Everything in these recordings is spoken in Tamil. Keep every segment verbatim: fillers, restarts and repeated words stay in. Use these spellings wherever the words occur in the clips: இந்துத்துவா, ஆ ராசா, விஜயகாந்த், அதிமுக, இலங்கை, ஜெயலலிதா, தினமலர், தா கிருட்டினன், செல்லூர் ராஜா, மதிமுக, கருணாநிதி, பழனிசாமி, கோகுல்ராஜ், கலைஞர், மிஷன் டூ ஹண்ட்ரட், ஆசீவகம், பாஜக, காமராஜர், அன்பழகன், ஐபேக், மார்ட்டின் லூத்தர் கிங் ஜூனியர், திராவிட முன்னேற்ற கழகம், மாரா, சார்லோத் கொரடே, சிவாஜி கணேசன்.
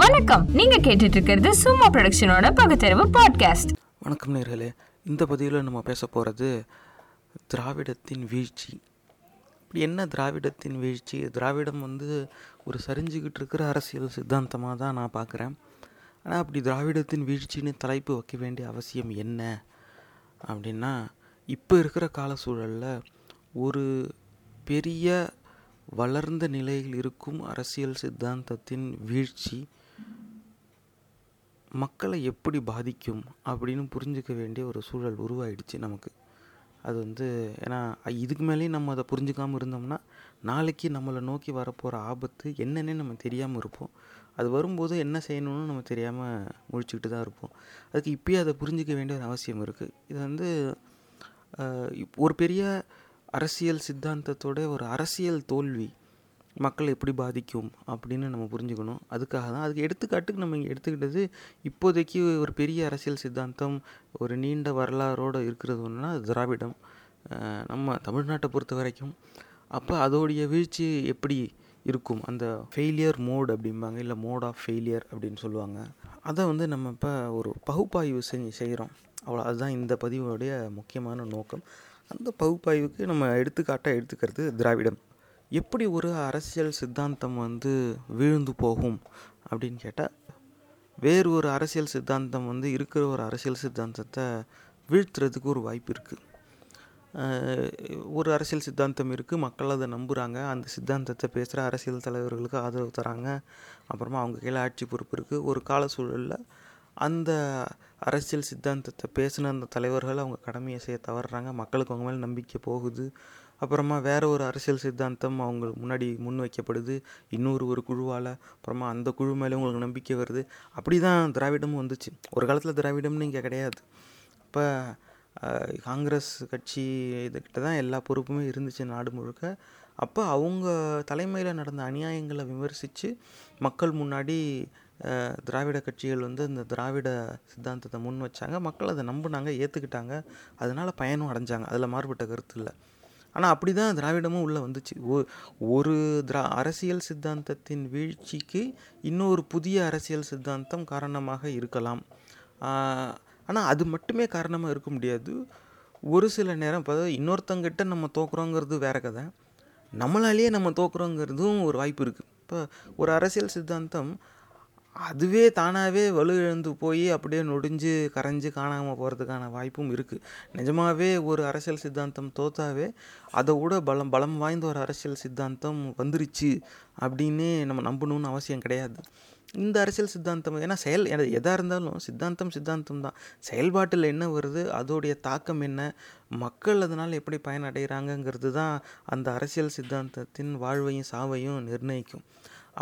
வணக்கம், நீங்க கேட்டுட்டு இருக்கிறது சும்மா ப்ரொடக்ஷனோட பகுத்தறிவு பாட்காஸ்ட். வணக்கம் நேயர்களே, இந்த பதிவில் நம்ம பேச போகிறது திராவிடத்தின் வீழ்ச்சி. இப்படி என்ன திராவிடத்தின் வீழ்ச்சி? திராவிடம் வந்து ஒரு சரிஞ்சுக்கிட்டு இருக்கிற அரசியல் சித்தாந்தமாக தான் நான் பார்க்குறேன். ஆனால் அப்படி திராவிடத்தின் வீழ்ச்சின்னு தலைப்பு வைக்க வேண்டிய அவசியம் என்ன அப்படின்னா, இப்போ இருக்கிற கால சூழலில் ஒரு பெரிய வளர்ந்த நிலையில் இருக்கும் அரசியல் சித்தாந்தத்தின் வீழ்ச்சி மக்களை எப்படி பாதிக்கும் அப்படின்னு புரிஞ்சிக்க வேண்டிய ஒரு சூழல் உருவாயிடுச்சு நமக்கு. அது வந்து ஏன்னா இதுக்கு மேலேயும் நம்ம அதை புரிஞ்சுக்காமல் இருந்தோம்னா நாளைக்கு நம்மளை நோக்கி வரப்போகிற ஆபத்து என்னென்னு நம்ம தெரியாமல் இருப்போம். அது வரும்போது என்ன செய்யணும்னு நம்ம தெரியாமல் முழிச்சுக்கிட்டு தான் இருப்போம். அதுக்கு இப்போயே அதை புரிஞ்சிக்க வேண்டிய ஒரு அவசியம் இருக்குது. இது வந்து ஒரு பெரிய அரசியல் சித்தாந்தத்தோட ஒரு அரசியல் தோல்வி மக்களை எப்படி பாதிக்கும் அப்படின்னு நம்ம புரிஞ்சுக்கணும். அதுக்காக தான் அதுக்கு எடுத்துக்காட்டுக்கு நம்ம இங்கே எடுத்துக்கிட்டது. இப்போதைக்கு ஒரு பெரிய அரசியல் சித்தாந்தம் ஒரு நீண்ட வரலாறோடு இருக்கிறது ஒன்றுனா அது திராவிடம், நம்ம தமிழ்நாட்டை பொறுத்த வரைக்கும். அப்போ அதோடைய வீழ்ச்சி எப்படி இருக்கும்? அந்த ஃபெயிலியர் மோடு அப்படிம்பாங்க, இல்லை மோட் ஆஃப் ஃபெயிலியர் அப்படின்னு சொல்லுவாங்க. அதை வந்து நம்ம இப்போ ஒரு பகுப்பாய்வு செஞ்சு செய்கிறோம். அவ்வளோ, அதுதான் இந்த பதிவோடைய முக்கியமான நோக்கம். அந்த பகுப்பாய்வுக்கு நம்ம எடுத்துக்காட்டாக எடுத்துக்கிறது திராவிடம். எப்படி ஒரு அரசியல் சித்தாந்தம் வந்து வீழ்ந்து போகும் அப்படின்னு கேட்டால், வேறு ஒரு அரசியல் சித்தாந்தம் வந்து இருக்கிற ஒரு அரசியல் சித்தாந்தத்தை வீழ்த்துறதுக்கு ஒரு வாய்ப்பு இருக்குது. ஒரு அரசியல் சித்தாந்தம் இருக்குது, மக்கள் அதை நம்புகிறாங்க, அந்த சித்தாந்தத்தை பேசுகிற அரசியல் தலைவர்களுக்கு ஆதரவு தராங்க, அப்புறமா அவங்க கையில் ஆட்சி பொறுப்பு இருக்குது. ஒரு கால சூழலில் அந்த அரசியல் சித்தாந்தத்தை பேசின அந்த தலைவர்கள் அவங்க கடமையை செய்ய தவறுறாங்க, மக்களுக்கு அவங்க மேலே நம்பிக்கை போகுது. அப்புறமா வேறு ஒரு அரசியல் சித்தாந்தம் அவங்க முன்னாடி முன் வைக்கப்படுது இன்னொரு ஒரு குழுவால், அப்புறமா அந்த குழு மேலே உங்களுக்கு நம்பிக்கை வருது. அப்படி தான் திராவிடமும் வந்துச்சு. ஒரு காலத்தில் திராவிடம்னு இங்கே கிடையாது. இப்போ காங்கிரஸ் கட்சி இதுக்கிட்ட தான் எல்லா பொறுப்புமே இருந்துச்சு நாடு முழுக்க. அப்போ அவங்க தலைமையில் நடந்த அநியாயங்களை விமர்சித்து மக்கள் முன்னாடி திராவிட கட்சிகள் வந்து இந்த திராவிட சித்தாந்தத்தை முன் வச்சாங்க. மக்கள் அதை நம்பினாங்க, ஏற்றுக்கிட்டாங்க, அதனால் பயனும் அடைஞ்சாங்க. அதில் மாறுபட்ட கருத்து இல்லை. ஆனால் அப்படி தான் திராவிடமும் உள்ளே வந்துச்சு. ஒ ஒரு திரா அரசியல் சித்தாந்தத்தின் வீழ்ச்சிக்கு இன்னொரு புதிய அரசியல் சித்தாந்தம் காரணமாக இருக்கலாம். ஆனால் அது மட்டுமே காரணமாக இருக்க முடியாது. ஒரு சில நேரம் இப்போ இன்னொருத்தங்கிட்ட நம்ம தோக்குறோங்கிறது வேறு கதை, நம்மளாலேயே நம்ம தோக்குறோங்கிறதும் ஒரு வாய்ப்பு இருக்குது. இப்போ ஒரு அரசியல் சித்தாந்தம் அதுவே தானாகவே வலு இழந்து போய் அப்படியே நொடிஞ்சு கரைஞ்சி காணாமல் போகிறதுக்கான வாய்ப்பும் இருக்குது. நிஜமாகவே ஒரு அரசியல் சித்தாந்தம் தோத்தாவே அதை விட பலம் பலம் வாய்ந்த ஒரு அரசியல் சித்தாந்தம் வந்துருச்சு அப்படின்னு நம்ம நம்பணும்னு அவசியம் கிடையாது. இந்த அரசியல் சித்தாந்தம் ஏன்னா செயல் எதாக இருந்தாலும் சித்தாந்தம் சித்தாந்தம் தான். செயல்பாட்டில் என்ன வருது, அதோடைய தாக்கம் என்ன, மக்கள் அதனால் எப்படி பயனடைகிறாங்கங்கிறது தான் அந்த அரசியல் சித்தாந்தத்தின் வாழ்வையும் சாவையும் நிர்ணயிக்கும்.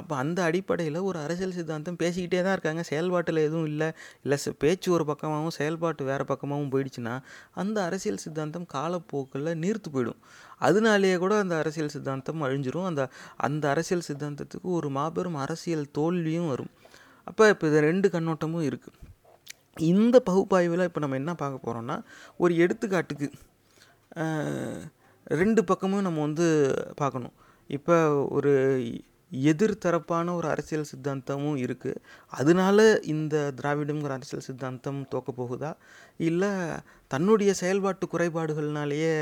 அப்போ அந்த அடிப்படையில் ஒரு அரசியல் சித்தாந்தம் பேசிக்கிட்டே தான் இருக்காங்க, செயல்பாட்டில் எதுவும் இல்லை, இல்லை பேச்சு ஒரு பக்கமாகவும் செயல்பாட்டு வேறு பக்கமாகவும் போயிடுச்சுன்னா அந்த அரசியல் சித்தாந்தம் காலப்போக்கில் நீர்த்து போயிடும். அதனாலேயே கூட அந்த அரசியல் சித்தாந்தம் அழிஞ்சிரும். அந்த அந்த அரசியல் சித்தாந்தத்துக்கு ஒரு மாபெரும் அரசியல் தோல்வியும் வரும். அப்போ இப்போ இது ரெண்டு கண்ணோட்டமும் இருக்குது. இந்த பகுப்பாய்வில் இப்போ நம்ம என்ன பார்க்க போகிறோம்னா, ஒரு எடுத்துக்காட்டுக்கு ரெண்டு பக்கமும் நம்ம வந்து பார்க்கணும். இப்போ ஒரு எதிர்த்தரப்பான ஒரு அரசியல் சித்தாந்தமும் இருக்குது, அதனால இந்த திராவிடங்கிற அரசியல் சித்தாந்தம் தோக்க போகுதா, இல்லை தன்னுடைய செயல்பாட்டு குறைபாடுகள்னாலேயே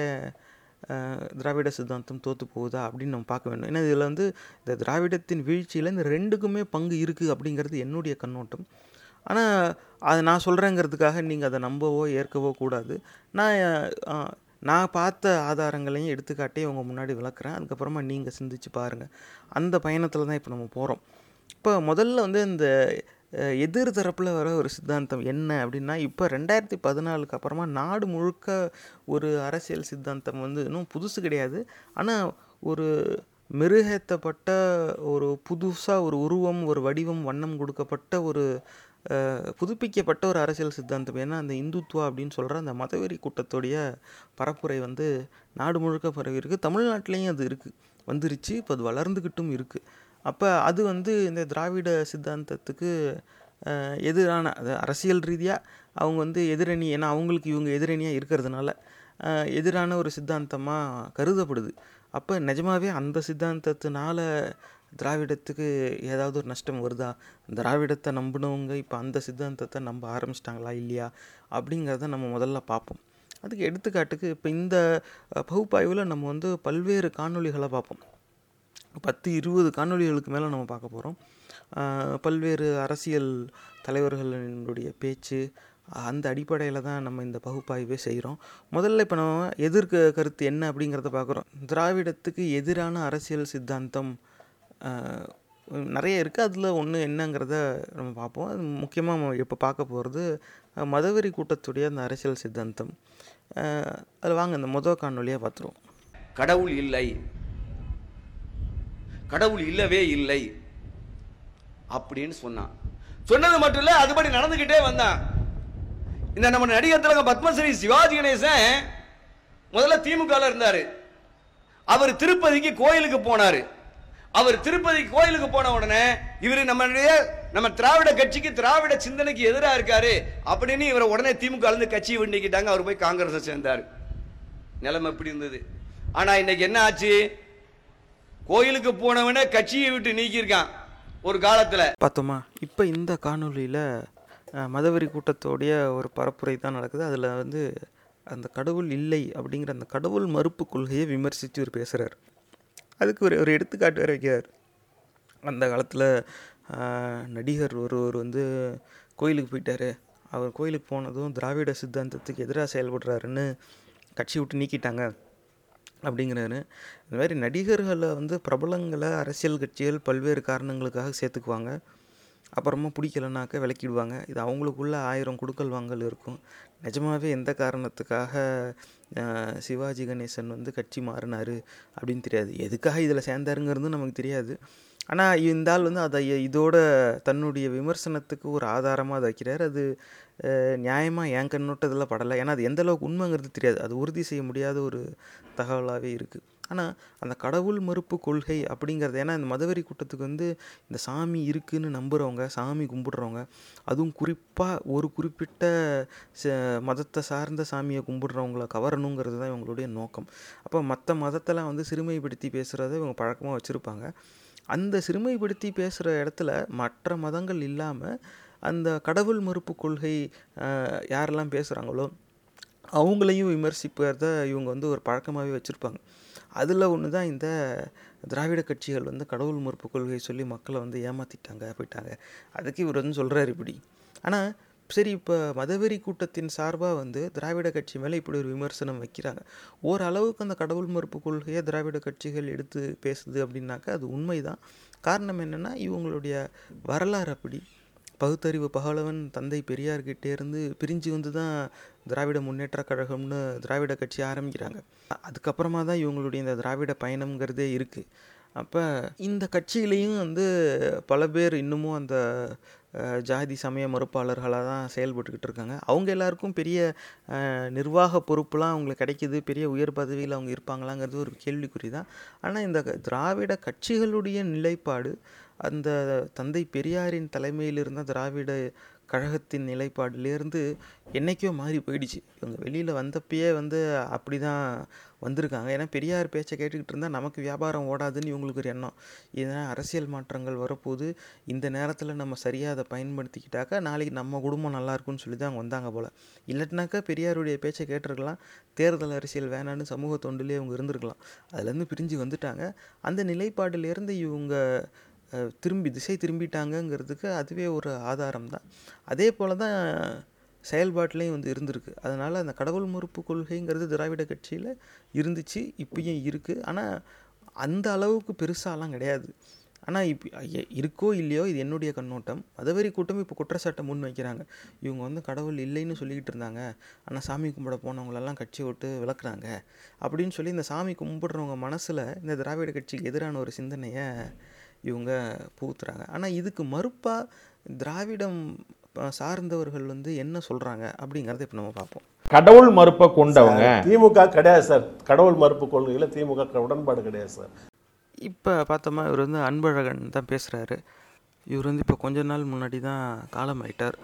திராவிட சித்தாந்தம் தோற்று போகுதா அப்படின்னு நம்ம பார்க்க வேண்டும். ஏன்னா இதில் வந்து இந்த திராவிடத்தின் வீழ்ச்சியில் இந்த ரெண்டுக்குமே பங்கு இருக்குது அப்படிங்கிறது என்னுடைய கண்ணோட்டம். ஆனால் அதை நான் சொல்கிறேங்கிறதுக்காக நீங்கள் அதை நம்பவோ ஏற்கவோ கூடாது. நான் நான் பார்த்த ஆதாரங்களையும் எடுத்துக்காட்டி அவங்க முன்னாடி விளக்குறேன், அதுக்கப்புறமா நீங்கள் சிந்திச்சு பாருங்கள். அந்த பயணத்தில் தான் இப்போ நம்ம போகிறோம். இப்போ முதல்ல வந்து இந்த எதிர் தரப்பில் வர ஒரு சித்தாந்தம் என்ன அப்படின்னா, இப்போ ரெண்டாயிரத்தி பதினாலுக்கு அப்புறமா நாடு முழுக்க ஒரு அரசியல் சித்தாந்தம் வந்து இன்னும் புதுசு கிடையாது, ஆனால் ஒரு மெருகேற்றப்பட்ட ஒரு புதுசாக ஒரு உருவம், ஒரு வடிவம், வண்ணம் கொடுக்கப்பட்ட ஒரு புதுப்பிக்கப்பட்ட ஒரு அரசியல் சித்தாந்தம். ஏன்னா அந்த இந்துத்துவா அப்படின்னு சொல்கிற அந்த மதவெறி கூட்டத்தோடைய பரப்புரை வந்து நாடு முழுக்க பரவி இருக்குது. தமிழ்நாட்டிலையும் அது இருக்குது, வந்துருச்சு, இப்போ அது வளர்ந்துக்கிட்டும் இருக்குது. அப்போ அது வந்து இந்த திராவிட சித்தாந்தத்துக்கு எதிரான அரசியல் ரீதியாக அவங்க வந்து எதிரணி, ஏன்னா அவங்களுக்கு இவங்க எதிரணியாக இருக்கிறதுனால எதிரான ஒரு சித்தாந்தமாக கருதப்படுது. அப்போ நிஜமாகவே அந்த சித்தாந்தத்தினால திராவிடத்துக்கு ஏதாவது ஒரு நஷ்டம் வருதா, திராவிடத்தை நம்பினவங்க இப்போ அந்த சித்தாந்தத்தை நம்ப ஆரம்பிச்சிட்டாங்களா இல்லையா அப்படிங்கிறத நம்ம முதல்ல பார்ப்போம். அதுக்கு எடுத்துக்காட்டுக்கு இப்போ இந்த பகுப்பாய்வில் நம்ம வந்து பல்வேறு காணொலிகளை பார்ப்போம். பத்து இருபது காணொலிகளுக்கு மேலே நம்ம பார்க்க போகிறோம். பல்வேறு அரசியல் தலைவர்களினுடைய பேச்சு, அந்த அடிப்படையில் தான் நம்ம இந்த பகுப்பாய்வே செய்கிறோம். முதல்ல இப்போ நம்ம எதிர்க்க கருத்து என்ன அப்படிங்கிறத பார்க்குறோம். திராவிடத்துக்கு எதிரான அரசியல் சித்தாந்தம் நிறைய இருக்குது. அதில் ஒன்று என்னங்கிறத நம்ம பார்ப்போம். அது முக்கியமாக இப்போ பார்க்க போகிறது மதவெறி கூட்டத்துடைய அந்த அரசியல் சித்தாந்தம். அதில் வாங்க இந்த மொதல் காணொலியாக பார்த்துருவோம். கடவுள் இல்லை, கடவுள் இல்லவே இல்லை அப்படின்னு சொன்னான். சொன்னது மட்டும் இல்லை, அதுபடி நடந்துக்கிட்டே வந்தான். இந்த நம்ம நடிகர் திலகம் பத்மஸ்ரீ சிவாஜி கணேசன் முதல்ல திமுகவில் இருந்தார். அவர் திருப்பதிக்கு கோயிலுக்கு போனார். அவர் திருப்பதி கோயிலுக்கு போன உடனே இவர் நம்மளுடைய நம்ம திராவிட கட்சிக்கு திராவிட சிந்தனைக்கு எதிராக இருக்காரு அப்படின்னு இவரை உடனே திமுகலேருந்து கட்சியை விண்டிக்கிட்டாங்க. அவர் போய் காங்கிரஸை சேர்ந்தார். நிலைமை எப்படி இருந்தது. ஆனால் இன்னைக்கு என்ன ஆச்சு, கோயிலுக்கு போனவனே கட்சியை விட்டு நீக்கியிருக்கான் ஒரு காலத்தில் பார்த்தோமா. இப்போ இந்த காணொலியில் மதவெறி கூட்டத்தோடைய ஒரு பரப்புரை தான் நடக்குது. அதில் வந்து அந்த கடவுள் இல்லை அப்படிங்கிற அந்த கடவுள் மறுப்பு கொள்கையை விமர்சித்து இவர் பேசுகிறார். அதுக்கு ஒரு ஒரு எடுத்துக்காட்டு வேறு வைக்கிறார். அந்த காலத்தில் நடிகர் ஒருவர் வந்து கோயிலுக்கு போயிட்டார். அவர் கோயிலுக்கு போனதும் திராவிட சித்தாந்தத்துக்கு எதிராக செயல்படுறாருன்னு கட்சி விட்டு நீக்கிட்டாங்க அப்படிங்கிறாரு. இந்த மாதிரி நடிகர்களை வந்து பிரபலங்களை அரசியல் கட்சிகள் பல்வேறு காரணங்களுக்காக சேர்த்துக்குவாங்க. அப்புறமா பிடிக்கலனாக்க விளக்கிடுவாங்க. இது அவங்களுக்குள்ளே ஆயிரம் கொடுக்கல் வாங்கல் இருக்கும். நிஜமாகவே எந்த காரணத்துக்காக சிவாஜி கணேசன் வந்து கட்சி மாறினார் அப்படின்னு தெரியாது. எதுக்காக இதில் சேர்ந்தாருங்கிறது நமக்கு தெரியாது. ஆனால் இந்த ஆள் வந்து அதை இதோட தன்னுடைய விமர்சனத்துக்கு ஒரு ஆதாரமாக அதை வைக்கிறார். அது நியாயமாக என் கண்ணோட்டத்தில் படலை. ஏன்னா அது எந்தளவுக்கு உண்மைங்கிறது தெரியாது. அது உறுதி செய்ய முடியாத ஒரு தகவலாகவே இருக்குது. ஆனால் அந்த கடவுள் மறுப்பு கொள்கை அப்படிங்கிறது, ஏன்னா இந்த மதவெறி கூட்டத்துக்கு வந்து இந்த சாமி இருக்குதுன்னு நம்புகிறவங்க, சாமி கும்பிடுறவங்க, அதுவும் குறிப்பாக ஒரு குறிப்பிட்ட மதத்தை சார்ந்த சாமியை கும்பிடுறவங்கள கவரணுங்கிறது தான் இவங்களுடைய நோக்கம். அப்போ மற்ற மதத்தெல்லாம் வந்து சிறுமைப்படுத்தி பேசுகிறத இவங்க பழக்கமாக வச்சுருப்பாங்க. அந்த சிறுமைப்படுத்தி பேசுகிற இடத்துல மற்ற மதங்கள் இல்லாமல் அந்த கடவுள் மறுப்பு கொள்கை யாரெல்லாம் பேசுகிறாங்களோ அவங்களையும் விமர்சிப்பத இவங்க வந்து ஒரு பழக்கமாகவே வச்சுருப்பாங்க. அதில் ஒன்று தான் இந்த திராவிட கட்சிகள் வந்து கடவுள் மறுப்பு கொள்கையை சொல்லி மக்களை வந்து ஏமாற்றிட்டாங்க போயிட்டாங்க. அதுக்கு இவர் வந்து சொல்கிறார் இப்படி. ஆனால் சரி, இப்போ மதவெறி கூட்டத்தின் சார்பாக வந்து திராவிட கட்சி மேலே இப்படி ஒரு விமர்சனம் வைக்கிறாங்க. ஓரளவுக்கு அந்த கடவுள் மறுப்பு கொள்கையை திராவிட கட்சிகள் எடுத்து பேசுது அப்படின்னாக்கா அது உண்மை தான். காரணம் என்னென்னா இவங்களுடைய வரலாறு அப்படி. பகுத்தறிவு பகலவன் தந்தை பெரியார்கிட்டே இருந்து பிரிஞ்சு வந்து தான் திராவிட முன்னேற்ற கழகம்னு திராவிட கட்சி ஆரம்பிக்கிறாங்க. அதுக்கப்புறமா தான் இவங்களுடைய இந்த திராவிட பயணம்ங்கிறதே இருக்குது. அப்போ இந்த கட்சியிலையும் வந்து பல பேர் இன்னமும் அந்த ஜாதி சமய மறுப்பாளர்களாக தான் செயல்பட்டுக்கிட்டு இருக்காங்க. அவங்க எல்லாருக்கும் பெரிய நிர்வாக பொறுப்புலாம் அவங்களுக்கு கிடைக்கிது, பெரிய உயர் பதவியில் அவங்க இருப்பாங்களாங்கிறது ஒரு கேள்விக்குறி தான். ஆனால் இந்த திராவிட கட்சிகளுடைய நிலைப்பாடு அந்த தந்தை பெரியாரின் தலைமையில் இருந்த திராவிட கழகத்தின் நிலைப்பாடுலேருந்து என்றைக்கோ மாறி போயிடுச்சு. இவங்க வெளியில் வந்தப்பயே வந்து அப்படி தான் வந்திருக்காங்க. ஏன்னா பெரியார் பேச்சை கேட்டுக்கிட்டு இருந்தால் நமக்கு வியாபாரம் ஓடாதுன்னு இவங்களுக்கு ஒரு எண்ணம். இதனால் அரசியல் மாற்றங்கள் வரப்போது, இந்த நேரத்தில் நம்ம சரியாக அதை பயன்படுத்திக்கிட்டாக்கா நாளைக்கு நம்ம குடும்பம் நல்லாயிருக்குன்னு சொல்லி தான் அவங்க வந்தாங்க போல். இல்லட்டினாக்கா பெரியாருடைய பேச்சை கேட்டிருக்கலாம், தேர்தல் அரசியல் வேணான்னு சமூக தொண்டிலே அவங்க இருந்திருக்கலாம். அதுலேருந்து பிரிஞ்சு வந்துட்டாங்க. அந்த நிலைப்பாடுலேருந்து இவங்க திரும்பி திசை திரும்பிட்டாங்கங்கிறதுக்கு அதுவே ஒரு ஆதாரம் தான். அதே போல் தான் செயல்பாட்டிலையும் வந்து இருந்திருக்கு. அதனால் அந்த கடவுள் மறுப்பு கொள்கைங்கிறது திராவிட கட்சியில் இருந்துச்சு, இப்பயும் இருக்குது. ஆனால் அந்த அளவுக்கு பெருசாலாம் கிடையாது. ஆனால் இப்போ இருக்கோ இல்லையோ, இது என்னுடைய கண்ணோட்டம். மதவெறி கூட்டம் இப்போ குற்றச்சாட்டை முன் வைக்கிறாங்க. இவங்க வந்து கடவுள் இல்லைன்னு சொல்லிக்கிட்டு இருந்தாங்க, ஆனால் சாமி கும்பிட போனவங்களெல்லாம் கட்சி விட்டு விளக்குறாங்க அப்படின்னு சொல்லி இந்த சாமி கும்பிடுறவங்க மனசில் இந்த திராவிட கட்சிக்கு எதிரான ஒரு சிந்தனையை இவங்க புகுத்துறாங்க. ஆனால் இதுக்கு மறுப்பாக திராவிடம் சார்ந்தவர்கள் வந்து என்ன சொல்கிறாங்க அப்படிங்கிறத இப்போ நம்ம பார்ப்போம். கடவுள் மறுப்பை கொண்டவங்க திமுக கிடையாது சார். கடவுள் மறுப்பு கொள்கையில் திமுக உடன்பாடு கிடையாது சார். இப்போ பார்த்தோமா இவர் வந்து அன்பழகன் தான் பேசுகிறாரு. இவர் வந்து இப்போ கொஞ்ச நாள் முன்னாடி தான் காலமாயிட்டார்.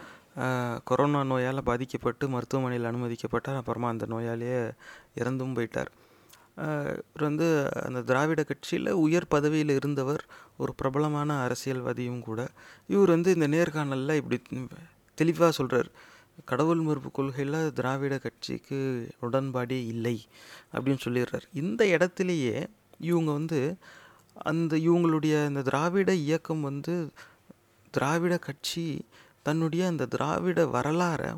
கொரோனா நோயால் பாதிக்கப்பட்டு மருத்துவமனையில் அனுமதிக்கப்பட்டார். அப்புறமா அந்த நோயாலேயே இறந்தும் போயிட்டார். இவர் வந்து அந்த திராவிட கட்சியில் உயர் பதவியில் இருந்தவர், ஒரு பிரபலமான அரசியல்வாதியும் கூட. இவர் வந்து இந்த நேர்காணலில் இப்படி தெளிவாக சொல்கிறார், கடவுள் மறுப்பு கொள்கையில் திராவிட கட்சிக்கு உடன்பாடே இல்லை அப்படின்னு சொல்லிடுறார். இந்த இடத்துலையே இவங்க வந்து அந்த இவங்களுடைய அந்த திராவிட இயக்கம் வந்து திராவிட கட்சி தன்னுடைய அந்த திராவிட வரலாறை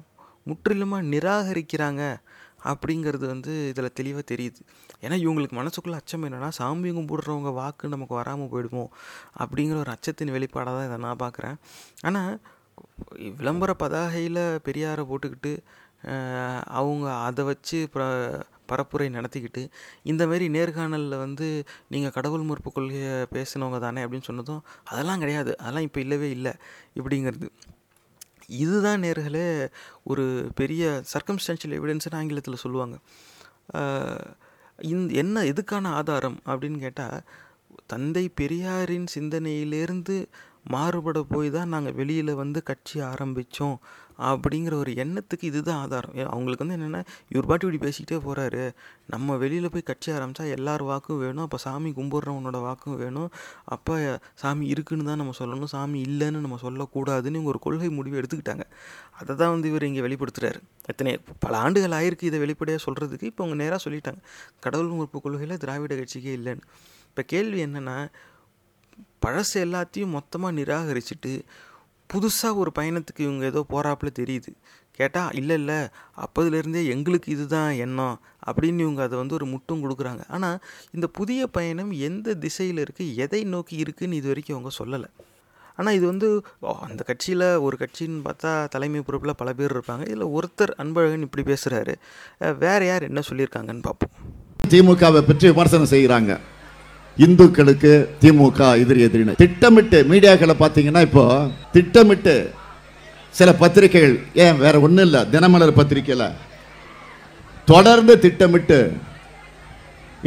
முற்றிலுமாக நிராகரிக்கிறாங்க அப்படிங்கிறது வந்து இதில் தெளிவாக தெரியுது. ஏன்னா இவங்களுக்கு மனசுக்குள்ளே அச்சம் என்னென்னா, சாமி கும்பிடுறவங்க வாக்கு நமக்கு வராமல் போயிடுமோ அப்படிங்கிற ஒரு அச்சத்தின் வெளிப்பாடாக தான் இதை நான் பார்க்குறேன். ஆனால் விளம்பர பதாகையில் பெரியாரை போட்டுக்கிட்டு அவங்க அதை வச்சு ப பரப்புரை நடத்திக்கிட்டு இந்தமாரி நேர்காணலில் வந்து நீங்கள் கடவுள் மறுப்பு கொள்கையை பேசினவங்க தானே அப்படின்னு சொன்னதும் அதெல்லாம் கிடையாது, அதெல்லாம் இப்போ இல்லவே இல்லை இப்படிங்கிறது. இதுதான் நேர்களே ஒரு பெரிய சர்க்கம்ஸ்டான்ஷியல் எவிடன்ஸ்னு ஆங்கிலத்தில் சொல்லுவாங்க. இந்த என்ன எதுக்கான ஆதாரம் அப்படின்னு கேட்டால், தந்தை பெரியாரின் சிந்தனையிலேருந்து மாறுபட போய் தான் நாங்கள் வெளியில் வந்து கட்சி ஆரம்பித்தோம் அப்படிங்கிற ஒரு எண்ணத்துக்கு இதுதான் ஆதாரம். அவங்களுக்கு வந்து என்னென்னா, இவர் பாட்டு இப்படி பேசிக்கிட்டே போகிறாரு, நம்ம வெளியில் போய் கட்சி ஆரம்பித்தா எல்லார் வாக்கும் வேணும், அப்போ சாமி கும்பிட்றவனோட வாக்கும் வேணும், அப்போ சாமி இருக்குன்னு தான் நம்ம சொல்லணும், சாமி இல்லைன்னு நம்ம சொல்லக்கூடாதுன்னு இவங்க ஒரு கொள்கை முடிவு எடுத்துக்கிட்டாங்க. அதை தான் வந்து இவர் இங்கே வெளிப்படுத்துகிறாரு. எத்தனை பல ஆண்டுகள் ஆயிருக்கு இதை வெளிப்படையாக சொல்கிறதுக்கு, இப்போ அவங்க நேராக சொல்லிட்டாங்க, கடவுள் மறுப்பு கொள்கையில் திராவிட கட்சிக்கே இல்லைன்னு. இப்போ கேள்வி என்னென்னா, பழசு எல்லாத்தையும் மொத்தமாக நிராகரிச்சுட்டு புதுசாக ஒரு பயணத்துக்கு இவங்க ஏதோ போகிறாப்புல தெரியுது. கேட்டால் இல்லை இல்லை அப்போதுலேருந்தே எங்களுக்கு இது தான் எண்ணம் அப்படின்னு இவங்க அதை வந்து ஒரு முட்டும் கொடுக்குறாங்க. ஆனால் இந்த புதிய பயணம் எந்த திசையில் இருக்குது, எதை நோக்கி இருக்குதுன்னு இது வரைக்கும் அவங்க சொல்லலை. ஆனால் இது வந்து அந்த கட்சியில் ஒரு கட்சின்னு பார்த்தா தலைமை பொறுப்பில் பல பேர் இருப்பாங்க, இதில் ஒருத்தர் அன்பழகன் இப்படி பேசுகிறாரு. வேறு யார் என்ன சொல்லியிருக்காங்கன்னு பார்ப்போம். திமுகவை பற்றி விமர்சனம் செய்கிறாங்க, இந்துக்களுக்கு திமுக எதிரி எதிரின திட்டமிட்டு மீடியாக்களை பார்த்தீங்கன்னா, இப்போ திட்டமிட்டு சில பத்திரிகைகள், ஏன் வேற ஒன்றும் இல்லை, தினமலர் பத்திரிகையில் தொடர்ந்து திட்டமிட்டு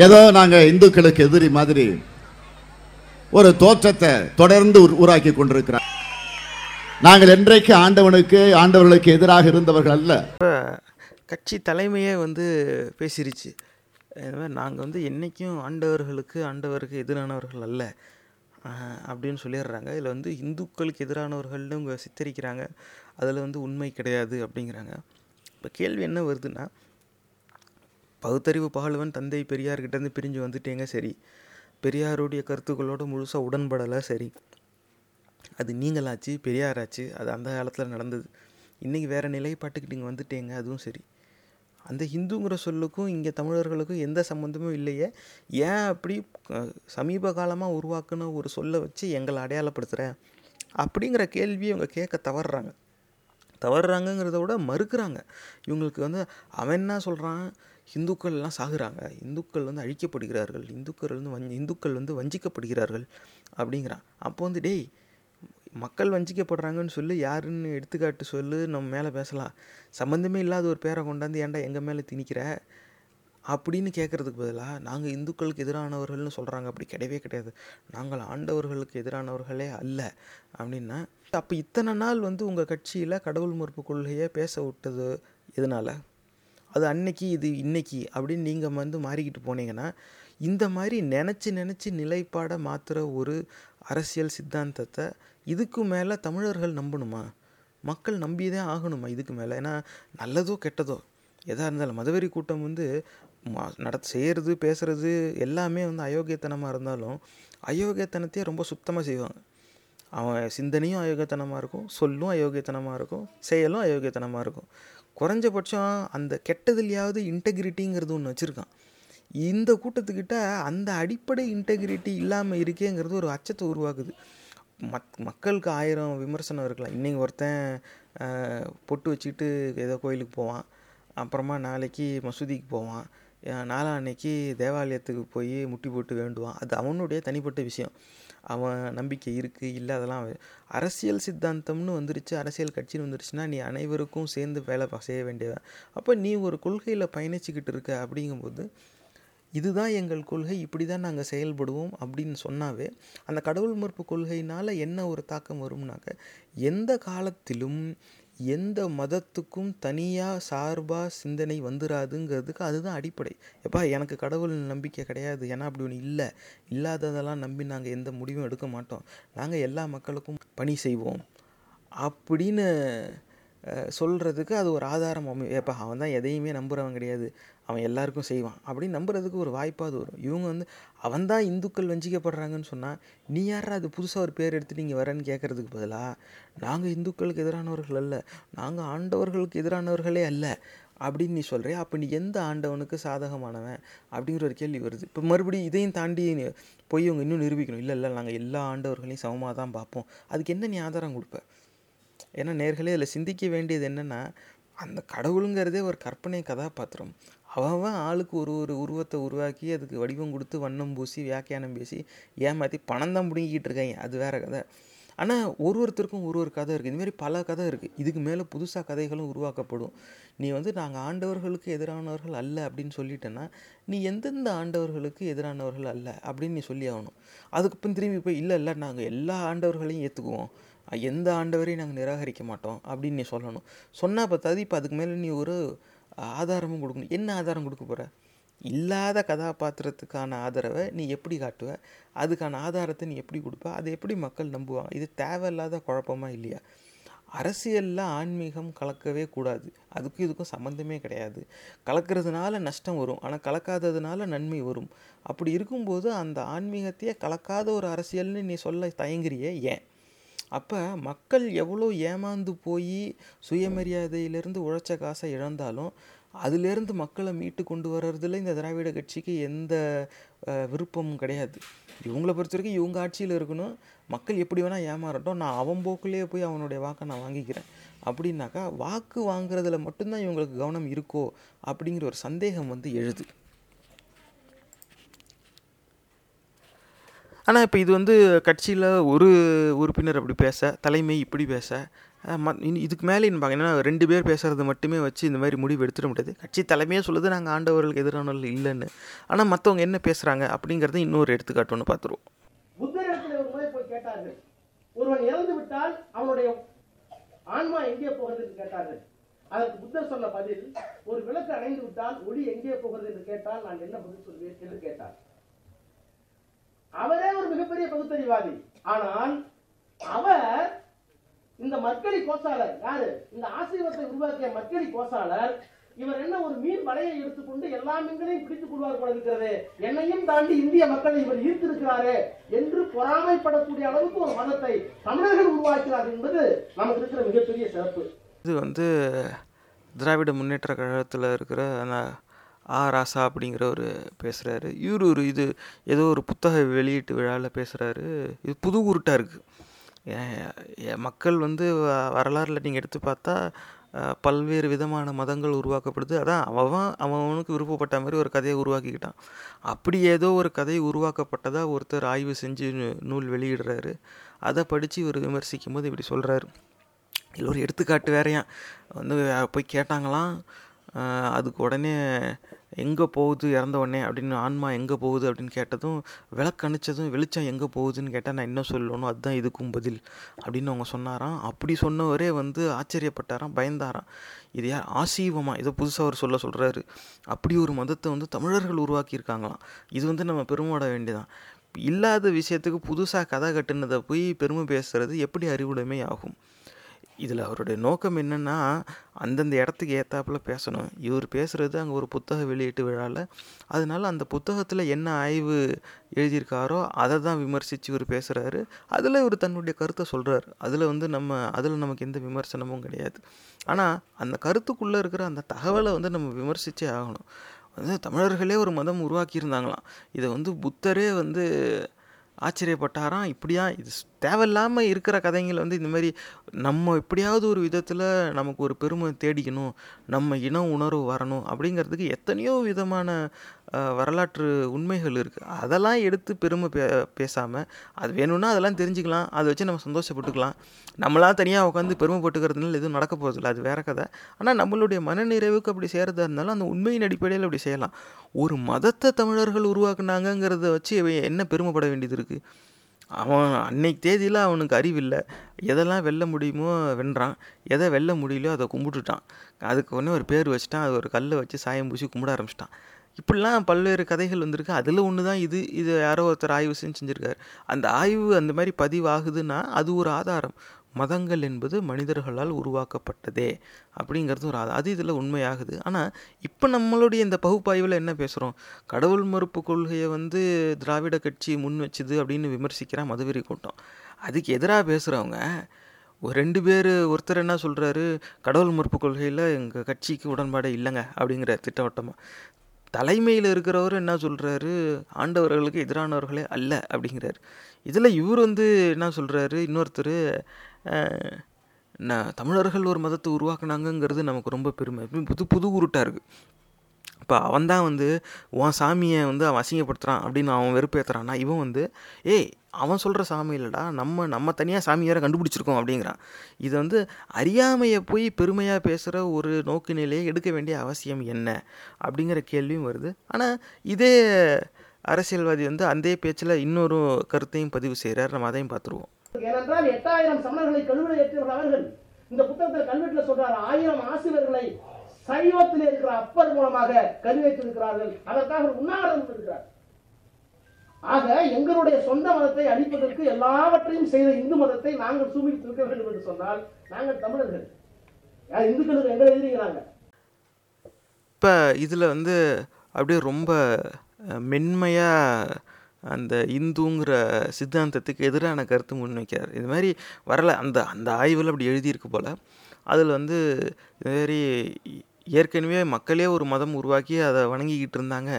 ஏதோ நாங்கள் இந்துக்களுக்கு எதிரி மாதிரி ஒரு தோற்றத்தை தொடர்ந்து உருவாக்கி கொண்டிருக்கிறோம். நாங்கள் என்றைக்கு ஆண்டவனுக்கு ஆண்டவர்களுக்கு எதிராக இருந்தவர்கள் அல்ல. கட்சி தலைமையே வந்து பேசிருச்சு, இந்த மாதிரி நாங்கள் வந்து என்றைக்கும் ஆண்டவர்களுக்கு ஆண்டவருக்கு எதிரானவர்கள் அல்ல அப்படின்னு சொல்லிடுறாங்க. இதில் வந்து இந்துக்களுக்கு எதிரானவர்கள்னு இவங்க சித்தரிக்கிறாங்க, அதில் வந்து உண்மை கிடையாது அப்படிங்கிறாங்க. இப்போ கேள்வி என்ன வருதுன்னா, பகுத்தறிவு பாலுவன் தந்தை பெரியார்கிட்டேருந்து பிரிஞ்சு வந்துட்டேங்க, சரி. பெரியாருடைய கருத்துக்களோடு முழுசாக உடன்படலை, சரி. அது நீங்களாச்சு பெரியாராச்சு, அது அந்த காலத்தில் நடந்தது. இன்றைக்கி வேறு நிலைப்பாட்டுக்கு நீங்கள் வந்துட்டேங்க, அதுவும் சரி. அந்த ஹிந்துங்கிற சொல்லுக்கும் இங்கே தமிழர்களுக்கும் எந்த சம்மந்தமும் இல்லையே, ஏன் அப்படி சமீப காலமாக உருவாக்குன ஒரு சொல்லை வச்சு எங்களை அடையாளப்படுத்துகிற அப்படிங்கிற கேள்வியை இவங்க கேட்க தவறுறாங்க. தவறுறாங்கங்கிறத விட மறுக்கிறாங்க. இவங்களுக்கு வந்து அவன் என்ன சொல்கிறான், இந்துக்கள்லாம் சாகுறாங்க, இந்துக்கள் வந்து அழிக்கப்படுகிறார்கள், இந்துக்கள் வந்து வஞ் இந்துக்கள் வந்து வஞ்சிக்கப்படுகிறார்கள் அப்படிங்கிறான். அப்போ வந்து டேய், மக்கள் வஞ்சிக்கப்படுறாங்கன்னு சொல்லி யாருன்னு எடுத்துக்காட்டு சொல்லு, நம்ம மேலே பேசலாம். சம்மந்தமே இல்லாத ஒரு பேரை கொண்டாந்து ஏன்டா எங்கள் மேலே திணிக்கிற அப்படின்னு கேட்குறதுக்கு பதிலாக நாங்கள் இந்துக்களுக்கு எதிரானவர்கள்னு சொல்கிறாங்க, அப்படி கிடையவே கிடையாது, நாங்கள் ஆண்டவர்களுக்கு எதிரானவர்களே அல்ல அப்படின்னா. அப்போ இத்தனை நாள் வந்து உங்கள் கட்சியில் கடவுள் மறுப்பு கொள்கையை பேச விட்டது எதனால், அது அன்னைக்கு இது இன்னைக்கு அப்படின்னு நீங்கள் வந்து மாறிக்கிட்டு போனீங்கன்னா, இந்த மாதிரி நினச்சி நினச்சி நிலைப்பாடை மாற்றுற ஒரு அரசியல் சித்தாந்தத்தை இதுக்கு மேலே தமிழர்கள் நம்பணுமா? மக்கள் நம்பியே ஆகணுமா இதுக்கு மேலே? ஏன்னா நல்லதோ கெட்டதோ எதாக இருந்தாலும் மதவெறி கூட்டம் வந்து நடத்த செய்கிறது பேசுகிறது எல்லாமே வந்து அயோக்கியத்தனமாக இருந்தாலும் அயோக்கியத்தனத்தையே ரொம்ப சுத்தமாக செய்வாங்க. அவன் சிந்தனையும் அயோக்கியத்தனமாக இருக்கும், சொல்லும் அயோக்கியத்தனமாக இருக்கும், செயலும் அயோக்கியத்தனமாக இருக்கும். குறைஞ்சபட்சம் அந்த கெட்டதுலையாவது இன்டெகிரிட்டிங்கிறது ஒன்று வச்சுருக்கான். இந்த கூட்டத்துக்கிட்ட அந்த அடிப்படை இன்டெகிரிட்டி இல்லாமல் இருக்கேங்கிறது ஒரு அச்சத்தை உருவாக்குது. மக் மக்களுக்கு ஆயிரம் விமர்சனம் இருக்கலாம், இன்றைக்கி ஒருத்தன் பொட்டு வச்சுக்கிட்டு ஏதோ கோயிலுக்கு போவான், அப்புறமா நாளைக்கு மசூதிக்கு போவான், நாலா அன்னைக்கு தேவாலயத்துக்கு போய் முட்டி போட்டு வேண்டுவான், அது அவனுடைய தனிப்பட்ட விஷயம், அவன் நம்பிக்கை இருக்குது இல்லை. அதெல்லாம் அரசியல் சித்தாந்தம்னு வந்துருச்சு, அரசியல் கட்சின்னு வந்துருச்சுன்னா நீ அனைவருக்கும் சேர்ந்து வேலை செய்ய வேண்டியவன். அப்போ நீ ஒரு கொள்கையில் பயணிச்சுக்கிட்டு இருக்க அப்படிங்கும்போது இதுதான் எங்கள் கொள்கை, இப்படி தான் நாங்கள் செயல்படுவோம் அப்படின்னு சொன்னாவே அந்த கடவுள் மறுப்பு கொள்கையினால் என்ன ஒரு தாக்கம் வரும்னாக்க, எந்த காலத்திலும் எந்த மதத்துக்கும் தனியாக சார்பாக சிந்தனை வந்துடாதுங்கிறதுக்கு அதுதான் அடிப்படை. எப்பா எனக்கு கடவுள் நம்பிக்கை கிடையாது, ஏன்னா அப்படி ஒன்று இல்லை, இல்லாததெல்லாம் நம்பி நாங்கள் எந்த முடிவும் எடுக்க மாட்டோம், நாங்கள் எல்லா மக்களுக்கும் பணி செய்வோம் அப்படின்னு சொல்கிறதுக்கு அது ஒரு ஆதாரம் அமையும். எப்போ அவன் தான் எதையுமே நம்புகிறவன் கிடையாது, அவன் எல்லாருக்கும் செய்வான் அப்படின்னு நம்புறதுக்கு ஒரு வாய்ப்பாக அது வரும். இவங்க வந்து அவன் தான் இந்துக்கள் வஞ்சிக்கப்படுறாங்கன்னு சொன்னால் நீ யாரா அது புதுசாக ஒரு பேர் எடுத்து நீங்கள் வரேன்னு கேட்குறதுக்கு பதிலாக நாங்கள் இந்துக்களுக்கு எதிரானவர்கள் அல்ல, நாங்கள் ஆண்டவர்களுக்கு எதிரானவர்களே அல்ல அப்படின்னு நீ சொல்கிறே, அப்போ நீ எந்த ஆண்டவனுக்கு சாதகமானவன் அப்படிங்கிற ஒரு கேள்வி வருது. இப்போ மறுபடியும் இதையும் தாண்டி போய் இவங்க இன்னும் நிரூபிக்கணும், இல்லை இல்லை நாங்கள் எல்லா ஆண்டவர்களையும் சமமாக தான் பார்ப்போம், அதுக்கு என்ன நீ ஆதாரம் கொடுப்ப? ஏன்னா நேர்களே இதில் சிந்திக்க வேண்டியது என்னென்னா, அந்த கடவுளுங்கிறதே ஒரு கற்பனை கதாபாத்திரம், அவன் ஆளுக்கு ஒரு ஒரு உருவத்தை உருவாக்கி அதுக்கு வடிவம் கொடுத்து வண்ணம் பூசி வியாக்கியானம் பேசி ஏமாற்றி பணம் தான் பிடிங்கிக்கிட்டு இருக்காங்க, அது வேறு கதை. ஆனால் ஒரு ஒருத்தருக்கும் ஒரு ஒரு கதை இருக்குது, இதுமாரி பல கதை இருக்குது, இதுக்கு மேலே புதுசாக கதைகளும் உருவாக்கப்படும். நீ வந்து நாங்கள் ஆண்டவர்களுக்கு எதிரானவர்கள் அல்ல அப்படின்னு சொல்லிட்டேன்னா நீ எந்தெந்த ஆண்டவர்களுக்கு எதிரானவர்கள் அல்ல அப்படின்னு நீ சொல்லி ஆகணும். அதுக்கப்புறம் திரும்பி போய் இல்லை இல்லை நாங்கள் எல்லா ஆண்டவர்களையும் ஏற்றுக்குவோம், எந்த ஆண்டவரையும் நாங்கள் நிராகரிக்க மாட்டோம் அப்படின்னு நீ சொல்லணும். சொன்னால் பார்த்தாது இப்போ அதுக்கு மேலே நீ ஒரு ஆதாரமும் கொடுக்கணும். என்ன ஆதாரம் கொடுக்க போகிற? இல்லாத கதாபாத்திரத்துக்கான ஆதரவை நீ எப்படி காட்டுவ, அதுக்கான ஆதாரத்தை நீ எப்படி கொடுப்ப, அதை எப்படி மக்கள் நம்புவாங்க? இது தேவையில்லாத குழப்பமாக இல்லையா? அரசியலில் ஆன்மீகம் கலக்கவே கூடாது, அதுக்கும் இதுக்கும் சம்மந்தமே கிடையாது. கலக்கிறதுனால நஷ்டம் வரும், ஆனால் கலக்காததுனால நன்மை வரும். அப்படி இருக்கும்போது அந்த ஆன்மீகத்தையே கலக்காத ஒரு அரசியல்னு நீ சொல்ல தயங்குறியே ஏன்? அப்போ மக்கள் எவ்வளோ ஏமாந்து போய் சுயமரியாதையிலேருந்து உழைச்ச காசை இழந்தாலும் அதிலேருந்து மக்களை மீட்டு கொண்டு வர்றதுல இந்த திராவிட கட்சிக்கு எந்த விருப்பமும் கிடையாது. இவங்களை பொறுத்த வரைக்கும் இவங்க ஆட்சியில் இருக்கணும், மக்கள் எப்படி வேணால் ஏமாறட்டும், நான் அவன் போக்குலேயே போய் அவனுடைய வாக்கை நான் வாங்கிக்கிறேன் அப்படின்னாக்கா வாக்கு வாங்குறதுல மட்டும்தான் இவங்களுக்கு கவனம் இருக்கோ அப்படிங்கிற ஒரு சந்தேகம் வந்து எழுது. ஆனால் இப்போ இது வந்து கட்சியில் ஒரு உறுப்பினர் அப்படி பேச, தலைமை இப்படி பேச, இதுக்கு மேலே பார்க்க ஏன்னா ரெண்டு பேர் பேசுகிறது மட்டுமே வச்சு இந்த மாதிரி முடிவு எடுத்துட முடியாது. கட்சி தலைமையே சொல்லுது நாங்கள் ஆண்டவர்களுக்கு எதிரானவர்கள் இல்லைன்னு, ஆனால் மற்றவங்க என்ன பேசுகிறாங்க அப்படிங்கிறத இன்னொரு எடுத்துக்காட்டு ஒன்று பார்த்துருவோம். புத்தர் இடத்துல போய் கேட்டார்கள், ஒருவன் இறந்து விட்டால் அவனுடைய ஆன்மா எங்கே போகிறது என்று கேட்டார்கள். அதற்கு புத்தர் சொன்ன பதில், ஒரு விளக்கு அணைந்து விட்டால் ஒளி எங்கே போகிறது என்று கேட்டால் நான் என்ன பதில் சொல்வேன் என்று கேட்டார். அவரே ஒரு மிகப்பெரிய பகுத்தறிவாதி, ஆனால் அவர் இந்த மக்களை கோசாளர் யாரு, இந்த ஆசீர்வாதத்தை உருவாக்கிய மக்களை கோசாளர் இவர் என்ன ஒரு மீன் வலையை எடுத்துக்கொண்டு எல்லா மீன்களையும் பிடித்துக் கொள்வார் போல இருக்கிறது, என்னையும் தாண்டி இந்திய மக்களை இவர் ஈர்த்திருக்கிறாரு என்று பொறாமைப்படக்கூடிய அளவுக்கு ஒரு மதத்தை தமிழர்கள் உருவாக்கிறார் என்பது நமக்கு இருக்கிற மிகப்பெரிய சிறப்பு. இது வந்து திராவிட முன்னேற்ற கழகத்தில் இருக்கிற ஆ ராசா அப்படிங்கிறவர் பேசுகிறாரு. இவர் ஒரு இது ஏதோ ஒரு புத்தக வெளியீட்டு விழாவில் பேசுகிறாரு. இது புது உருட்டாக இருக்குது. மக்கள் வந்து வரலாறில் நீங்கள் எடுத்து பார்த்தா பல்வேறு விதமான மதங்கள் உருவாக்கப்படுது, அதான் அவன் அவனுக்கு விருப்பப்பட்ட மாதிரி ஒரு கதையை உருவாக்கிக்கிட்டான். அப்படி ஏதோ ஒரு கதையை உருவாக்கப்பட்டதாக ஒருத்தர் ஆய்வு செஞ்சு நூல் வெளியிடுறாரு. அதை படித்து இவர் விமர்சிக்கும் போது இப்படி சொல்கிறாரு. இதில் ஒரு எடுத்துக்காட்டு வேறையான் வந்து போய் கேட்டாங்களாம், அதுக்கு உடனே எங்கே போகுது இறந்த உடனே அப்படின்னு ஆன்மா எங்கே போகுது அப்படின்னு கேட்டதும், விளக்கணிச்சதும் வெளிச்சம் எங்கே போகுதுன்னு கேட்டால் நான் இன்னும் சொல்லணும், அதுதான் இதுக்கும் பதில் அப்படின்னு அவங்க சொன்னாராம். அப்படி சொன்னவரே வந்து ஆச்சரியப்பட்டாராம், பயந்தாராம். இது யார் ஆசீவமா ஏதோ புதுசாக அவர் சொல்ல சொல்கிறாரு, அப்படி ஒரு மதத்தை வந்து தமிழர்கள் உருவாக்கியிருக்காங்களாம், இது வந்து நம்ம பெருமைப்பட வேண்டியதான். இல்லாத விஷயத்துக்கு புதுசாக கதை கட்டுனதை போய் பெருமை பேசுகிறது எப்படி அறிவுடைமை ஆகும்? இதில் அவருடைய நோக்கம் என்னென்னா அந்தந்த இடத்துக்கு ஏற்றாப்பில் பேசணும். இவர் பேசுகிறது அங்கே ஒரு புத்தக வெளியீட்டு விழாவில், அதனால அந்த புத்தகத்தில் என்ன ஆய்வு எழுதியிருக்காரோ அதை தான் விமர்சித்து இவர் பேசுகிறாரு. அதில் இவர் தன்னுடைய கருத்தை சொல்கிறார், அதில் வந்து நம்ம அதில் நமக்கு எந்த விமர்சனமும் கிடையாது. ஆனால் அந்த கருத்துக்குள்ளே இருக்கிற அந்த தகவலை வந்து நம்ம விமர்சித்தே ஆகணும். வந்து தமிழர்களே ஒரு மதம் உருவாக்கியிருந்தாங்களாம், இதை வந்து புத்தரே வந்து ஆச்சரியப்பட்டாராம். இப்படியா இது தேவையில்லாமல் இருக்கிற கதைங்களை வந்து இந்த மாதிரி நம்ம எப்படியாவது ஒரு விதத்தில் நமக்கு ஒரு பெருமை தேடிக்கணும், நம்ம இன உணர்வு வரணும் அப்படிங்கிறதுக்கு எத்தனையோ விதமான வரலாற்று உண்மைகள் இருக்குது. அதெல்லாம் எடுத்து பெருமை பே பேசாமல் அது வேணும்னா அதெல்லாம் தெரிஞ்சுக்கலாம், அதை வச்சு நம்ம சந்தோஷப்பட்டுக்கலாம். நம்மளாம் தனியாக உட்காந்து பெருமைப்பட்டுக்கிறதுனால எதுவும் நடக்க போகிறதில்ல, அது வேறு கதை. ஆனால் நம்மளுடைய மனநிறைவுக்கு அப்படி செய்கிறதா இருந்தாலும் அந்த உண்மையின் அடிப்படையில் அப்படி செய்யலாம். ஒரு மதத்தை தமிழர்கள் உருவாக்குனாங்கிறத வச்சு என்ன பெருமைப்பட வேண்டியது இருக்குது? அவன் அன்னைக்கு தேதியில் அவனுக்கு அறிவில்லை, எதெல்லாம் வெல்ல முடியுமோ வென்றான், எதை வெல்ல முடியலையோ அதை கும்பிட்டுட்டான். அதுக்கு ஒன்று ஒரு பேர் வச்சுட்டான், அது ஒரு கல்லை வச்சு சாயம் பூசி கும்பிட ஆரம்பிச்சிட்டான். இப்படிலாம் பல்வேறு கதைகள் வந்திருக்கு. அதில் ஒன்று தான் இது இது யாரோ ஒருத்தர் ஆய்வு செஞ்சு செஞ்சுருக்கார். அந்த ஆய்வு அந்த மாதிரி பதிவாகுதுன்னா அது ஒரு ஆதாரம். மதங்கள் என்பது மனிதர்களால் உருவாக்கப்பட்டதே அப்படிங்கிறது ஒரு அது அது இதில் உண்மையாகுது. ஆனால் இப்போ நம்மளுடைய இந்த பகுப்பாய்வில் என்ன பேசுகிறோம், கடவுள் மறுப்பு கொள்கையை வந்து திராவிட கட்சி முன் வச்சுது அப்படின்னு விமர்சிக்கிற மதுவெறி கூட்டம். அதுக்கு எதிராக பேசுகிறவங்க ஒரு ரெண்டு பேர், ஒருத்தர் என்ன சொல்கிறாரு, கடவுள் மறுப்பு கொள்கையில் எங்கள் கட்சிக்கு உடன்பாடே இல்லைங்க அப்படிங்கிற திட்டவட்டமாக. தலைமையில் இருக்கிறவர் என்ன சொல்கிறாரு, ஆண்டவர்களுக்கு எதிரானவர்களே அல்ல அப்படிங்கிறாரு. இதில் இவர் வந்து என்ன சொல்கிறாரு, இன்னொருத்தர் நான் தமிழர்கள் ஒரு மதத்தை உருவாக்குனாங்கங்கிறது நமக்கு ரொம்ப பெருமை, புது புது உருட்டாக இருக்குது. இப்போ அவன் தான் வந்து உன் சாமியை வந்து அவன் அசிங்கப்படுத்துகிறான் அப்படின்னு அவன் வெறுப்பேற்றுறான்னா, இவன் வந்து ஏய் அவன் சொல்கிற சாமி இல்லைடா, நம்ம நம்ம தனியாக சாமி வேறு கண்டுபிடிச்சிருக்கோம் அப்படிங்கிறான். இது வந்து அறியாமையை போய் பெருமையாக பேசுகிற ஒரு நோக்கு நிலையை எடுக்க வேண்டிய அவசியம் என்ன அப்படிங்கிற கேள்வியும் வருது. ஆனால் இதே அரசியல்வாதி வந்து அந்த பேச்சில் இன்னொரு கருத்தையும் பதிவு செய்கிறார், நம்ம அதையும் பார்த்துருவோம். ஏனென்றால் எட்டாயிரம் சமணர்களை கழுவில் ஏற்றியவர்கள் அவர்கள். இந்த புத்தகத்தில் கல்வெட்டில் சொல்றார், ஆயிரம் ஆசிரியர்களை சைவத்தில் இருக்கிற அப்பர் மூலமாக கருவேற்றிருக்கிறார்கள், அதற்காக உண்ணாவிரதம் இருக்கிறார். ஆக எங்களுடைய சொந்த மதத்தை அழிப்பதற்கு எல்லாவற்றையும் செய்த இந்து மதத்தை நாங்கள் சூழ்நிலை தூக்க வேண்டும் என்று சொன்னால் நாங்கள் தமிழர்கள், இந்துக்களுக்கு எங்களை எதிரிக்கிறாங்க. இப்போ இதில் வந்து அப்படியே ரொம்ப மென்மையாக அந்த இந்துங்கிற சித்தாந்தத்துக்கு எதிரான கருத்து முன்வைக்கிறார். இது மாதிரி வரல அந்த அந்த ஆய்வில் அப்படி எழுதியிருக்கு போல். அதில் வந்து இதுமாரி ஏற்கனவே மக்களே ஒரு மதம் உருவாக்கி அதை வணங்கிக்கிட்டு இருந்தாங்க,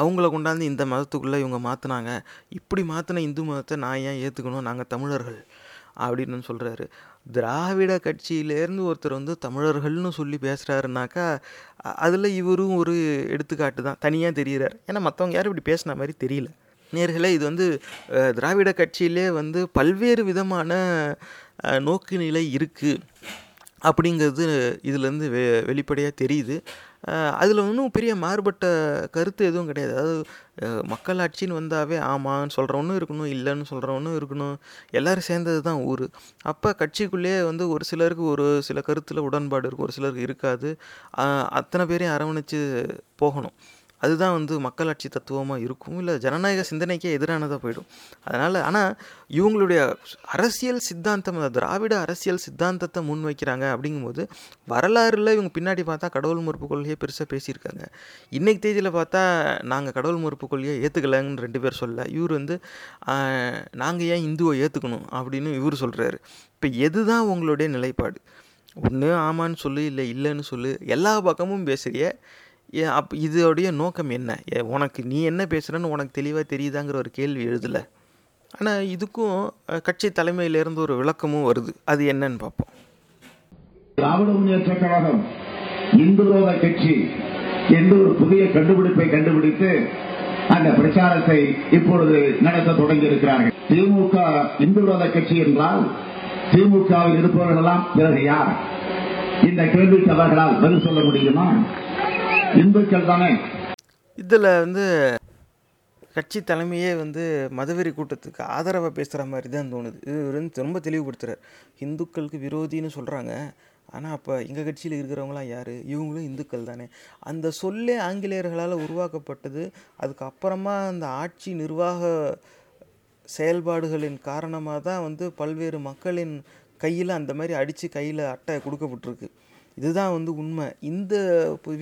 அவங்கள கொண்டாந்து இந்த மதத்துக்குள்ளே இவங்க மாற்றினாங்க, இப்படி மாற்றின இந்து மதத்தை நான் ஏன் ஏற்றுக்கணும், நாங்கள் தமிழர்கள் அப்படின்னு சொல்கிறாரு. திராவிட கட்சியிலேருந்து ஒருத்தர் வந்து தமிழர்கள்னு சொல்லி பேசுகிறாருனாக்கா அதில் இவரும் ஒரு எடுத்துக்காட்டு தான், தனியாக தெரிகிறார். ஏன்னா மற்றவங்க யாரும் இப்படி பேசின மாதிரி தெரியல. நேர்களே, இது வந்து திராவிட கட்சியிலே வந்து பல்வேறு விதமான நோக்கு நிலை இருக்குது அப்படிங்கிறது இதிலேருந்து வெ வெளிப்படையாக தெரியுது. அதில் ஒன்றும் பெரிய மாறுபட்ட கருத்து எதுவும் கிடையாது. அதாவது மக்களாட்சின்னு வந்தாவே ஆமான்னு சொல்கிறவனும் இருக்கணும், இல்லைன்னு சொல்கிறவனும் இருக்கணும், எல்லோரும் சேர்ந்தது தான் ஊர். அப்போ கட்சிக்குள்ளேயே வந்து ஒரு சிலருக்கு ஒரு சில கருத்தில் உடன்பாடு இருக்கும், ஒரு சிலருக்கு இருக்காது. அத்தனை பேரையும் அரவணைச்சு போகணும். அதுதான் வந்து மக்களாட்சி தத்துவமாக இருக்கும், இல்லை ஜனநாயக சிந்தனைக்கே எதிரானதாக போயிடும். அதனால் ஆனால் இவங்களுடைய அரசியல் சித்தாந்தம், அந்த திராவிட அரசியல் சித்தாந்தத்தை முன்வைக்கிறாங்க. அப்படிங்கும்போது வரலாறுல இவங்க பின்னாடி பார்த்தா கடவுள் மறுப்பு கொள்கையை பெருசாக பேசியிருக்காங்க. இன்றைக்கு தேதியில் பார்த்தா நாங்கள் கடவுள் மறுப்பு கொள்கையை ஏற்றுக்கலைன்னு ரெண்டு பேர் சொல்ல, இவர் வந்து நாங்கள் ஏன் இந்துவை ஏற்றுக்கணும் அப்படின்னு இவர் சொல்கிறாரு. இப்போ எது தான் உங்களுடைய நிலைப்பாடு? ஒன்று ஆமான்னு சொல்லு, இல்லை இல்லைன்னு சொல்லு, எல்லா பக்கமும் பேசுகிறிய. அப் இதோடைய நோக்கம் என்ன? உனக்கு நீ என்ன பேசுகிறன்னு உனக்கு தெளிவாக தெரியுதாங்கிற ஒரு கேள்வி எழுதலை. ஆனால் இதுக்கும் கட்சி தலைமையிலிருந்து ஒரு விளக்கமும் வருது, அது என்னன்னு பார்ப்போம். திராவிட முன்னேற்ற கழகம் இந்துத்துவ கட்சி என்ற ஒரு புதிய கண்டுபிடிப்பை கண்டுபிடித்து அந்த பிரச்சாரத்தை இப்பொழுது நடத்த தொடங்கி இருக்கிறார்கள். திமுக இந்துத்துவ கட்சி என்றால் திமுகவில் இருப்பவர்களாம் பிறகு யார்? இந்த கேள்விக்கு அவர்களால் பதில் சொல்ல முடியுமா? இந்துக்கள் தானே. இதில் வந்து கட்சி தலைமையே வந்து மதவெறி கூட்டத்துக்கு ஆதரவாக பேசுகிற மாதிரி தான் தோணுது. இது வந்து ரொம்ப தெளிவுபடுத்துகிறார். இந்துக்களுக்கு விரோதின்னு சொல்கிறாங்க, ஆனால் அப்போ எங்கள் கட்சியில் இருக்கிறவங்களாம் யார்? இவங்களும் இந்துக்கள் தானே. அந்த சொல்லே ஆங்கிலேயர்களால் உருவாக்கப்பட்டது. அதுக்கப்புறமா அந்த ஆட்சி நிர்வாக செயல்பாடுகளின் காரணமாக தான் வந்து பல்வேறு மக்களின் கையில் அந்த மாதிரி அடித்து கையில் அட்டை கொடுக்கப்பட்டிருக்கு. இதுதான் வந்து உண்மை. இந்த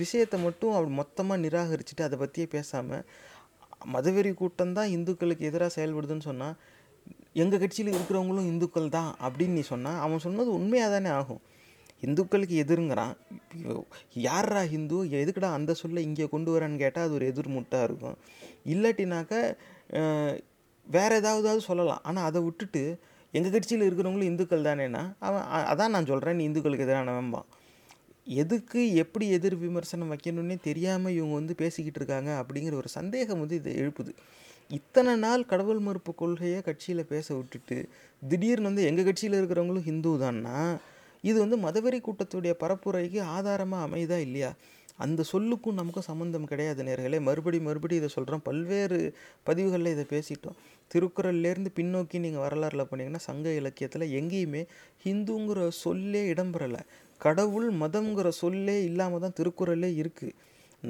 விஷயத்தை மட்டும் அப்படி மொத்தமாக நிராகரிச்சுட்டு அதை பற்றியே பேசாமல் மதவெறி கூட்டம் தான் இந்துக்களுக்கு எதிராக செயல்படுதுன்னு சொன்னால், எங்கள் கட்சியில் இருக்கிறவங்களும் இந்துக்கள் தான் அப்படின்னு நீ சொன்னால் அவன் சொன்னது உண்மையாக தானே ஆகும். இந்துக்களுக்கு எதிருங்கிறான், யாரா ஹிந்து, எதுக்குடா அந்த சொல்ல இங்கே கொண்டு வரான்னு கேட்டால் அது ஒரு எதிர்முட்டாக இருக்கும். இல்லாட்டினாக்க வேறு ஏதாவது சொல்லலாம். ஆனால் அதை விட்டுட்டு எங்கள் கட்சியில் இருக்கிறவங்களும் இந்துக்கள் தானேன்னா அவன் அதான் நான் சொல்கிறேன் நீ இந்துக்களுக்கு எதிரானவன்பான். எதுக்கு எப்படி எதிர் விமர்சனம் வைக்கணும்னே தெரியாமல் இவங்க வந்து பேசிக்கிட்டு இருக்காங்க அப்படிங்கிற ஒரு சந்தேகம் வந்து இதை எழுப்புது. இத்தனை நாள் கடவுள் மறுப்பு கொள்கையை கட்சியில் பேச விட்டுட்டு திடீர்னு வந்து எங்கள் கட்சியில் இருக்கிறவங்களும் ஹிந்து தான்னா இது வந்து மதவெறி கூட்டத்துடைய பரப்புரைக்கு ஆதாரமாக அமைதா இல்லையா? அந்த சொல்லுக்கும் நமக்கும் சம்மந்தம் கிடையாது. நேர்களே, மறுபடி மறுபடி இதை சொல்கிறோம், பல்வேறு பதிவுகளில் இதை பேசிட்டோம். திருக்குறள்லேருந்து பின்னோக்கி நீங்கள் வரலாறுல போனீங்கன்னா சங்க இலக்கியத்தில் எங்கேயுமே ஹிந்துங்கிற சொல்லே இடம்பெறலை. கடவுள் மதம்ங்கிற சொல்லே இல்லாமல் தான் திருக்குறளே இருக்குது.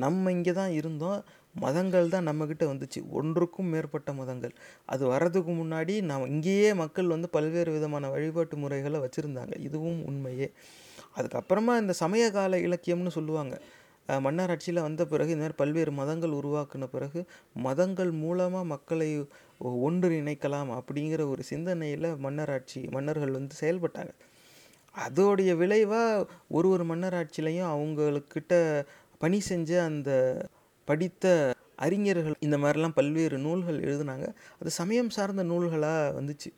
நம்ம இங்கே தான் இருந்தோம், மதங்கள் தான் நம்மக்கிட்ட வந்துச்சு, ஒன்றுக்கும் மேற்பட்ட மதங்கள். அது வர்றதுக்கு முன்னாடி நம்ம இங்கேயே மக்கள் வந்து பல்வேறு விதமான வழிபாட்டு முறைகளை வச்சுருந்தாங்க, இதுவும் உண்மையே. அதுக்கப்புறமா இந்த சமய கால இலக்கியம்னு சொல்லுவாங்க, மன்னர் ஆட்சியில் வந்த பிறகு இந்த மாதிரி பல்வேறு மதங்கள் உருவாக்கின பிறகு மதங்கள் மூலமாக மக்களை ஒன்றிணைக்கலாம் அப்படிங்கிற ஒரு சிந்தனையில் மன்னர் ஆட்சி மன்னர்கள் வந்து செயல்பட்டாங்க. அதோடைய விளைவாக ஒரு ஒரு மன்னர் ஆட்சியிலையும் அவங்களுக்கிட்ட பணி செஞ்ச அந்த படித்த அறிஞர்கள் இந்த மாதிரிலாம் பல்வேறு நூல்கள் எழுதினாங்க. அது சமயம் சார்ந்த நூல்களாக வந்துச்சு.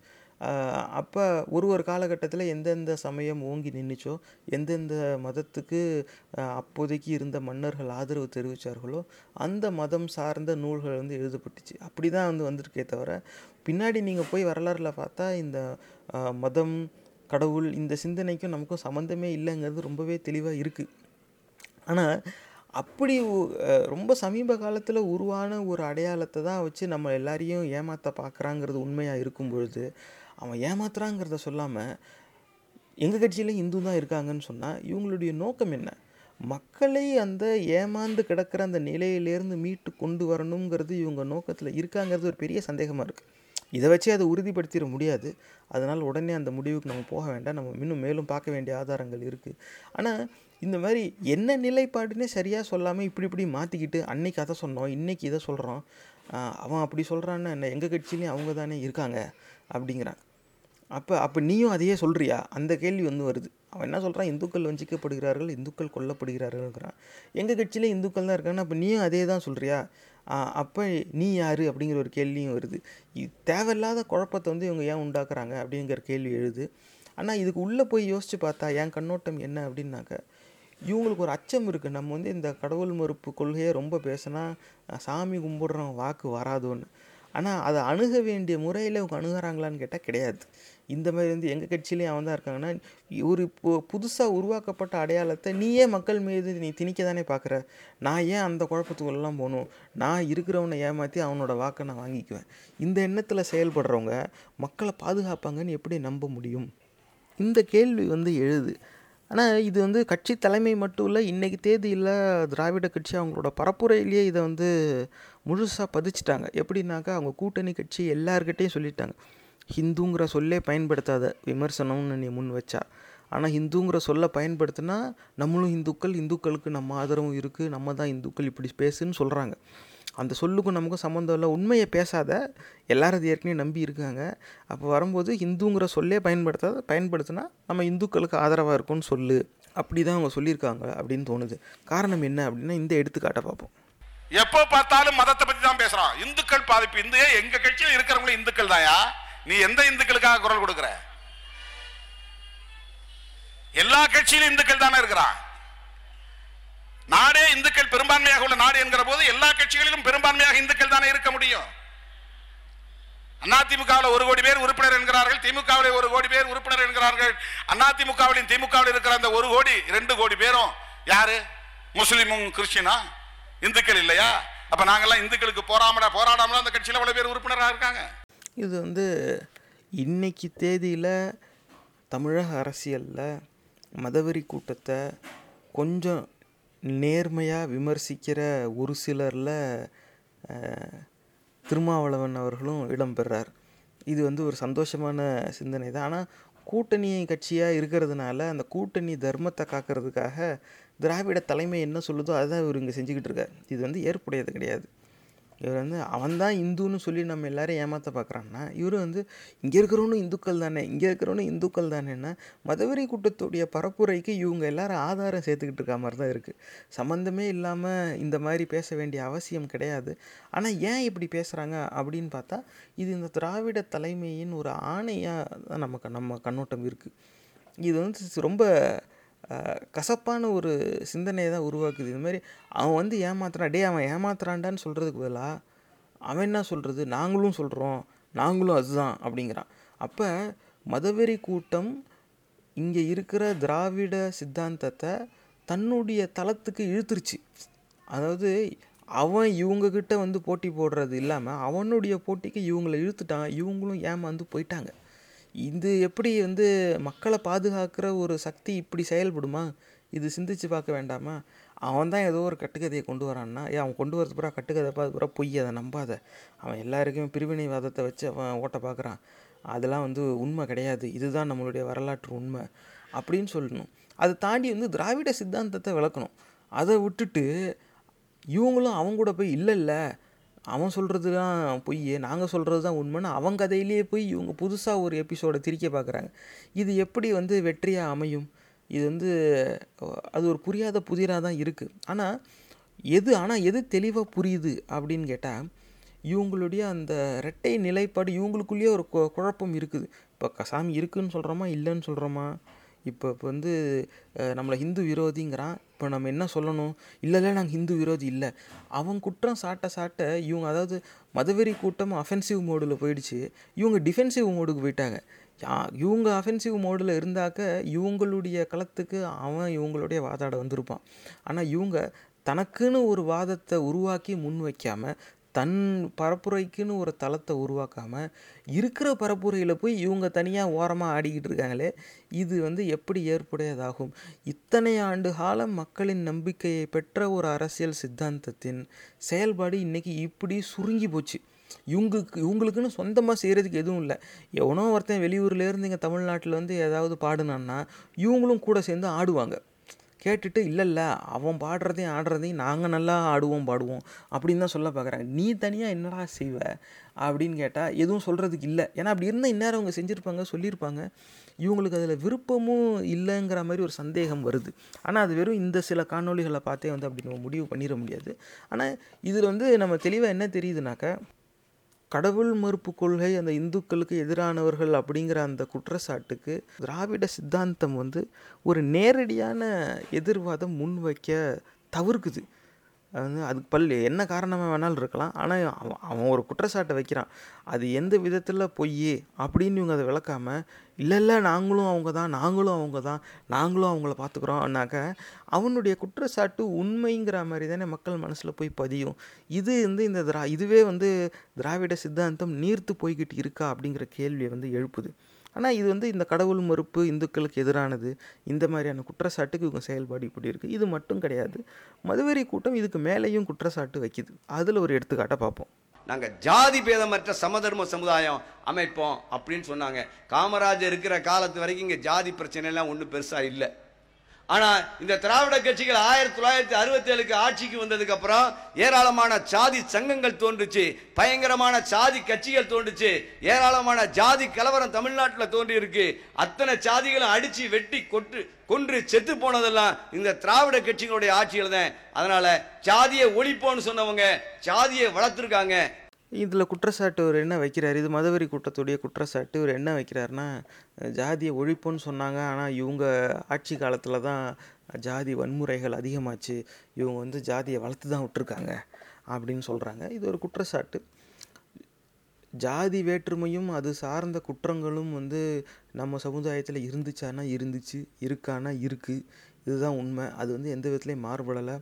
அப்போ ஒரு ஒரு காலகட்டத்தில் எந்தெந்த சமயம் ஓங்கி நின்றுச்சோ, எந்தெந்த மதத்துக்கு அப்போதைக்கு இருந்த மன்னர்கள் ஆதரவு தெரிவித்தார்களோ அந்த மதம் சார்ந்த நூல்கள் வந்து எழுதப்பட்டுச்சு. அப்படி தான் வந்து வந்திருக்கே தவிர, பின்னாடி நீங்கள் போய் வரலாறில் பார்த்தா இந்த மதம் கடவுள் இந்த சிந்தனைக்கும் நமக்கும் சம்மந்தமே இல்லைங்கிறது ரொம்பவே தெளிவாக இருக்குது. ஆனால் அப்படி ரொம்ப சமீப காலத்தில் உருவான ஒரு அடையாளத்தை தான் வச்சு நம்ம எல்லாரையும் ஏமாற்ற பார்க்குறாங்கிறது உண்மையாக இருக்கும் பொழுது, அவன் ஏமாத்துறாங்கிறத சொல்லாமல் எங்கள் கட்சியில் இந்து தான் இருக்காங்கன்னு சொன்னால் இவங்களுடைய நோக்கம் என்ன? மக்களை அந்த ஏமாந்து கிடக்கிற அந்த நிலையிலேருந்து மீட்டு கொண்டு வரணுங்கிறது இவங்க நோக்கத்தில் இருக்காங்கிறது ஒரு பெரிய சந்தேகமாக இருக்குது. இதை வச்சு அதை உறுதிப்படுத்திட முடியாது. அதனால் உடனே அந்த முடிவுக்கு நம்ம போக வேண்டாம், நம்ம இன்னும் மேலும் பார்க்க வேண்டிய ஆதாரங்கள் இருக்குது. ஆனால் இந்த மாதிரி என்ன நிலைப்பாடுன்னே சரியாக சொல்லாமல் இப்படி இப்படி மாற்றிக்கிட்டு அன்னைக்கு அதை சொன்னோம், இன்றைக்கி இதை சொல்கிறோம், அவன் அப்படி சொல்கிறான்னா என்ன, எங்கள் கட்சியிலையும் அவங்க தானே இருக்காங்க அப்படிங்கிறாங்க. அப்போ அப்போ நீயும் அதையே சொல்கிறியா? அந்த கேள்வி வந்து வருது. அவன் என்ன சொல்கிறான், இந்துக்கள் வஞ்சிக்கப்படுகிறார்கள், இந்துக்கள் கொல்லப்படுகிறார்கள்ங்கிறான். எங்கள் கட்சியிலே இந்துக்கள் தான் இருக்காங்கன்னா அப்போ நீயும் அதே தான் சொல்கிறியா? அப்போ நீ யார் அப்படிங்கிற ஒரு கேள்வியும் வருது. இது தேவையில்லாத குழப்பத்தை வந்து இவங்க ஏன் உண்டாக்குறாங்க அப்படிங்கிற கேள்வி எழுது. ஆனால் இதுக்கு உள்ளே போய் யோசித்து பார்த்தா என் கண்ணோட்டம் என்ன அப்படின்னாக்க, இவங்களுக்கு ஒரு அச்சம் இருக்குது, நம்ம வந்து இந்த கடவுள் மறுப்பு கொள்கையை ரொம்ப பேசினா சாமி கும்பிடுறவங்க வாக்கு வராதோன்னு. ஆனால் அதை அணுக வேண்டிய முறையில் இவங்க அணுகிறாங்களான்னு கேட்டால் கிடையாது. இந்த மாதிரி வந்து எங்கள் கட்சியிலையும் அவன் தான் இருக்காங்கன்னா, ஒரு இப்போ புதுசாக உருவாக்கப்பட்ட அடையாளத்தை நீயே மக்கள் மீது நீ திணிக்க தானே பார்க்குற. நான் ஏன் அந்த குழப்பத்துக்குள்ளெல்லாம் போகணும்? நான் இருக்கிறவனை ஏமாற்றி அவனோட வாக்கை நான் வாங்கிக்குவேன். இந்த எண்ணத்தில் செயல்படுறவங்க மக்களை பாதுகாப்பாங்கன்னு எப்படி நம்ப முடியும்? இந்த கேள்வி வந்து எழுது. ஆனால் இது வந்து கட்சி தலைமை மட்டும் இல்லை, இன்றைக்கி தேதியில் திராவிட கட்சி அவங்களோட பரப்புரையிலேயே இதை வந்து முழுசாக பதிச்சுட்டாங்க. எப்படின்னாக்கா, அவங்க கூட்டணி கட்சி எல்லார்கிட்டையும் சொல்லிட்டாங்க, ஹிந்துங்கிற சொல்லே பயன்படுத்தாத, விமர்சனம்னு நீ முன் வச்சா. ஆனால் ஹிந்துங்கிற சொல்ல பயன்படுத்தினா நம்மளும் இந்துக்கள், இந்துக்களுக்கு நம்ம ஆதரவும் இருக்குது, நம்ம தான் இந்துக்கள், இப்படி பேசுன்னு சொல்கிறாங்க. அந்த சொல்லுக்கும் நமக்கும் சம்மந்தம் இல்லை. உண்மையை பேசாத, எல்லாரும் அது ஏற்கனவே நம்பி இருக்காங்க. அப்போ வரும்போது இந்துங்கிற சொல்லே பயன்படுத்தாத, பயன்படுத்தினா நம்ம இந்துக்களுக்கு ஆதரவாக இருக்கும்னு சொல்லு, அப்படி தான் அவங்க சொல்லியிருக்காங்க அப்படின்னு தோணுது. காரணம் என்ன அப்படின்னா, இந்த எடுத்துக்காட்ட பார்ப்போம். எப்போ பார்த்தாலும் மதத்தை பற்றி தான் பேசுகிறான். இந்துக்கள் பாதிப்பு, இந்து எங்கள் கட்சியில் இருக்கிறவங்களும் இந்துக்கள் தாயா? நீ எந்த இந்துக்களுக்காக குரல் கொடுக்குற? எல்லா கட்சியிலும் இந்துக்கள் தானே இருக்கிறான். நாடே இந்துக்கள் பெரும்பான்மையாக உள்ள நாடு என்கிற போது எல்லா கட்சிகளிலும் பெரும்பான்மையாக இந்துக்கள் தானே இருக்க முடியும். அதிமுகவில் ஒரு கோடி பேர் உறுப்பினர் என்கிறார்கள், திமுகவில் ஒரு கோடி பேர் உறுப்பினர் என்கிறார்கள். அதிமுகவிலும் திமுகவில் இருக்கிற அந்த ஒரு கோடி ரெண்டு கோடி பேரும் யாரு? முஸ்லிமும் கிறிஸ்டினா? இந்துக்கள் இல்லையா? அப்ப நாங்கெல்லாம் இந்துக்களுக்கு போராமடா போராடாமல அந்த கட்சியில் அவ்வளவு பேர் உறுப்பினராக இருக்காங்க. இது வந்து இன்னைக்கு தேதியில தமிழக அரசியல்ல மதவெறி கூட்டத்தை கொஞ்சம் நேர்மையாக விமர்சிக்கிற ஒரு சிலரில் திருமாவளவன் அவர்களும் இடம்பெறார். இது வந்து ஒரு சந்தோஷமான சிந்தனை தான். ஆனால் கூட்டணி கட்சியாக இருக்கிறதுனால அந்த கூட்டணி தர்மத்தை காக்கிறதுக்காக திராவிட தலைமை என்ன சொல்லுதோ அதை தான் இவர் இங்கே செஞ்சுக்கிட்டு இருக்கார். இது வந்து ஏற்புடையது கிடையாது. இவர் வந்து அவன் தான் இந்துன்னு சொல்லி நம்ம எல்லோரும் ஏமாற்ற பார்க்குறான்னா, இவர் வந்து இங்கே இருக்கிறவனும் இந்துக்கள் தானே, இங்கே இருக்கிறவனும் இந்துக்கள் தானேன்னா மதவெறி கூட்டத்துடைய பரப்புரைக்கு இவங்க எல்லோரும் ஆதாரம் சேர்த்துக்கிட்டு இருக்க மாதிரி தான் இருக்குது. சம்மந்தமே இல்லாமல் இந்த மாதிரி பேச வேண்டிய அவசியம் கிடையாது. ஆனால் ஏன் இப்படி பேசுகிறாங்க அப்படின்னு பார்த்தா, இது இந்த திராவிட தலைமையின் ஒரு ஆணையாக தான் நமக்கு நம்ம கண்ணோட்டம் இருக்குது. இது வந்து ரொம்ப கசப்பான ஒரு சிந்தனையை தான் உருவாக்குது. இது மாதிரி அவன் வந்து ஏமாத்துறான், டே அவன் ஏமாத்துறான்டான்னு சொல்கிறதுக்கு பதிலாக அவன் என்ன சொல்கிறது, நாங்களும் சொல்கிறோம், நாங்களும் அதுதான் அப்படிங்கிறான். அப்போ மதவெறி கூட்டம் இங்கே இருக்கிற திராவிட சித்தாந்தத்தை தன்னுடைய தளத்துக்கு இழுத்துருச்சு. அதாவது அவன் இவங்கக்கிட்ட வந்து போட்டி போடுறது இல்லாமல் அவனுடைய போட்டிக்கு இவங்களை இழுத்துட்டாங்க. இவங்களும் ஏமாந்து போயிட்டாங்க. இது எப்படி வந்து மக்களை பாதுகாக்கிற ஒரு சக்தி இப்படி செயல்படுமா? இது சிந்திச்சு பார்க்க வேண்டாமா? அவன் தான் ஏதோ ஒரு கட்டுக்கதையை கொண்டு வரான்னா, ஏன் அவன் கொண்டு வரது பூரா கட்டுக்கதைப்பா, அது பூரா பொய், அதை நம்பாத. அவன் எல்லாருக்குமே பிரிவினைவாதத்தை வச்சு அவன் ஓட்ட பார்க்குறான். அதெல்லாம் வந்து உண்மை கிடையாது, இதுதான் நம்மளுடைய வரலாற்று உண்மை அப்படின்னு சொல்லணும். அதை தாண்டி வந்து திராவிட சித்தாந்தத்தை விளக்கணும். அதை விட்டுட்டு இவங்களும் அவங்க கூட போய் இல்லை இல்லை அவன் சொல்கிறது தான் பொய், நாங்கள் சொல்கிறது தான் உண்மைன்னு அவங்க கதையிலேயே போய் இவங்க புதுசாக ஒரு எபிசோடை திரிக்க பார்க்குறாங்க. இது எப்படி வந்து வெற்றியாக அமையும்? இது வந்து அது ஒரு புரியாத புதிராக தான் இருக்குது. ஆனால் எது ஆனால் எது தெளிவாக புரியுது அப்படின்னு கேட்டால், இவங்களுடைய அந்த இரட்டை நிலைப்பாடு, இவங்களுக்குள்ளேயே ஒரு கு குழப்பம் இருக்குது. இப்போ சாமி இருக்குதுன்னு சொல்கிறோமா, இல்லைன்னு சொல்கிறோமா? இப்போ இப்போ வந்து நம்மளை ஹிந்து விரோதிங்கிறான், இப்போ நம்ம என்ன சொல்லணும்? இல்லை இல்லை நாங்கள் ஹிந்து விரோதி இல்லை. அவங்க குற்றம் சாட்ட சாட்ட இவங்க, அதாவது மதவெறி கூட்டம் அஃபென்சிவ் மோடில் போயிடுச்சு, இவங்க டிஃபென்சிவ் மோடுக்கு போயிட்டாங்க. இவங்க அஃபென்சிவ் மோடில் இருந்தாக்க இவங்களுடைய களத்துக்கு அவன் இவங்களுடைய வாதாட வந்திருப்பான். ஆனால் இவங்க தனக்குன்னு ஒரு வாதத்தை உருவாக்கி முன் வைக்காமல், தன் பரப்புரைக்குன்னு ஒரு தளத்தை உருவாக்காமல், இருக்கிற பரப்புரையில் போய் இவங்க தனியாக ஓரமாக ஆடிக்கிட்டு இருக்காங்களே, இது வந்து எப்படி ஏற்புடையதாகும்? இத்தனை ஆண்டு காலம் மக்களின் நம்பிக்கையை பெற்ற ஒரு அரசியல் சித்தாந்தத்தின் செயல்பாடு இன்றைக்கி இப்படி சுருங்கி போச்சு. இவங்களுக்கு இவங்களுக்குன்னு சொந்தமாக செய்கிறதுக்கு எதுவும் இல்லை. எவனோ ஒருத்தன் வெளியூர்லேருந்து இங்கே தமிழ்நாட்டில் வந்து ஏதாவது பாடுனான்னா இவங்களும் கூட சேர்ந்து ஆடுவாங்க. கேட்டுட்டு இல்லை இல்லை அவன் பாடுறதையும் ஆடுறதையும் நாங்கள் நல்லா ஆடுவோம் பாடுவோம் அப்படின்னு தான் சொல்ல பார்க்குறாங்க. நீ தனியாக என்னடா செய்வ அப்படின்னு கேட்டால் எதுவும் சொல்கிறதுக்கு இல்லை. ஏன்னா அப்படி இருந்தால் இந்நேரம் அவங்க செஞ்சுருப்பாங்க, சொல்லியிருப்பாங்க. இவங்களுக்கு அதில் விருப்பமும் இல்லைங்கிற மாதிரி ஒரு சந்தேகம் வருது. ஆனால் அது வெறும் இந்த சில காணொலிகளை பார்த்தே வந்து அப்படி நம்ம முடிவு பண்ணிட முடியாது. ஆனால் இதில் வந்து நம்ம தெளிவாக என்ன தெரியுதுனாக்கா, கடவுள் மறுப்பு கொள்கை, அந்த இந்துக்களுக்கு எதிரானவர்கள் அப்படிங்கிற அந்த குற்றச்சாட்டுக்கு திராவிட சித்தாந்தம் வந்து ஒரு நேரடியான எதிர்வாதம் முன்வைக்க தவிர்க்குது. அது அதுக்கு பள்ளி என்ன காரணமாக வேணாலும் இருக்கலாம். ஆனால் அவன் அவன் ஒரு குற்றச்சாட்டை வைக்கிறான், அது எந்த விதத்தில் பொய் அப்படின்னு இவங்க அதை விளக்காமல், இல்லை இல்லை நாங்களும் அவங்க தான் நாங்களும் அவங்க தான் நாங்களும் அவங்கள பார்த்துக்குறோம்னாக்க அவனுடைய குற்றச்சாட்டு உண்மைங்கிற மாதிரி தானே மக்கள் மனசில் போய் பதியும். இது வந்து இந்த திரா இதுவே வந்து திராவிட சித்தாந்தம் நீர்த்து போய்கிட்டு இருக்கா அப்படிங்கிற கேள்வியை வந்து எழுப்புது. ஆனால் இது வந்து இந்த கடவுள் மறுப்பு, இந்துக்களுக்கு எதிரானது, இந்த மாதிரியான குற்றச்சாட்டுக்கு இவங்க செயல்பாடு இப்படி இருக்குது. இது மட்டும் கிடையாது, மதுவெறி கூட்டம் இதுக்கு மேலேயும் குற்றச்சாட்டு வைக்கிது. அதில் ஒரு எடுத்துக்காட்டை பார்ப்போம். நாங்கள் ஜாதி பேதமற்ற சமதர்ம சமுதாயம் அமைப்போம் அப்படின்னு சொன்னாங்க. காமராஜர் இருக்கிற காலத்து வரைக்கும் இங்கே ஜாதி பிரச்சனைலாம் ஒன்றும் பெருசாக இல்லை. ஆனால் இந்த திராவிட கட்சிகள் ஆயிரத்தி தொள்ளாயிரத்தி அறுபத்தி ஏழுக்கு ஆட்சிக்கு வந்ததுக்கு அப்புறம் ஏராளமான சாதி சங்கங்கள் தோன்றுச்சு, பயங்கரமான சாதி கட்சிகள் தோன்றுச்சு, ஏராளமான ஜாதி கலவரம் தமிழ்நாட்டில் தோன்றி இருக்கு. அத்தனை சாதிகளும் அடிச்சு வெட்டி கொட்டு கொன்று செத்து போனதெல்லாம் இந்த திராவிட கட்சிகளுடைய ஆட்சியில் தான். அதனால சாதியை ஒழிப்போன்னு சொன்னவங்க சாதியை வளர்த்துருக்காங்க. இதில் குற்றச்சாட்டு ஒரு என்ன வைக்கிறார், இது மதவெறி கூட்டத்துடைய குற்றச்சாட்டு ஒரு என்ன வைக்கிறாருன்னா, ஜாதியை ஒழிப்புன்னு சொன்னாங்க, ஆனால் இவங்க ஆட்சி காலத்தில் தான் ஜாதி வன்முறைகள் அதிகமாச்சு, இவங்க வந்து ஜாதியை வளர்த்து தான் விட்டுருக்காங்க அப்படின்னு சொல்கிறாங்க. இது ஒரு குற்றச்சாட்டு. ஜாதி வேற்றுமையும் அது சார்ந்த குற்றங்களும் வந்து நம்ம சமுதாயத்தில் இருந்துச்சானா இருந்துச்சு, இருக்கானா இருக்குது, இதுதான் உண்மை. அது வந்து எந்த விதத்துலேயும் மாறுபடலை.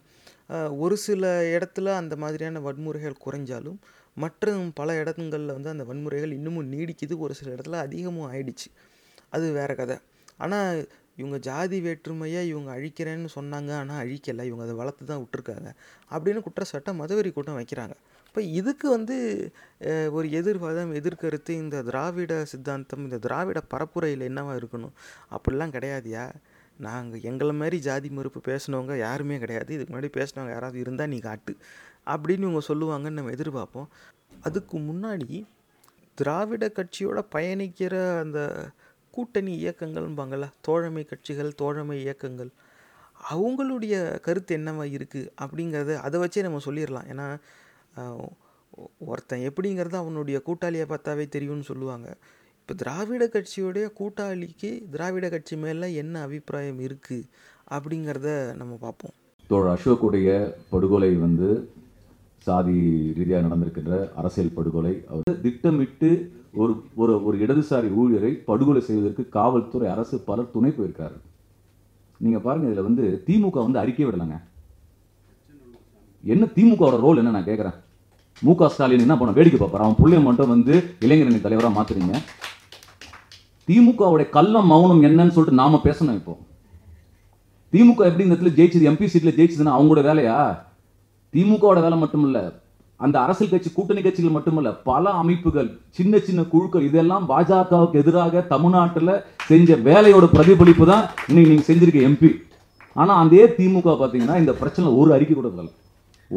ஒரு சில இடத்துல அந்த மாதிரியான வன்முறைகள் குறைஞ்சாலும் மற்றும் பல இடங்களில் வந்து அந்த வன்முறைகள் இன்னமும் நீடிக்குது, ஒரு சில இடத்துல அதிகமும் ஆயிடுச்சு. அது வேறு கதை. ஆனால் இவங்க ஜாதி வேற்றுமையை இவங்க அழிக்கிறேன்னு சொன்னாங்க, ஆனால் அழிக்கலை, இவங்க அதை வளர்த்து தான் விட்டுருக்காங்க அப்படின்னு குற்றச்சாட்டை மதவெறி கூட்டம் வைக்கிறாங்க. இப்போ இதுக்கு வந்து ஒரு எதிர்வாதம், எதிர்கருத்து இந்த திராவிட சித்தாந்தம், இந்த திராவிட பரப்புரையில் என்னவா இருக்கணும்? அப்படிலாம் கிடையாதுயா, நாங்கள் எங்களை மாதிரி ஜாதி மறுப்பு பேசினவங்க யாருமே கிடையாது, இதுக்கு முன்னாடி பேசினவங்க யாராவது இருந்தால் நீ காட்டு அப்படின்னு இவங்க சொல்லுவாங்கன்னு நம்ம எதிர்பார்ப்போம். அதுக்கு முன்னாடி திராவிட கட்சியோட பயணிக்கிற அந்த கூட்டணி இயக்கங்கள்பாங்கள, தோழமை கட்சிகள், தோழமை இயக்கங்கள், அவங்களுடைய கருத்து என்னவா இருக்குது அப்படிங்கிறத அதை வச்சே நம்ம சொல்லிடலாம். ஏன்னா ஒருத்தன் எப்படிங்கிறது அவனுடைய கூட்டாளியை பார்த்தாவே தெரியும்னு சொல்லுவாங்க. இப்போ திராவிட கட்சியோடைய கூட்டாளிக்கு திராவிட கட்சி மேலே என்ன அபிப்பிராயம் இருக்குது அப்படிங்கிறத நம்ம பார்ப்போம். தோழர் அசோக்குடைய படுகொலை வந்து சாதி ரீதியாக நடந்திருக்கின்ற அரசியல் படுகொலை. அவர் திட்டமிட்டு ஒரு ஒரு இடதுசாரி ஊழியரை படுகொலை செய்வதற்கு காவல்துறை அரசு பலர் துணை போயிருக்காரு. நீங்கள் பாருங்கள், இதில் வந்து திமுக வந்து அறிக்கை விடலைங்க. என்ன திமுகவோட ரோல் என்ன நான் கேட்குறேன்? மு க ஸ்டாலின் என்ன பண்ண வேடிக்கை பார்ப்பார்? அவன் பிள்ளைய மட்டும் வந்து இளைஞரணி தலைவராக மாற்றுறீங்க. திமுகவுடைய கள்ள மௌனம் என்னன்னு சொல்லிட்டு நாம் பேசணும். இப்போ திமுக எப்படி இந்த இடத்துல ஜெயிச்சது, எம்பி சீட்டில் ஜெயிச்சதுன்னா அவங்களோட வேலையா? திமுகவோட வேலை மட்டும் இல்லை, அந்த அரசியல் கட்சி கூட்டணி கட்சிகள் மட்டுமல்ல, பல அமைப்புகள், சின்ன சின்ன குழுக்கள், இதெல்லாம் பாஜகவுக்கு எதிராக தமிழ்நாட்டில் செஞ்ச வேலையோட பிரதிபலிப்பு தான் இன்னைக்கு நீங்கள் செஞ்சிருக்க எம்பி. ஆனால் அதே திமுக பார்த்தீங்கன்னா இந்த பிரச்சனை ஒரு அறிக்கை கூட இல்லை,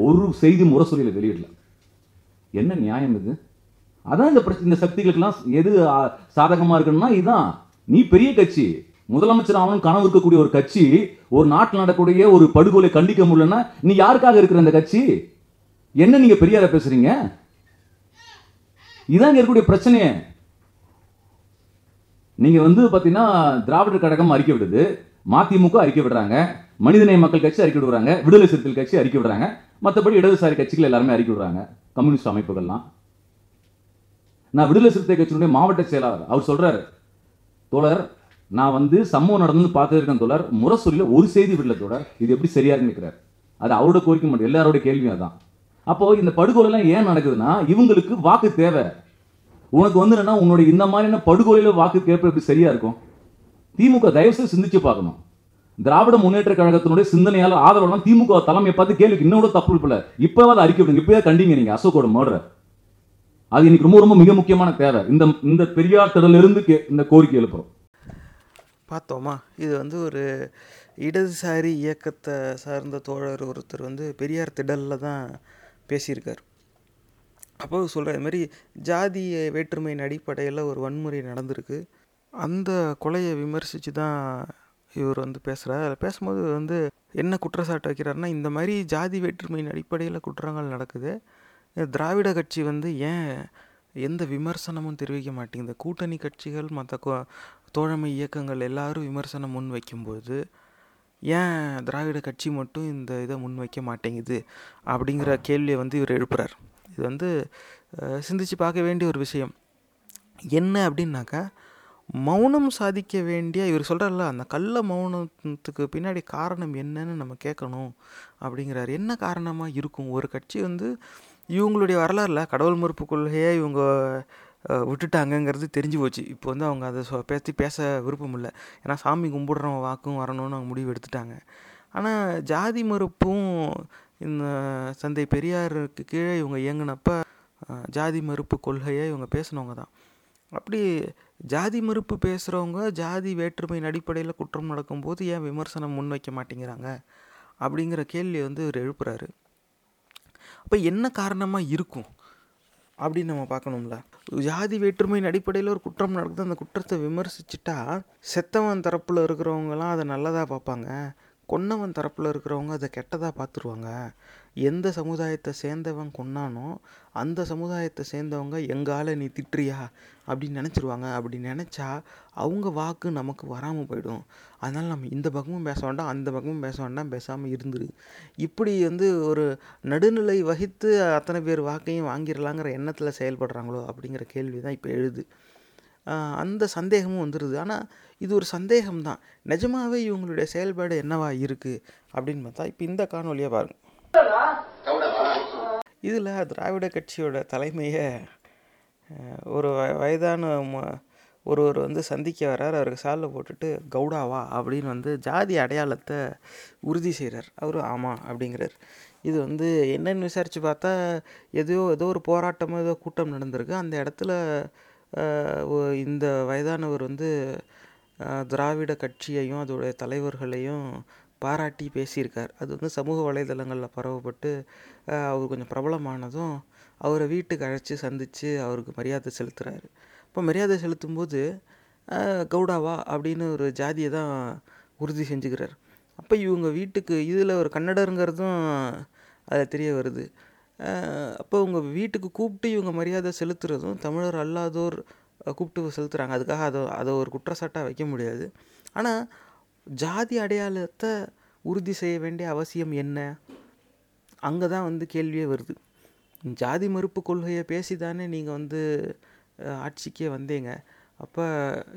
ஒரு செய்தி முரசொலியில் வெளியிடல. என்ன நியாயம் இது? அதான் இந்த பிரச்சனை. இந்த சக்திகளுக்கெல்லாம் எது சாதகமாக இருக்குன்னா இதுதான். நீ பெரிய கட்சி, முதலமைச்சர் ஆகணும் கனவு இருக்கக்கூடிய ஒரு கட்சி, ஒரு நாட்டில் நடக்கூடிய ஒரு படுகொலை கண்டிக்க முடியலன்னா நீ யாருக்காக இருக்கிற அந்த கட்சி? என்ன நீங்க பெரியார பேசுறீங்க? இதான் இருக்கக்கூடிய பிரச்சனையே. நீங்க வந்து பாத்தீங்கன்னா திராவிட கழகம் அறிக்கை விடுது, மதிமுக அறிக்கை விடுறாங்க, மனிதநேய மக்கள் கட்சி அறிக்கை விடுறாங்க, விடுதலை சிறுத்தைகள் கட்சி அறிக்கை விடுறாங்க, மற்றபடி இடதுசாரி கட்சிகள் எல்லாருமே அறிக்கை விடுறாங்க, கம்யூனிஸ்ட் அமைப்புகள்லாம். நான் விடுதலை சிறுத்தை கட்சியினுடைய மாவட்ட செயலாளர், அவர் சொல்றாரு, தோழர் நான் வந்து சம்பவம் நடந்து பார்த்துருக்கேன் தோழர், முரசொலியில் ஒரு செய்தி விடல தோழர், இது எப்படி சரியா நிற்கிறார்? அது அவரோட கோரிக்கை மட்டும், எல்லாரோட கேள்வியும் அதான். அப்போ இந்த படுகொலைலாம் ஏன் நடக்குதுன்னா இவங்களுக்கு வாக்கு தேவை. உனக்கு வந்து என்னன்னா உன்னுடைய இந்த மாதிரியான படுகொலையில வாக்கு கேட்ப எப்படி சரியா இருக்கும்? திமுக தயவுசெய்து சிந்திச்சு பார்க்கணும். திராவிட முன்னேற்ற கழகத்தினுடைய சிந்தனையால் ஆதரவு திமுக தலைமையை பார்த்து கேள்விக்கு இன்னோட தப்பு இல்லை. இப்பவே அதை அறிக்கை விடுங்க. இப்பவே கண்டிங்க நீங்க அசோக்கோட மர்டரை. அது இன்னைக்கு ரொம்ப ரொம்ப மிக முக்கியமான தேவை. இந்த இந்த பெரியார் திடலிருந்து இந்த கோரிக்கை எழுப்புறோம். பார்த்தோமா, இது வந்து ஒரு இடதுசாரி இயக்கத்தை சார்ந்த தோழர் ஒருத்தர் வந்து பெரியார் திடலில் தான் பேசியிருக்கார். அப்போ சொல்கிற மாதிரி ஜாதிய வேற்றுமையின் அடிப்படையில் ஒரு வன்முறை நடந்திருக்கு, அந்த கொலையை விமர்சித்து தான் இவர் வந்து பேசுகிறார். அதில் பேசும்போது வந்து என்ன குற்றச்சாட்டு வைக்கிறாருன்னா, இந்த மாதிரி ஜாதி வேற்றுமையின் அடிப்படையில் குற்றங்கள் நடக்குது, திராவிட கட்சி வந்து ஏன் எந்த விமர்சனமும் தெரிவிக்க மாட்டேங்குது? கூட்டணி கட்சிகள் மற்ற தோழமை இயக்கங்கள் எல்லாரும் விமர்சனம் முன் வைக்கும்போது ஏன் திராவிட கட்சி மட்டும் இந்த இதை முன்வைக்க மாட்டேங்குது அப்படிங்கிற கேள்வியை வந்து இவர் எழுப்புறார். இது வந்து சிந்தித்து பார்க்க வேண்டிய ஒரு விஷயம். என்ன அப்படின்னாக்கா, மௌனம் சாதிக்க வேண்டிய இவர் சொல்கிறார்ல, அந்த கள்ள மௌனத்துக்கு பின்னாடி காரணம் என்னன்னு நம்ம கேட்கணும் அப்படிங்கிறார். என்ன காரணமாக இருக்கும்? ஒரு கட்சி வந்து இவங்களுடைய வரலாறுல கடவுள் மறுப்பு கொள்கையை இவங்க விட்டுட்டாங்கங்கிறது தெரிஞ்சு போச்சு. இப்போ வந்து அவங்க அதை சொ பேசி பேச விருப்பம் இல்லை, ஏன்னா சாமி கும்பிடுறவங்க வாக்கும் வரணும்னு அவங்க முடிவு எடுத்துட்டாங்க. ஆனால் ஜாதி மறுப்பும் இந்த தந்தை பெரியாருக்கு கீழே இவங்க இயங்கினப்போ ஜாதி மறுப்பு கொள்கையை இவங்க பேசினவங்க தான். அப்படி ஜாதி மறுப்பு பேசுகிறவங்க ஜாதி வேற்றுமையின் அடிப்படையில் குற்றம் நடக்கும்போது ஏன் விமர்சனம் முன்வைக்க மாட்டேங்கிறாங்க அப்படிங்கிற கேள்வி வந்து இவர் எழுப்புறாரு. அப்போ என்ன காரணமாக இருக்கும் அப்படின்னு நம்ம பார்க்கணும்ல. ஜாதி வேற்றுமையின் அடிப்படையில் ஒரு குற்றம் நடக்குது, அந்த குற்றத்தை விமர்சிச்சுட்டா செத்தவன் தரப்பில் இருக்கிறவங்கலாம் அதை நல்லதாக பார்ப்பாங்க, கொன்னவன் தரப்பில் இருக்கிறவங்க அதை கெட்டதாக பார்த்துருவாங்க. எந்த சமுதாயத்தை சேர்ந்தவன் கொன்னானோ அந்த சமுதாயத்தை சேர்ந்தவங்க எங்கால் நீ திட்டுறியா அப்படின்னு நினச்சிருவாங்க. அப்படி நினச்சா அவங்க வாக்கு நமக்கு வராமல் போயிடும். அதனால் நம்ம இந்த பக்கமும் பேச வேண்டாம், அந்த பக்கமும் பேச வேண்டாம், பேசாமல் இருந்துரு. இப்படி வந்து ஒரு நடுநிலை வகித்து அத்தனை பேர் வாக்கையும் வாங்கிடலாங்கிற எண்ணத்தில் செயல்படுறாங்களோ அப்படிங்கிற கேள்வி தான் இப்போ எழுது. அந்த சந்தேகமும் வந்துடுது. ஆனால் இது ஒரு சந்தேகம்தான், நிஜமாகவே இவங்களுடைய செயல்பாடு என்னவா இருக்குது அப்படின்னு பார்த்தா இப்போ இந்த காணொலியை பாருங்கள். இதில் திராவிட கட்சியோட தலைமையை ஒரு வயதான ஒருவர் வந்து சந்திக்க வர்றார். அவருக்கு சாலில் போட்டுட்டு கவுடாவா அப்படின்னு வந்து ஜாதி அடையாளத்தை உறுதி செய்கிறார். அவர் ஆமாம் அப்படிங்கிறார். இது வந்து என்னென்னு விசாரித்து பார்த்தா எதையோ ஏதோ ஒரு போராட்டமோ ஏதோ கூட்டம் நடந்திருக்கு, அந்த இடத்துல இந்த வயதானவர் வந்து திராவிட கட்சியையும் அதோடைய தலைவர்களையும் பாராட்டி பேசியிருக்கார். அது வந்து சமூக வலைதளங்களில் பரவப்பட்டு அவர் கொஞ்சம் பிரபலமானதும் அவரை வீட்டுக்கு அழைச்சி சந்தித்து அவருக்கு மரியாதை செலுத்துகிறாரு. இப்போ மரியாதை செலுத்தும்போது கவுடாவா அப்படின்னு ஒரு ஜாதியை தான் உறுதி செஞ்சுக்கிறார். அப்போ இவங்க வீட்டுக்கு, இதில் ஒரு கன்னடருங்கிறதும் அதில் தெரிய வருது. அப்போ உங்கள் வீட்டுக்கு கூப்பிட்டு இவங்க மரியாதை செலுத்துறதும் தமிழர் அல்லாதோர் கூப்பிட்டு செலுத்துகிறாங்க. அதுக்காக அதை அதை ஒரு குற்றச்சாட்டாக வைக்க முடியாது. ஆனால் ஜாதி அடையாளத்தை உறுதி செய்ய வேண்டிய அவசியம் என்ன? அங்கே தான் வந்து கேள்வியே வருது. ஜாதி மறுப்பு கொள்கையை பேசி தானே நீங்கள் வந்து ஆட்சிக்கே வந்தீங்க. அப்போ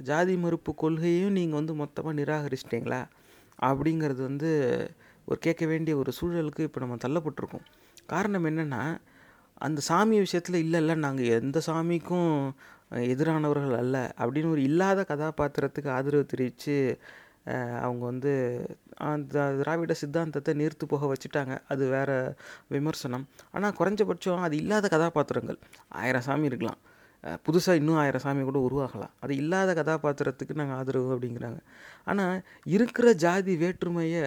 ஜாதி மறுப்பு கொள்கையையும் நீங்கள் வந்து மொத்தமாக நிராகரிச்சிட்டிங்களா? அப்படிங்கிறது வந்து ஒரு கேட்க வேண்டிய ஒரு சூழலுக்கு இப்போ நம்ம தள்ளப்பட்டிருக்கோம். காரணம் என்னென்னா, அந்த சாமி விஷயத்தில் இல்லை இல்லை நாங்கள் எந்த சாமிக்கும் எதிரானவர்கள் அல்ல அப்படின்னு ஒரு இல்லாத கதாபாத்திரத்துக்கு ஆதரவு தெரிவித்து அவங்க வந்து அந்த திராவிட சித்தாந்தத்தை நீர்த்து போக வச்சுட்டாங்க. அது வேறு விமர்சனம். ஆனால் குறைஞ்சபட்சம் அது இல்லாத கதாபாத்திரங்கள், ஆயிரம் சாமி இருக்கலாம், புதுசாக இன்னும் ஆயிரம் சாமி கூட உருவாகலாம், அது இல்லாத கதாபாத்திரத்துக்கு நாங்கள் ஆதரவு அப்படிங்கிறாங்க. ஆனால் இருக்கிற ஜாதி வேற்றுமையை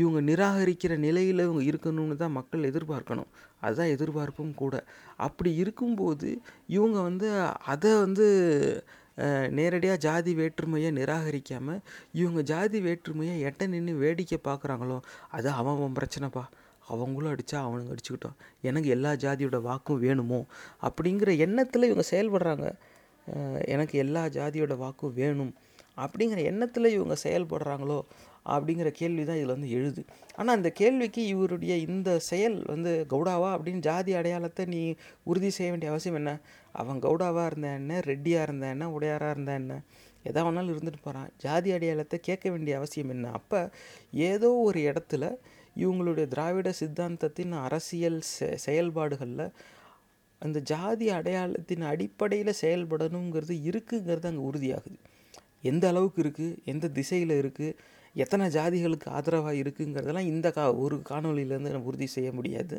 இவங்க நிராகரிக்கிற நிலையில் இவங்க இருக்கணும்னு தான் மக்கள் எதிர்பார்க்கணும். அதுதான் எதிர்பார்ப்பும் கூட. அப்படி இருக்கும்போது இவங்க வந்து அதை வந்து நேரடியாக ஜாதி வேற்றுமையை நிராகரிக்காமல் இவங்க ஜாதி வேற்றுமையை எட்ட நின்று வேடிக்கை பார்க்குறாங்களோ, அது அவன் பிரச்சனைப்பா, அவங்களும் அடித்தா அவனுங்க அடிச்சுக்கிட்டோம், எனக்கு எல்லா ஜாதியோட வாக்கும் வேணுமோ அப்படிங்கிற எண்ணத்தில் இவங்க செயல்படுறாங்க. எனக்கு எல்லா ஜாதியோட வாக்கும் வேணும் அப்படிங்கிற எண்ணத்தில் இவங்க செயல்படுறாங்களோ அப்படிங்கிற கேள்வி தான் இதில் வந்து எழுது. ஆனால் அந்த கேள்விக்கு இவருடைய இந்த செயல் வந்து கவுடாவா அப்படின்னு ஜாதி அடையாளத்தை நீ உறுதி செய்ய வேண்டிய அவசியம் என்ன? அவன் கவுடாவாக இருந்தா என்ன, ரெட்டியாக இருந்தா என்ன, உடையாராக இருந்தா என்ன, எதா ஒன்றாலும் இருந்துட்டு போகிறான். ஜாதி அடையாளத்தை கேட்க வேண்டிய அவசியம் என்ன? அப்போ ஏதோ ஒரு இடத்துல இவங்களுடைய திராவிட சித்தாந்தத்தின் அரசியல் செ செயல்பாடுகளில் அந்த ஜாதி அடையாளத்தின் அடிப்படையில் செயல்படணுங்கிறது இருக்குங்கிறது அங்கே உறுதியாகுது. எந்த அளவுக்கு இருக்குது, எந்த திசையில் இருக்குது, எத்தனை ஜாதிகளுக்கு ஆதரவாக இருக்குங்கிறதெல்லாம் இந்த கா ஒரு காணொலியிலேருந்து நம்ம உறுதி செய்ய முடியாது.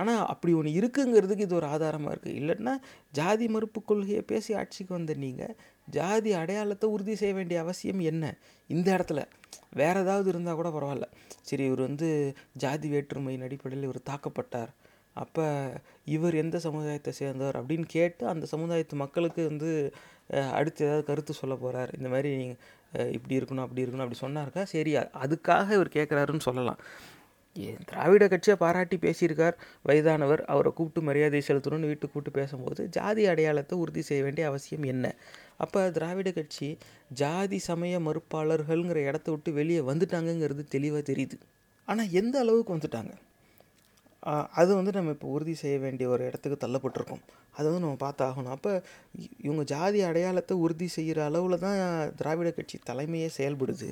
ஆனால் அப்படி ஒன்று இருக்குங்கிறதுக்கு இது ஒரு ஆதாரமாக இருக்குது. இல்லைன்னா ஜாதி மறுப்பு கொள்கையை பேசி ஆட்சிக்கு வந்த நீங்கள் ஜாதி அடையாளத்தை உறுதி செய்ய வேண்டிய அவசியம் என்ன? இந்த இடத்துல வேறு ஏதாவது இருந்தால் கூட பரவாயில்ல. சரி, இவர் வந்து ஜாதி வேற்றுமையின் அடிப்படையில் இவர் தாக்கப்பட்டார், அப்போ இவர் எந்த சமுதாயத்தை சேர்ந்தவர் அப்படின்னு கேட்டு அந்த சமுதாயத்து மக்களுக்கு வந்து அடுத்து ஏதாவது கருத்து சொல்ல போகிறார், இந்த மாதிரி இப்படி இருக்கணும் அப்படி இருக்கணும் அப்படி சொன்னார்க்கா, சரி அதுக்காக இவர் கேட்குறாருன்னு சொல்லலாம். திராவிட கட்சியை பாராட்டி பேசியிருக்கார் வயதானவர், அவரை கூப்பிட்டு மரியாதை செலுத்தணும்னு வீட்டுக்கு கூப்பிட்டு பேசும்போது ஜாதி அடையாளத்தை உறுதி செய்ய வேண்டிய அவசியம் என்ன? அப்போ திராவிட கட்சி ஜாதி சமய மறுப்பாளர்கள்ங்கிற இடத்த விட்டு வெளியே வந்துட்டாங்கங்கிறது தெளிவாக தெரியுது. ஆனால் எந்த அளவுக்கு வந்துட்டாங்க அது வந்து நம்ம இப்போ உறுதி செய்ய வேண்டிய ஒரு இடத்துக்கு தள்ளப்பட்டிருக்கோம். அதை வந்து நம்ம பார்த்தாகணும். அப்போ இவங்க ஜாதி அடையாளத்தை உறுதி செய்கிற அளவில் தான் திராவிட கட்சி தலைமையே செயல்படுது.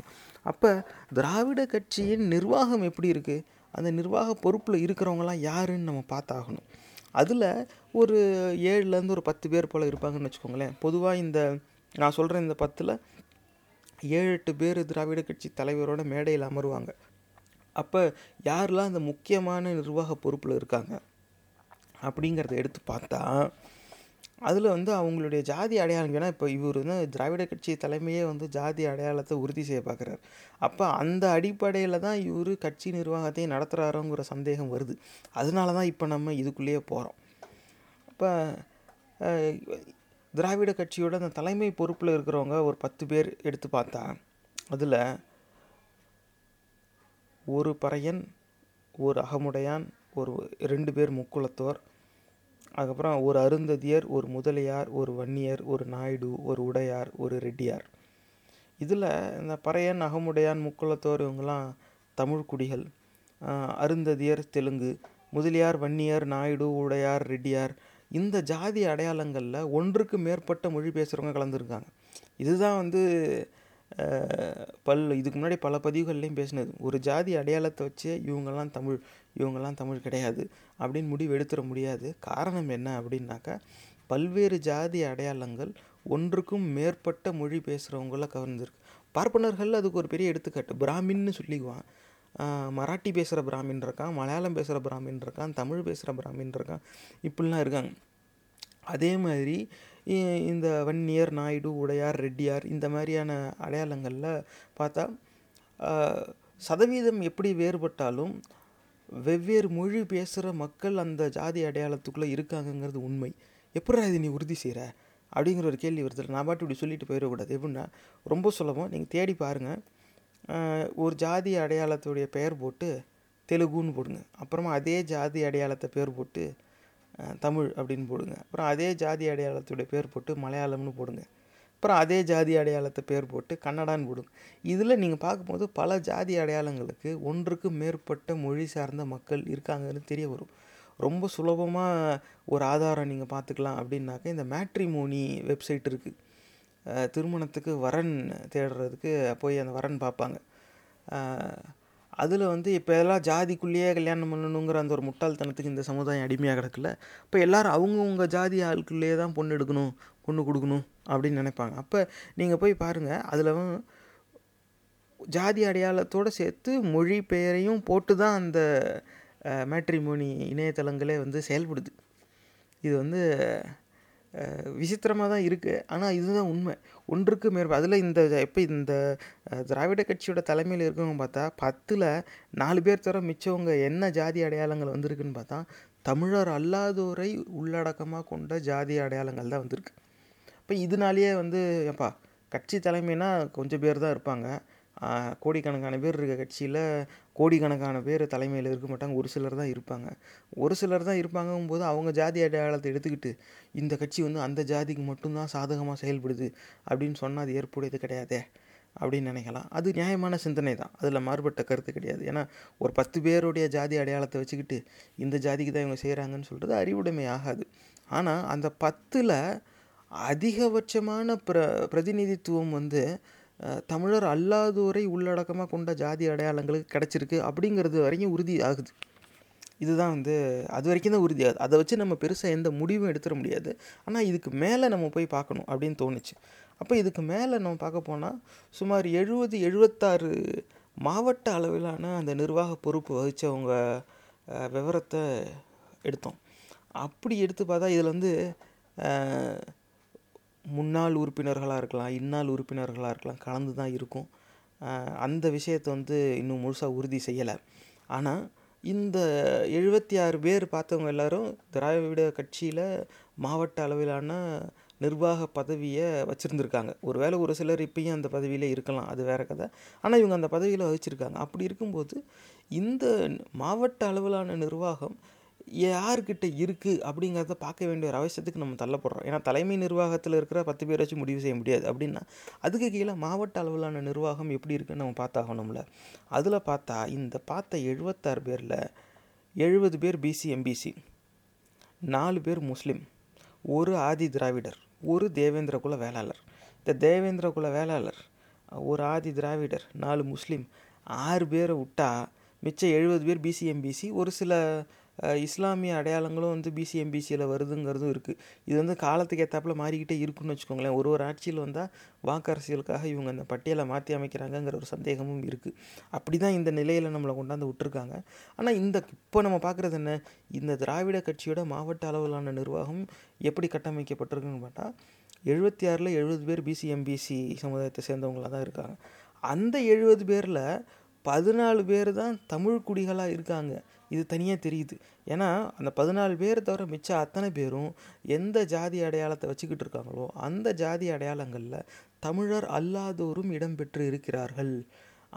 அப்போ திராவிட கட்சியின் நிர்வாகம் எப்படி இருக்குது, அந்த நிர்வாக பொறுப்பில் இருக்கிறவங்களாம் யாருன்னு நம்ம பார்த்தாகணும். அதில் ஒரு ஏழுலேருந்து ஒரு பத்து பேர் போல் இருப்பாங்கன்னு வச்சுக்கோங்களேன். பொதுவாக இந்த நான் சொல்கிற இந்த பத்தில் ஏழு எட்டு பேர் திராவிட கட்சி தலைவரோட மேடையில் அமருவாங்க. அப்போ யாரெலாம் அந்த முக்கியமான நிர்வாக பொறுப்பில் இருக்காங்க அப்படிங்கிறத எடுத்து பார்த்தா அதில் வந்து அவங்களுடைய ஜாதி அடையாளம் ஏன்னா இப்போ இவர் வந்து திராவிட கட்சி தலைமையே வந்து ஜாதி அடையாளத்தை உறுதி செய்ய பார்க்குறாரு. அப்போ அந்த அடிப்படையில் தான் இவர் கட்சி நிர்வாகத்தையும் நடத்துகிறாருங்கிற சந்தேகம் வருது. அதனால தான் இப்போ நம்ம இதுக்குள்ளேயே போகிறோம். இப்போ திராவிட கட்சியோட அந்த தலைமை பொறுப்பில் இருக்கிறவங்க ஒரு பத்து பேர் எடுத்து பார்த்தா அதில் ஒரு பறையன், ஒரு அகமுடையான், ஒரு ரெண்டு பேர் முக்குளத்தோர், அதுக்கப்புறம் ஒரு அருந்ததியர், ஒரு முதலியார், ஒரு வன்னியர், ஒரு நாயுடு, ஒரு உடையார், ஒரு ரெட்டியார். இதில் இந்த பறையன், அகமுடையான், முக்குளத்தோர் இவங்கெல்லாம் தமிழ் குடிகள், அருந்ததியர் தெலுங்கு, முதலியார், வன்னியர், நாயுடு, உடையார், ரெட்டியார் இந்த ஜாதி அடையாளங்களில் ஒன்றுக்கு மேற்பட்ட மொழி பேசுகிறவங்க கலந்துருக்காங்க. இதுதான் வந்து பல் இதுக்கு முன்னாடி பல பதிவுகள்லையும் பேசினது. ஒரு ஜாதி அடையாளத்தை வச்சு இவங்கெல்லாம் தமிழ் இவங்கெல்லாம் தமிழ் கிடையாது அப்படின்னு முடிவு எடுத்துட முடியாது. காரணம் என்ன அப்படின்னாக்கா, பல்வேறு ஜாதி அடையாளங்கள் ஒன்றுக்கும் மேற்பட்ட மொழி பேசுகிறவங்கள கவர்ந்துருக்கு. பார்ப்பனர்கள் அதுக்கு ஒரு பெரிய எடுத்துக்காட்டு. பிராமின்னு சொல்லிக்குவான், மராட்டி பேசுகிற பிராமின் இருக்கான், மலையாளம் பேசுகிற பிராமின் இருக்கான், தமிழ் பேசுகிற பிராமின் இருக்கான், இப்படிலாம் இருக்காங்க. அதே மாதிரி இந்த வன்னியர், நாயுடு, உடையார், ரெட்டியார் இந்த மாதிரியான அடையாளங்களில் பார்த்தா சதவீதம் எப்படி வேறுபட்டாலும் வெவ்வேறு மொழி பேசுகிற மக்கள் அந்த ஜாதி அடையாளத்துக்குள்ளே இருக்காங்கங்கிறது உண்மை. எப்படா இது நீ உறுதி செய்கிற அப்படிங்கிற ஒரு கேள்வி வருது. நான் பாட்டு இப்படி சொல்லிட்டு போயிடக்கூடாது. எப்படின்னா ரொம்ப சுலபம், நீங்கள் தேடி பாருங்கள். ஒரு ஜாதி அடையாளத்துடைய பெயர் போட்டு தெலுங்குன்னு போடுங்க, அப்புறமா அதே ஜாதி அடையாளத்தை பேர் போட்டு தமிழ் அப்படின்னு போடுங்க, அப்புறம் அதே ஜாதி அடையாளத்துடைய பேர் போட்டு மலையாளம்னு போடுங்க, அப்புறம் அதே ஜாதி அடையாளத்தை பேர் போட்டு கன்னடான்னு போடுங்க. இதில் நீங்கள் பார்க்கும்போது பல ஜாதி அடையாளங்களுக்கு ஒன்றுக்கு மேற்பட்ட மொழி சார்ந்த மக்கள் இருக்காங்கன்னு தெரிய வரும். ரொம்ப சுலபமாக ஒரு ஆதாரம் நீங்கள் பார்த்துக்கலாம் அப்படின்னாக்கா, இந்த மேட்ரிமோனி வெப்சைட் இருக்குது. திருமணத்துக்கு வரன் தேடுறதுக்கு போய் அந்த வரன் பார்ப்பாங்க. அதில் வந்து இப்போ எல்லாம் ஜாதிக்குள்ளேயே கல்யாணம் பண்ணணுங்கிற அந்த ஒரு முட்டாள்தனத்துக்கு இந்த சமுதாயம் அடிமையாக கிடக்கல. இப்போ எல்லோரும் அவங்கவுங்க ஜாதி ஆளுக்குள்ளேயே தான் பொண்ணு எடுக்கணும் பொண்ணு கொடுக்கணும் அப்படின்னு நினைப்பாங்க. அப்போ நீங்கள் போய் பாருங்கள், அதில் ஜாதி அடையாளத்தோடு சேர்த்து மொழி பெயரையும் போட்டு தான் அந்த மேட்ரிமோனி இணையதளங்களே வந்து செயல்படுது. இது வந்து விசித்திரமாக தான் இருக்குது, ஆனால் இதுதான் உண்மை. ஒன்றுக்கு மேற்ப அதில் இந்த இப்போ இந்த திராவிட கட்சியோட தலைமையில் இருக்கவங்க பார்த்தா பத்தில் நாலு பேர் தவிர மிச்சவங்க என்ன ஜாதி அடையாளங்கள் வந்திருக்குன்னு பார்த்தா தமிழர் அல்லாதோரை உள்ளடக்கமாக கொண்ட ஜாதி அடையாளங்கள் தான் வந்திருக்கு. இப்போ இதனாலேயே வந்து ஏப்பா கட்சி தலைமைன்னா கொஞ்சம் பேர் தான் இருப்பாங்க, கோடிக்கணக்கான பேர் இருக்க கட்சியில் கோடிக்கணக்கான பேர் தலைமையில் இருக்க மாட்டாங்க, ஒரு சிலர் தான் இருப்பாங்க. ஒரு சிலர் தான் இருப்பாங்கும் போது அவங்க ஜாதி அடையாளத்தை எடுத்துக்கிட்டு இந்த கட்சி வந்து அந்த ஜாதிக்கு மட்டும்தான் சாதகமாக செயல்படுது அப்படின்னு சொன்னால் அது ஏற்புடையது கிடையாதே அப்படின்னு நினைக்கலாம். அது நியாயமான சிந்தனை தான், அதில் மாறுபட்ட கருத்து கிடையாது. ஏன்னா ஒரு பத்து பேருடைய ஜாதி அடையாளத்தை வச்சுக்கிட்டு இந்த ஜாதிக்கு தான் இவங்க செய்கிறாங்கன்னு சொல்கிறது அறிவுடைமை ஆகாது. ஆனால் அந்த பத்தில் அதிகபட்சமான பிர பிரதிநிதித்துவம் வந்து தமிழர் அல்லாதோரை உள்ளடக்கமாக கொண்ட ஜாதி அடையாளங்களுக்கு கிடச்சிருக்கு அப்படிங்கிறது வரைக்கும் உறுதி ஆகுது. இதுதான் வந்து அது வரைக்கும் தான் உறுதி ஆகுது. அதை வச்சு நம்ம பெருசாக எந்த முடிவும் எடுத்துட முடியாது. ஆனால் இதுக்கு மேலே நம்ம போய் பார்க்கணும் அப்படின்னு தோணுச்சு. அப்போ இதுக்கு மேலே நம்ம பார்க்க போனால் சுமார் எழுபது எழுபத்தாறு மாவட்ட அளவிலான அந்த நிர்வாக பொறுப்பு வகித்தவங்க விவரத்தை எடுத்தோம். அப்படி எடுத்து பார்த்தா இதில் வந்து முன்னாள் உறுப்பினர்களாக இருக்கலாம், இந்நாள் உறுப்பினர்களாக இருக்கலாம், கலந்து தான் இருக்கும். அந்த விஷயத்தை வந்து இன்னும் முழுசாக உறுதி செய்யலை. ஆனால் இந்த எழுபத்தி ஆறு பேர் பார்த்தவங்க எல்லோரும் திராவிட கட்சியில் மாவட்ட அளவிலான நிர்வாக பதவியை வச்சுருந்துருக்காங்க. ஒருவேளை ஒரு சிலர் இப்பயும் அந்த பதவியில் இருக்கலாம், அது வேறு கதை. ஆனால் இவங்க அந்த பதவியில் வகிச்சிருக்காங்க. அப்படி இருக்கும்போது இந்த மாவட்ட அளவிலான நிர்வாகம் யார்கிட்ட இருக்குது அப்படிங்கிறத பார்க்க வேண்டிய ஒரு அவசியத்துக்கு நம்ம தள்ளப்படுறோம். ஏன்னா தலைமை நிர்வாகத்தில் இருக்கிற பத்து பேர் வச்சு முடிவு செய்ய முடியாது அப்படின்னா அதுக்கு கீழே மாவட்ட அளவிலான நிர்வாகம் எப்படி இருக்குன்னு நம்ம பார்த்தாகணும்ல. அதில் பார்த்தா இந்த பார்த்த எழுபத்தாறு பேரில் எழுபது பேர் பிசி எம்பிசி, நாலு பேர் முஸ்லீம், ஒரு ஆதி திராவிடர், ஒரு தேவேந்திர குல வேளாளர். இந்த தேவேந்திர குல வேளாளர், ஒரு ஆதி திராவிடர், நாலு முஸ்லீம், ஆறு பேரை விட்டால் மிச்சம் எழுபது பேர் பிசி எம்பிசி. ஒரு சில இஸ்லாமிய அடையாளங்களும் வந்து பிசிஎம்பிசியில் வருதுங்கிறதும் இருக்குது. இது வந்து காலத்துக்கு ஏற்றாப்புல மாறிக்கிட்டே இருக்குன்னு வச்சுக்கோங்களேன். ஒரு ஒரு ஆட்சியில் வந்தால் வாக்கரசியலுக்காக இவங்க அந்த பட்டியலை மாற்றி அமைக்கிறாங்கங்கிற ஒரு சந்தேகமும் இருக்குது. அப்படி தான் இந்த நிலையில் நம்மளை கொண்டாந்து விட்டுருக்காங்க. ஆனால் இந்த இப்போ நம்ம பார்க்குறது என்ன, இந்த திராவிட கட்சியோட மாவட்ட அளவிலான நிர்வாகம் எப்படி கட்டமைக்கப்பட்டிருக்குன்னு பார்த்தா எழுபத்தி ஆறில் எழுபது பேர் பிசிஎம்பிசி சமுதாயத்தை சேர்ந்தவங்களாக தான் இருக்காங்க. அந்த எழுபது பேரில் பதினாலு பேர் தான் தமிழ் குடிகளாக இருக்காங்க. இது தனியாக தெரியுது. ஏன்னா அந்த பதினாலு பேரை தவிர மிச்சம் அத்தனை பேரும் எந்த ஜாதி அடையாளத்தை வச்சுக்கிட்டு இருக்காங்களோ அந்த ஜாதி அடையாளங்களில் தமிழர் அல்லாதோரும் இடம்பெற்று இருக்கிறார்கள்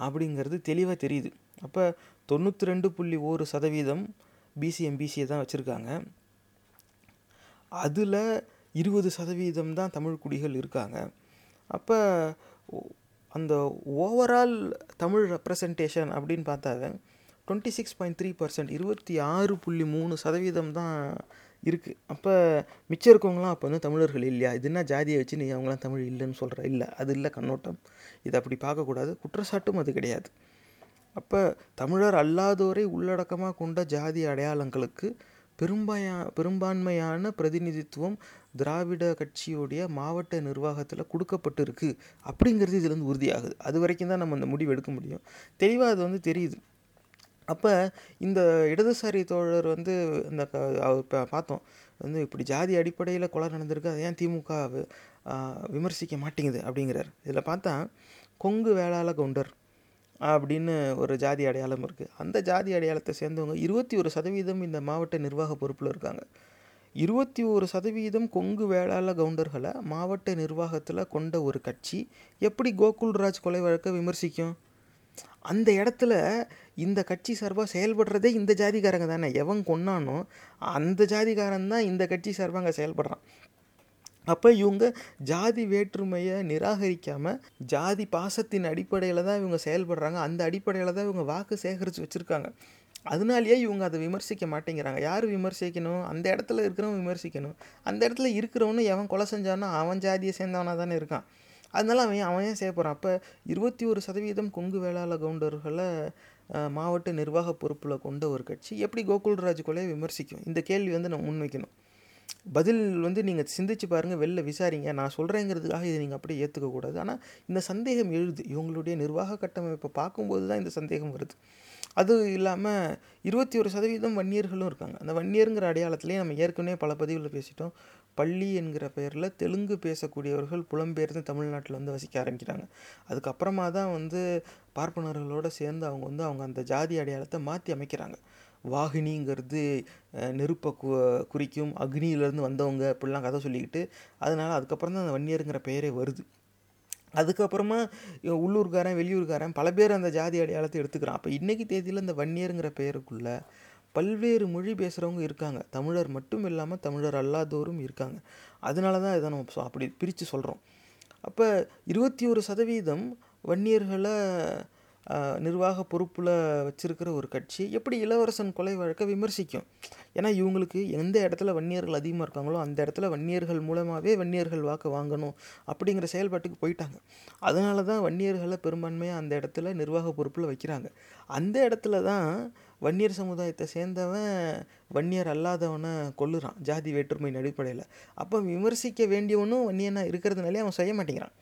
அப்படிங்கிறது தெளிவாக தெரியுது. அப்போ தொண்ணூற்றி ரெண்டு புள்ளி ஒரு சதவீதம் பிசிஎம்பிசியை தான் வச்சுருக்காங்க. அதில் இருபது சதவீதம் தான் தமிழ் குடிகள் இருக்காங்க. அப்போ அந்த ஓவரால் தமிழ் ரெப்ரசன்டேஷன் அப்படின்னு பார்த்தாங்க twenty six point three percent இருபத்தி ஆறு புள்ளி மூணு சதவீதம் தான் இருக்குது. அப்போ மிச்சம் இருக்கவங்களாம் அப்போ வந்து தமிழர்கள் இல்லையா? இதுனா ஜாதியை வச்சு நீ அவங்களாம் தமிழ் இல்லைன்னு சொல்கிற இல்லை, அது இல்லை கண்ணோட்டம். இது அப்படி பார்க்கக்கூடாது, குற்றச்சாட்டும் அது கிடையாது. அப்போ தமிழர் அல்லாதோரை உள்ளடக்கமாக கொண்ட ஜாதி அடையாளங்களுக்கு பெரும்பாயா பெரும்பான்மையான பிரதிநிதித்துவம் திராவிட கட்சியோடைய மாவட்ட நிர்வாகத்தில் கொடுக்கப்பட்டிருக்கு அப்படிங்கிறது இதில் வந்து உறுதியாகுது. அது வரைக்கும் தான் நம்ம அந்த முடிவு எடுக்க முடியும். தெளிவாக அது வந்து தெரியுது. அப்போ இந்த இடதுசாரி தோழர் வந்து இந்த பார்த்தோம் வந்து இப்படி ஜாதி அடிப்படையில் கொலை நடந்திருக்கு, அதை ஏன் திமுக விமர்சிக்க மாட்டேங்குது அப்படிங்கிறார். இதில் பார்த்தா கொங்கு வேளாள கவுண்டர் அப்படின்னு ஒரு ஜாதி அடையாளம் இருக்குது. அந்த ஜாதி அடையாளத்தை சேர்ந்தவங்க இருபத்தி ஒரு சதவீதம் இந்த மாவட்ட நிர்வாக பொறுப்பில் இருக்காங்க. இருபத்தி ஒரு சதவீதம் கொங்கு வேளாள கவுண்டர்களை மாவட்ட நிர்வாகத்தில் கொண்ட ஒரு கட்சி எப்படி கோகுல்ராஜ் கொலை வழக்கை விமர்சிக்கும்? அந்த இடத்துல இந்த கட்சி சார்பாக செயல்படுறதே இந்த ஜாதிக்காரங்க தானே. எவன் கொண்டானோ அந்த ஜாதிக்காரன் தான் இந்த கட்சி சார்பாக அங்கே செயல்படுறான். அப்போ இவங்க ஜாதி வேற்றுமையை நிராகரிக்காமல் ஜாதி பாசத்தின் அடிப்படையில் தான் இவங்க செயல்படுறாங்க. அந்த அடிப்படையில் தான் இவங்க வாக்கு சேகரித்து வச்சுருக்காங்க. அதனாலேயே இவங்க அதை விமர்சிக்க மாட்டேங்கிறாங்க. யார் விமர்சிக்கணும்? அந்த இடத்துல இருக்கிறவன் விமர்சிக்கணும். அந்த இடத்துல இருக்கிறவனு எவன் கொலை செஞ்சானோ அவன் ஜாதியை சேர்ந்தவனாக தானே இருக்கான். அதனால அவன் அவன் ஏன் செய்ய போகிறான். அப்போ இருபத்தி ஒரு சதவீதம் கொங்கு வேளாள கவுண்டர்களை மாவட்ட நிர்வாக பொறுப்பில் கொண்ட ஒரு கட்சி எப்படி கோகுல்ராஜ் கொலையை விமர்சிக்கும்? இந்த கேள்வி வந்து நம்ம முன்வைக்கணும். பதில் வந்து நீங்கள் சிந்திச்சு பாருங்கள், வெளில விசாரிங்க. நான் சொல்கிறேங்கிறதுக்காக இதை நீங்கள் அப்படியே ஏற்றுக்கக்கூடாது. ஆனால் இந்த சந்தேகம் எழுது, இவங்களுடைய நிர்வாக கட்டமைப்பை பார்க்கும்போது தான் இந்த சந்தேகம் வருது. அது இல்லாமல் இருபத்தி ஒரு சதவீதம் வன்னியர்களும் இருக்காங்க. அந்த வன்னியருங்கிற அடையாளத்துலேயே நம்ம ஏற்கனவே பல பதிவுகளில் பேசிட்டோம். பள்ளி என்கிற பெயரில் தெலுங்கு பேசக்கூடியவர்கள் புலம்பெயர்ந்து தமிழ்நாட்டில் வந்து வசிக்க ஆரம்பிக்கிறாங்க. அதுக்கப்புறமா தான் வந்து பார்ப்பனர்களோடு சேர்ந்து அவங்க வந்து அவங்க அந்த ஜாதி அடையாளத்தை மாற்றி அமைக்கிறாங்க. வாகினிங்கிறது நெருப்பை கு குறிக்கும் அக்னியிலேருந்து வந்தவங்க இப்படிலாம் கதை சொல்லிக்கிட்டு, அதனால் அதுக்கப்புறம் தான் அந்த வன்னியருங்கிற பெயரே வருது. அதுக்கப்புறமா உள்ளூர்காரன் வெளியூர்காரன் பல பேர் அந்த ஜாதி அடையாளத்தை எடுத்துக்கிறான். அப்போ இன்றைக்கி தேதியில் இந்த வன்னியருங்கிற பெயருக்குள்ளே பல்வேறு மொழி பேசுகிறவங்க இருக்காங்க. தமிழர் மட்டும் இல்லாமல் தமிழர் அல்லாதோரும் இருக்காங்க. அதனால தான் இதை நம்ம அப்படி பிரித்து சொல்கிறோம். அப்போ இருபத்தி ஒரு சதவீதம் வன்னியர்களை நிர்வாக பொறுப்பில் வச்சுருக்கிற ஒரு கட்சி எப்படி இளவரசன் கொலை வழக்கை விமர்சிக்கும்? ஏன்னா இவங்களுக்கு எந்த இடத்துல வன்னியர்கள் அதிகமாக இருக்காங்களோ அந்த இடத்துல வன்னியர்கள் மூலமாகவே வன்னியர்கள் வாக்கு வாங்கணும் அப்படிங்கிற செயல்பாட்டுக்கு போயிட்டாங்க. அதனால தான் வன்னியர்களை பெரும்பான்மையாக அந்த இடத்துல நிர்வாக பொறுப்பில் வைக்கிறாங்க. அந்த இடத்துல தான் வன்னியர் சமுதாயத்தை சேர்ந்தவன் வன்னியர் அல்லாதவனை கொல்லுறான் ஜாதி வேற்றுமையின் அடிப்படையில். அப்போ விமர்சிக்க வேண்டியவனும் வன்னியனாக இருக்கிறதுனாலே அவன் செய்ய மாட்டேங்கிறான்.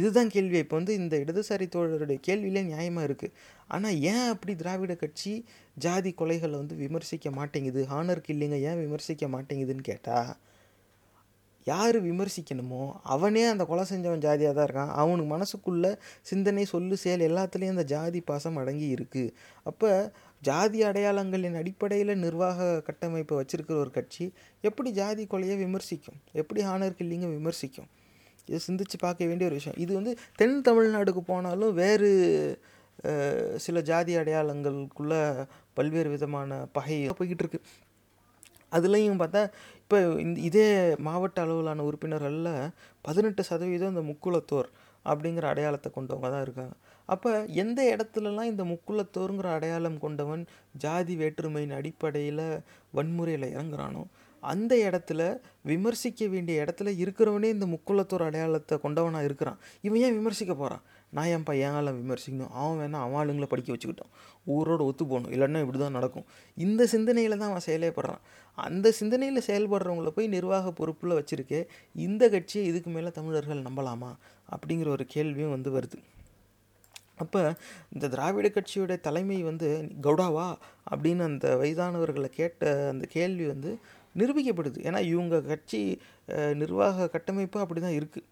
இதுதான் கேள்வி. இப்போ வந்து இந்த இடதுசாரி தோழருடைய கேள்வியிலே நியாயமாக இருக்குது. ஆனால் ஏன் அப்படி திராவிட கட்சி ஜாதி கொலைகளை வந்து விமர்சிக்க மாட்டேங்குது, ஹானர் கில்லிங்கை ஏன் விமர்சிக்க மாட்டேங்குதுன்னு கேட்டால், யார் விமர்சிக்கணுமோ அவனே அந்த கொலை செஞ்சவன் ஜாதியாக தான் இருக்கான். அவனுக்கு மனசுக்குள்ளே சிந்தனை சொல்லு செயல் எல்லாத்துலேயும் அந்த ஜாதி பாசம் அடங்கி இருக்குது. அப்போ ஜாதி அடையாளங்களின் அடிப்படையில் நிர்வாக கட்டமைப்பை வச்சுருக்கிற ஒரு கட்சி எப்படி ஜாதி கொலையை விமர்சிக்கும், எப்படி ஹானர் கில்லிங்கை விமர்சிக்கும்? இது சிந்திச்சு பார்க்க வேண்டிய ஒரு விஷயம். இது வந்து தென் தமிழ்நாடுக்கு போனாலும் வேறு சில ஜாதி அடையாளங்களுக்குள்ளே பல்வேறு விதமான பகை போய்கிட்டு இருக்கு. அதுலேயும் பார்த்தா இப்போ இந்த இதே மாவட்ட அளவிலான உறுப்பினர்களில் பதினெட்டு சதவீதம் இந்த முக்குளத்தோர் அப்படிங்கிற அடையாளத்தை கொண்டவங்க தான் இருக்காங்க. அப்போ எந்த இடத்துலலாம் இந்த முக்குளத்தோருங்கிற அடையாளம் கொண்டவன் ஜாதி வேற்றுமையின் அடிப்படையில் வன்முறையில் இறங்குறானோ அந்த இடத்துல விமர்சிக்க வேண்டிய இடத்துல இருக்கிறவனே இந்த முக்குளத்தோர் அடையாளத்தை கொண்டவனாக இருக்கிறான். இவன் ஏன் விமர்சிக்க போகிறான்? நான் ஏன்ப்பா ஏனால் விமர்சிக்கணும், அவன் வேணா அவன் ஆளுங்களை படிக்க வச்சுக்கிட்டான், ஊரோட ஒத்து போகணும், இல்லைன்னா இப்படி தான் நடக்கும், இந்த சிந்தனையில் தான் அவன் செயல்படுறான். அந்த சிந்தனையில் செயல்படுறவங்கள போய் நிர்வாக பொறுப்பில் வச்சுருக்கே இந்த கட்சியை இதுக்கு மேலே தமிழர்கள் நம்பலாமா அப்படிங்கிற ஒரு கேள்வியும் வந்து வருது. அப்போ இந்த திராவிட கட்சியோடைய தலைமை வந்து கவுடாவா அப்படின்னு அந்த வயதானவர்களை கேட்ட அந்த கேள்வி வந்து நிரூபிக்கப்படுது. ஏன்னா இவங்க கட்சி நிர்வாக கட்டமைப்பு அப்படி தான் இருக்குது.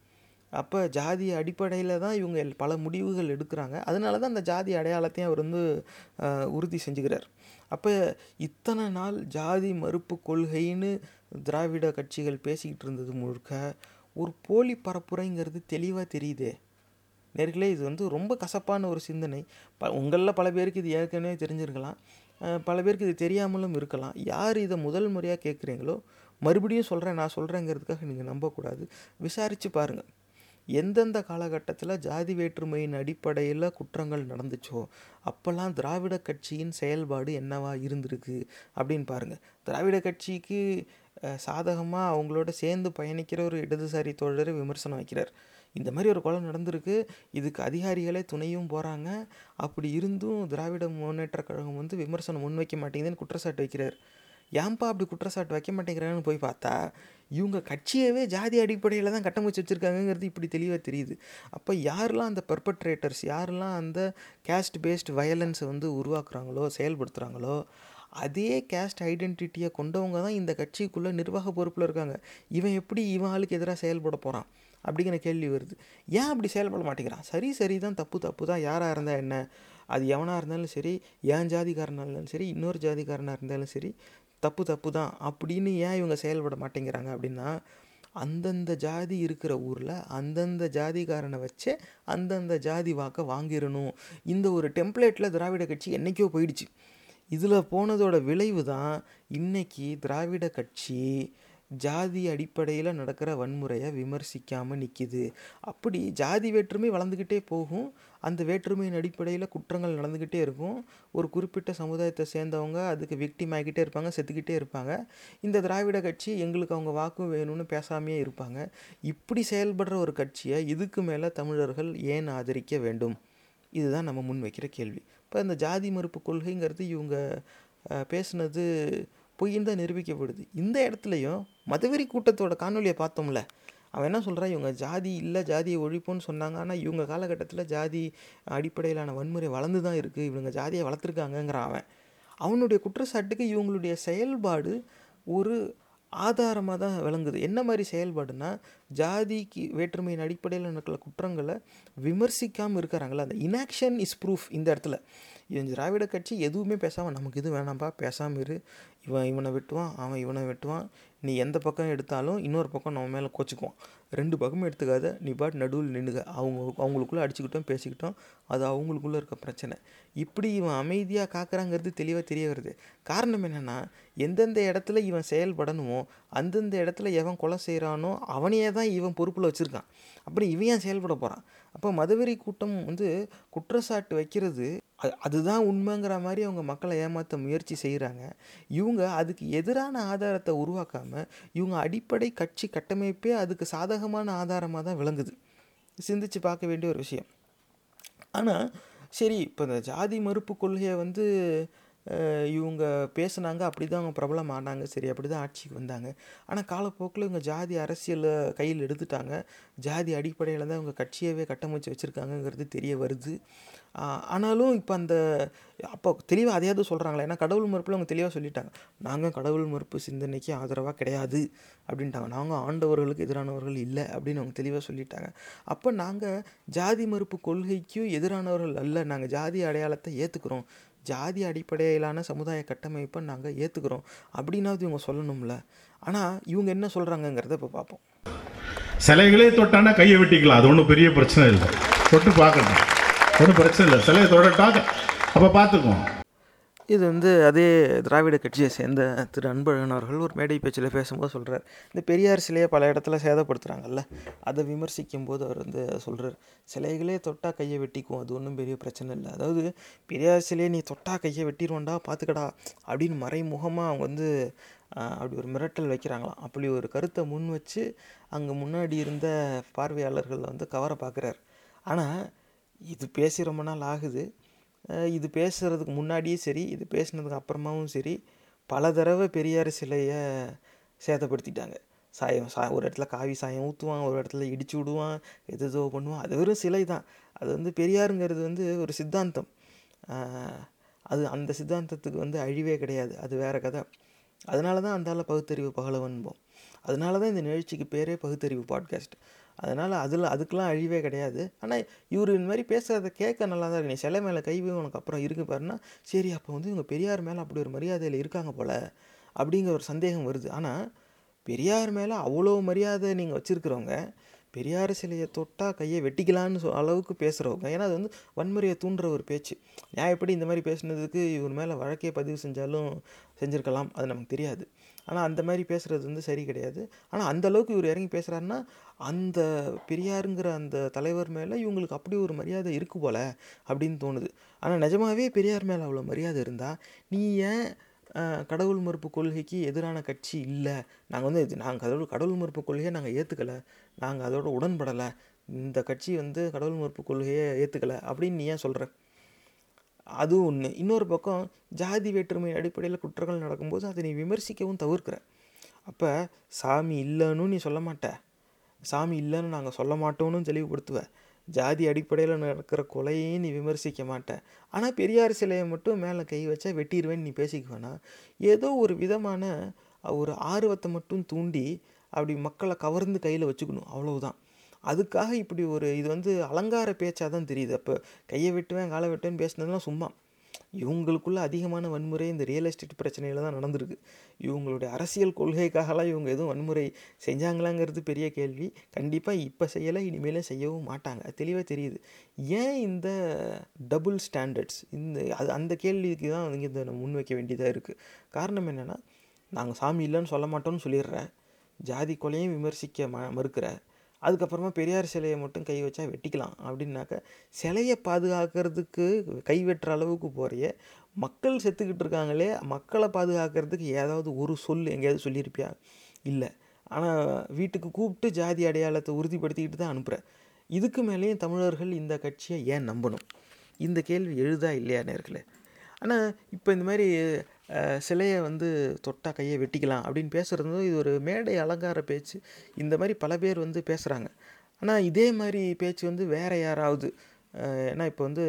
அப்போ ஜாதி அடிப்படையில் தான் இவங்க பல முடிவுகள் எடுக்கிறாங்க. அதனால தான் அந்த ஜாதி அடையாளத்தையும் அவர் வந்து உறுதி செஞ்சுக்கிறார். அப்போ இத்தனை நாள் ஜாதி மறுப்பு கொள்கைன்னு திராவிட கட்சிகள் பேசிக்கிட்டு இருந்தது முழுக்க ஒரு போலி பரப்புரைங்கிறது தெளிவாக தெரியுதே நேர்களே. இது வந்து ரொம்ப கசப்பான ஒரு சிந்தனை. ப உங்களில் பல பேருக்கு இது ஏற்கனவே தெரிஞ்சிருக்கலாம், பல பேருக்கு இது தெரியாமலும் இருக்கலாம். யார் இதை முதல் முறையாக கேட்குறீங்களோ மறுபடியும் சொல்கிறேன், நான் சொல்கிறேங்கிறதுக்காக நீங்கள் நம்பக்கூடாது. விசாரித்து பாருங்கள் எந்தெந்த காலகட்டத்தில் ஜாதி வேற்றுமையின் அடிப்படையில் குற்றங்கள் நடந்துச்சோ அப்போல்லாம் திராவிட கட்சியின் செயல்பாடு என்னவா இருந்திருக்கு அப்படின்னு பாருங்கள். திராவிட கட்சிக்கு சாதகமாக அவங்களோட சேர்ந்து பயணிக்கிற ஒரு இடதுசாரி தோழரை விமர்சனம் வைக்கிறார். இந்த மாதிரி ஒரு கொலை நடந்திருக்கு, இதுக்கு அதிகாரிகளே துணையும் போகிறாங்க, அப்படி இருந்தும் திராவிட முன்னேற்ற கழகம் வந்து விமர்சனம் முன்வைக்க மாட்டேங்குதுன்னு குற்றச்சாட்டு வைக்கிறார். ஏன்பா அப்படி குற்றச்சாட்டு வைக்க மாட்டேங்கிறாங்கன்னு போய் பார்த்தா இவங்க கட்சியவே ஜாதி அடிப்படையில் தான் கட்டமைச்சு வச்சுருக்காங்கங்கிறது இப்படி தெளிவாக தெரியுது. அப்போ யாரெல்லாம் அந்த பெர்பட்ரேட்டர்ஸ், யாரெல்லாம் அந்த கேஸ்ட் பேஸ்ட் வயலன்ஸை வந்து உருவாக்குறாங்களோ செயல்படுத்துகிறாங்களோ அதே கேஸ்ட் ஐடென்டிட்டியை கொண்டவங்க தான் இந்த கட்சிக்குள்ளே நிர்வாக பொறுப்பில் இருக்காங்க. இவன் எப்படி இவன் ஆளுக்கு எதிராக செயல்பட போகிறான் அப்படிங்கிற கேள்வி வருது. ஏன் அப்படி செயல்பட மாட்டேங்கிறான்? சரி சரி தான், தப்பு தப்பு தான், யாராக இருந்தால் என்ன, அது எவனாக இருந்தாலும் சரி, ஏன் ஜாதிக்காரனாக இருந்தாலும் சரி, இன்னொரு ஜாதிக்காரனாக இருந்தாலும் சரி, தப்பு தப்பு தான் அப்படின்னு ஏன் இவங்க செயல்பட மாட்டேங்கிறாங்க அப்படின்னா அந்தந்த ஜாதி இருக்கிற ஊரில் அந்தந்த ஜாதிக்காரனை வச்சே அந்தந்த ஜாதி வாக்கை வாங்கிடணும். இந்த ஒரு டெம்ப்ளேட்டில் திராவிட கட்சி என்றைக்கோ போயிடுச்சு. இதில் போனதோட விளைவு தான் இன்றைக்கி திராவிட கட்சி ஜாதி அடிப்படையில் நடக்கிற வன்முறையை விமர்சிக்காமல் நிற்கிது. அப்படி ஜாதி வேற்றுமை வளர்ந்துக்கிட்டே போகும், அந்த வேற்றுமையின் அடிப்படையில் குற்றங்கள் நடந்துக்கிட்டே இருக்கும். ஒரு குறிப்பிட்ட சமுதாயத்தை சேர்ந்தவங்க அதுக்கு விக்டிம் ஆகிக்கிட்டே இருப்பாங்க, செத்துக்கிட்டே இருப்பாங்க. இந்த திராவிட கட்சி எங்களுக்கு அவங்க வாக்கு வேணும்னு பேசாமையே இருப்பாங்க. இப்படி செயல்படுற ஒரு கட்சியை இதுக்கு மேலே தமிழர்கள் ஏன் ஆதரிக்க வேண்டும்? இதுதான் நம்ம முன் வைக்கிற கேள்வி. இப்போ இந்த ஜாதி மறுப்பு கொள்கைங்கிறது இவங்க பேசுனது பொய்ன்னு தான் நிரூபிக்கப்படுது. இந்த இடத்துலையும் மதவெறி கூட்டத்தோட காணொலியை பார்த்தோம்ல, அவன் என்ன சொல்கிறான், இவங்க ஜாதி இல்லை ஜாதியை ஒழிப்போன்னு சொன்னாங்க, ஆனால் இவங்க காலகட்டத்தில் ஜாதி அடிப்படையிலான வன்முறை வளர்ந்து தான் இருக்குது, இவங்க ஜாதியை வளர்த்துருக்காங்கங்கிறான் அவன். அவனுடைய குற்றச்சாட்டுக்கு இவங்களுடைய செயல்பாடு ஒரு ஆதாரமாக தான் விளங்குது. என்ன மாதிரி செயல்பாடுனா, ஜாதிக்கு வேற்றுமையின் அடிப்படையில் நடக்கிற குற்றங்களை விமர்சிக்காமல் இருக்கிறாங்களா, அந்த இனாக்ஷன் இஸ் ப்ரூஃப். இந்த இடத்துல இவன் திராவிட கட்சி எதுவுமே பேசாமல், நமக்கு இது வேணாம்பா, பேசாமல் இரு, இவன் இவனை வெட்டுவான், அவன் இவனை வெட்டுவான், நீ எந்த பக்கம் எடுத்தாலும் இன்னொரு பக்கம் நம்ம மேலே கோச்சிக்குவான், ரெண்டு பக்கமும் எடுத்துக்காத, நீ பாட்டு நடுவில் நின்றுக, அவங்க அவங்களுக்குள்ளே அடிச்சுக்கிட்டோம் பேசிக்கிட்டோம், அது அவங்களுக்குள்ளே இருக்க பிரச்சனை. இப்படி இவன் அமைதியாக காக்கிறாங்கிறது தெளிவாக தெரிய வருது. காரணம் என்னென்னா, எந்தெந்த இடத்துல இவன் செயல்படணுமோ அந்தந்த இடத்துல எவன் கொலை செய்கிறானோ அவனையே தான் இவன் பொறுப்பில் வச்சுருக்கான். அப்புறம் இவன் ஏன் செயல்பட போகிறான்? அப்போ மதவெறி கூட்டம் வந்து குற்றச்சாட்டு வைக்கிறது அதுதான் உண்மைங்கிற மாதிரி அவங்க மக்களை ஏமாற்ற முயற்சி செய்கிறாங்க. இவங்க அதுக்கு எதிரான ஆதாரத்தை உருவாக்காமல் இவங்க அடிப்படை கட்சி கட்டமைப்பே அதுக்கு சாதகமான ஆதாரமாக தான் விளங்குது. சிந்திச்சு பார்க்க வேண்டிய ஒரு விஷயம். ஆனால் சரி, இப்போ இந்த ஜாதி மறுப்பு கொள்கையை வந்து இவங்க பேசுனாங்க, அப்படி தான் அவங்க பிரபலம் ஆனாங்க, சரி அப்படி தான் ஆட்சிக்கு வந்தாங்க. ஆனால் காலப்போக்கில் இவங்க ஜாதி அரசியலை கையில் எடுத்துட்டாங்க, ஜாதி அடிப்படையில் தான் இவங்க கட்சியவே கட்டமைச்சு வச்சுருக்காங்கங்கிறது தெரிய வருது. ஆனாலும் இப்போ அந்த அப்போ தெளிவாக அதையாவது சொல்கிறாங்களே, ஏன்னா கடவுள் மறுப்பில் அவங்க தெளிவாக சொல்லிட்டாங்க, நாங்கள் கடவுள் மறுப்பு சிந்தனைக்கு ஆதரவாக கிடையாது அப்படின்ட்டாங்க, நாங்கள் ஆண்டவர்களுக்கு எதிரானவர்கள் இல்லை அப்படின்னு அவங்க தெளிவாக சொல்லிட்டாங்க. அப்போ நாங்கள் ஜாதி மறுப்பு கொள்கைக்கும் எதிரானவர்கள் அல்ல, நாங்கள் ஜாதி அடையாளத்தை ஏற்றுக்கிறோம், ஜாதி அடிப்படையிலான சமுதாய கட்டமைப்பை நாங்கள் ஏற்றுக்கிறோம் அப்படின்னாவது இவங்க சொல்லணும்ல. ஆனால் இவங்க என்ன சொல்கிறாங்கங்கிறத இப்போ பார்ப்போம். சிலைகளே தொட்டானா கையை வெட்டிக்கலாம், அது ஒன்றும் பெரிய பிரச்சனை இல்லை, தொட்டு பார்க்கணும், ஒன்றும் பிரச்சனை இல்லை, சிலையை தொடட்டா அப்போ பார்த்துக்குவோம். இது வந்து அதே திராவிட கட்சியை சேர்ந்த திரு அன்பழகன் அவர்கள் ஒரு மேடை பேச்சில் பேசும்போது சொல்கிறார், இந்த பெரியார் சிலையை பல இடத்துல சேதப்படுத்துகிறாங்கல்ல, அதை விமர்சிக்கும் போது அவர் வந்து சொல்கிறார், சிலைகளே தொட்டால் கையை வெட்டிக்குவோம், அது ஒன்றும் பெரிய பிரச்சனை இல்லை. அதாவது பெரியார் சிலையை நீ தொட்டால் கையை வெட்டிடுவோண்டா பார்த்துக்கடா அப்படின்னு மறைமுகமாக அவங்க வந்து அப்படி ஒரு மிரட்டல் வைக்கிறாங்களாம். அப்படி ஒரு கருத்தை முன் வச்சு அங்கே முன்னாடி இருந்த பார்வையாளர்களை வந்து கவர பார்க்குறார். ஆனால் இது பேசி ரொம்ப நாள் ஆகுது, இது பேசுகிறதுக்கு முன்னாடியே சரி, இது பேசுனதுக்கு அப்புறமாவும் சரி, பல தடவை பெரியார் சிலையை சேதப்படுத்திட்டாங்க. சாயம் சா ஒரு இடத்துல காவி சாயம் ஊற்றுவான், ஒரு இடத்துல இடிச்சு விடுவான், எது எதோ பண்ணுவான். அது வெறும் சிலை தான். அது வந்து பெரியாருங்கிறது வந்து ஒரு சித்தாந்தம், அது அந்த சித்தாந்தத்துக்கு வந்து அழிவே கிடையாது, அது வேறு கதை. அதனால தான் அந்தால பகுத்தறிவு பகலவன்போம், அதனால தான் இந்த நிகழ்ச்சிக்கு பேரே பகுத்தறிவு பாட்காஸ்ட். அதனால் அதில் அதுக்கெலாம் அழிவே கிடையாது. ஆனால் இவர் இந்த மாதிரி பேசுகிறத கேட்க நல்லா தான் இருக்கு. நீ சிலை மேலே கை போய் உனக்கு அப்புறம் இருக்கு பாருன்னா, சரி அப்போ வந்து இவங்க பெரியார் மேலே அப்படி ஒரு மரியாதையில் இருக்காங்க போல் அப்படிங்கிற ஒரு சந்தேகம் வருது. ஆனால் பெரியார் மேலே அவ்வளோ மரியாதை நீங்கள் வச்சுருக்கிறவங்க, பெரியார் சிலையை தொட்டால் கையை வெட்டிக்கலான்னு சொ அளவுக்கு பேசுகிறவங்க, ஏன்னா அது வந்து வன்முறையை தூண்டுற ஒரு பேச்சு. நான் எப்படி இந்த மாதிரி பேசுனதுக்கு இவர் மேலே வழக்கே பதிவு செஞ்சாலும் செஞ்சுருக்கலாம், அது நமக்கு தெரியாது. ஆனால் அந்த மாதிரி பேசுகிறது வந்து சரி கிடையாது. ஆனால் அந்தளவுக்கு இவர் இறங்கி பேசுகிறாருன்னா, அந்த பெரியாருங்கிற அந்த தலைவர் மேலே இவங்களுக்கு அப்படி ஒரு மரியாதை இருக்கு போல் அப்படின்னு தோணுது. ஆனால் நிஜமாகவே பெரியார் மேலே அவ்வளோ மரியாதை இருந்தால் நீ ஏன் கடவுள் மறுப்பு கொள்கைக்கு எதிரான கட்சி இல்லை, நாங்கள் வந்து இது நாங்கள் அதோட கடவுள் மறுப்பு கொள்கையை நாங்கள் ஏற்றுக்கலை, நாங்கள் அதோட உடன்படலை, இந்த கட்சி வந்து கடவுள் மறுப்பு கொள்கையை ஏற்றுக்கலை அப்படின்னு நீ ஏன் சொல்கிற? அது ஒன்று. இன்னொரு பக்கம் ஜாதி வேற்றுமை அடிப்படையில் குற்றங்கள் நடக்கும்போது அதை நீ விமர்சிக்கவும் தவிர்க்கிற. அப்போ சாமி இல்லைன்னு நீ சொல்ல மாட்ட, சாமி இல்லைன்னு நாங்கள் சொல்ல மாட்டோன்னு தெளிவுபடுத்துவ, ஜாதி அடிப்படையில் நடக்கிற கொலையும் நீ விமர்சிக்க மாட்டேன், ஆனால் பெரியார் சிலையை மட்டும் மேலே கை வச்சா வெட்டிடுவேன்னு நீ பேசிக்குவேனா? ஏதோ ஒரு விதமான ஒரு ஆர்வத்தை மட்டும் தூண்டி அப்படி மக்களை கவர்ந்து கையில் வச்சுக்கணும், அவ்வளவுதான். அதுக்காக இப்படி ஒரு இது வந்து அலங்கார பேச்சாக தான் தெரியுது. அப்போ கையை வெட்டுவேன் காலை வெட்டுவேன்னு பேசினதுலாம் சும்மா. இவங்களுக்குள்ள அதிகமான வன்முறை இந்த ரியல் எஸ்டேட் பிரச்சனையில் தான் நடந்திருக்கு. இவங்களுடைய அரசியல் கொள்கைக்காகலாம் இவங்க எதுவும் வன்முறை செஞ்சாங்களாங்கிறது பெரிய கேள்வி. கண்டிப்பாக இப்போ செய்யலை, இனிமேலும் செய்யவும் மாட்டாங்க, அது தெளிவாக தெரியுது. ஏன் இந்த டபுள் ஸ்டாண்டர்ட்ஸ்? இந்த அது அந்த கேள்விக்கு தான் இங்கே இந்த முன்வைக்க வேண்டியதாக இருக்குது. காரணம் என்னென்னா, நாங்கள் சாமி இல்லைன்னு சொல்ல மாட்டோம்னு சொல்லிடுறேன், ஜாதி கொலையும் விமர்சிக்க ம மறுக்கிற அதுக்கப்புறமா பெரியார் சிலையை மட்டும் கை வச்சா வெட்டிக்கலாம் அப்படின்னாக்க சிலையை பாதுகாக்கிறதுக்கு கை வெட்டுற அளவுக்கு போகிறைய மக்கள் செத்துக்கிட்டு இருக்காங்களே, மக்களை பாதுகாக்கிறதுக்கு ஏதாவது ஒரு சொல் எங்கேயாவது சொல்லியிருப்பியா? இல்லை. ஆனால் வீட்டுக்கு கூப்பிட்டு ஜாதி அடையாளத்தை உறுதிப்படுத்திக்கிட்டு தான் அனுப்புகிற. இதுக்கு மேலேயும் தமிழர்கள் இந்த கட்சியை ஏன் நம்பணும்? இந்த கேள்வி எழுதா இல்லையா நேர்களே? ஆனால் இப்போ இந்த மாதிரி சிலையை வந்து தொட்டா கையை வெட்டிக்கலாம் அப்படின்னு பேசுகிறது இது ஒரு மேடை அலங்கார பேச்சு. இந்த மாதிரி பல பேர் வந்து பேசுகிறாங்க. ஆனால் இதே மாதிரி பேச்சு வந்து வேறு யாராவது, ஏன்னா இப்போ வந்து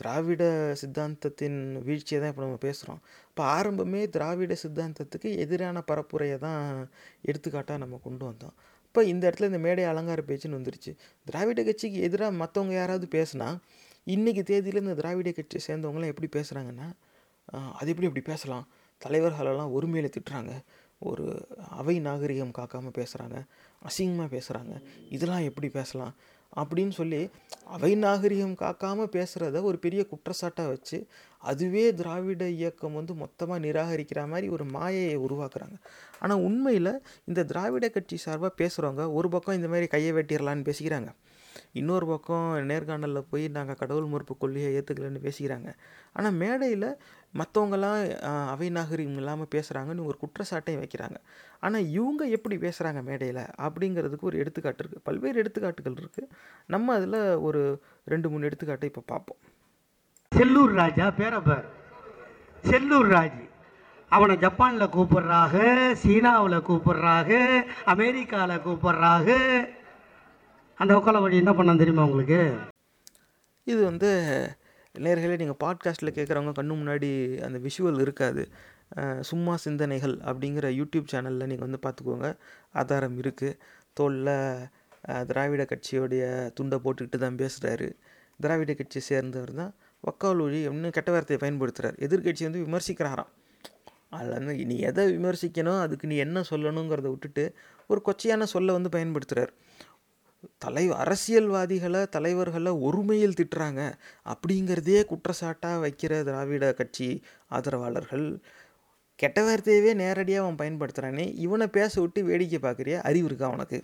திராவிட சித்தாந்தத்தின் வீழ்ச்சியை தான் இப்போ நம்ம பேசுகிறோம். இப்போ ஆரம்பமே திராவிட சித்தாந்தத்துக்கு எதிரான பரப்புரையை தான் எடுத்துக்காட்டாக நம்ம கொண்டு வந்தோம். இப்போ இந்த இடத்துல இந்த மேடை அலங்கார பேச்சுன்னு வந்துருச்சு. திராவிட கட்சிக்கு எதிராக மற்றவங்க யாராவது பேசுனா இன்றைக்கி தேதியில் இந்த திராவிட கட்சியை சேர்ந்தவங்களாம் எப்படி பேசுகிறாங்கன்னா, அது எப்படி இப்படி பேசலாம், தலைவர்களெல்லாம் ஒருமையில திட்டுறாங்க, ஒரு அவை நாகரிகம் காக்காமல் பேசுகிறாங்க, அசிங்கமாக பேசுகிறாங்க, இதெல்லாம் எப்படி பேசலாம் அப்படின்னு சொல்லி அவை நாகரிகம் காக்காமல் பேசுகிறத ஒரு பெரிய குற்றச்சாட்டாக வச்சு அதுவே திராவிட இயக்கம் வந்து மொத்தமாக நிராகரிக்கிற மாதிரி ஒரு மாயையை உருவாக்குறாங்க. ஆனால் உண்மையில் இந்த திராவிட கட்சி சார்பாக பேசுகிறவங்க ஒரு பக்கம் இந்த மாதிரி கையை வெட்டிடலான்னு பேசிக்கிறாங்க, இன்னொரு பக்கம் நேர்காணலில் போய் நாங்கள் கடவுள் மறுப்பு கொள்கையை ஏற்றுக்கலன்னு பேசிக்கிறாங்க. ஆனால் மேடையில் மற்றவங்களாம் அவை நாகரிகம் இல்லாமல் பேசுகிறாங்கன்னு ஒரு குற்றச்சாட்டையும் வைக்கிறாங்க. ஆனால் இவங்க எப்படி பேசுகிறாங்க மேடையில் அப்படிங்கிறதுக்கு ஒரு எடுத்துக்காட்டு இருக்குது, பல்வேறு எடுத்துக்காட்டுகள் இருக்குது. நம்ம அதில் ஒரு ரெண்டு மூணு எடுத்துக்காட்டை இப்போ பார்ப்போம். செல்லூர் ராஜா பேரப்பர் செல்லூர் ராஜ், அவனை ஜப்பானில் கூப்பிட்றாங்க, சீனாவில் கூப்பிட்றாங்க, அமெரிக்காவில் கூப்பிட்றாங்க. அந்த உக்காலவழி என்ன பண்ண தெரியுமா உங்களுக்கு? இது வந்து நேர்களே நீங்கள் பாட்காஸ்ட்டில் கேட்குறவங்க கண்ணு முன்னாடி அந்த விஷுவல் இருக்காது. சும்மா சிந்தனைகள் அப்படிங்கிற யூடியூப் சேனலில் நீங்கள் வந்து பார்த்துக்கோங்க, ஆதாரம் இருக்குது. தோளில் திராவிட கட்சியோடைய துண்டை போட்டுக்கிட்டு தான் பேசுகிறாரு, திராவிட கட்சியை சேர்ந்தவர் தான். ஒக்காலொழி இன்னும் கெட்ட வார்த்தையை பயன்படுத்துகிறார், எதிர்கட்சி வந்து விமர்சிக்கிறாராம். அதில் நீ எதை விமர்சிக்கணும், அதுக்கு நீ என்ன சொல்லணுங்கிறத விட்டுட்டு ஒரு கொச்சையான சொல்லை வந்து பயன்படுத்துகிறார். தலை அரசியல்வாதிகளை தலைவர்களை ஒருமையில் திட்டுறாங்க அப்படிங்கிறதே குற்றச்சாட்டாக வைக்கிற திராவிட கட்சி ஆதரவாளர்கள் கெட்ட வார்த்தையவே நேரடியாக அவன் பயன்படுத்துகிறானே, இவனை பேச விட்டு வேடிக்கை பார்க்குறியா, அறிவு இருக்கா அவனுக்கு?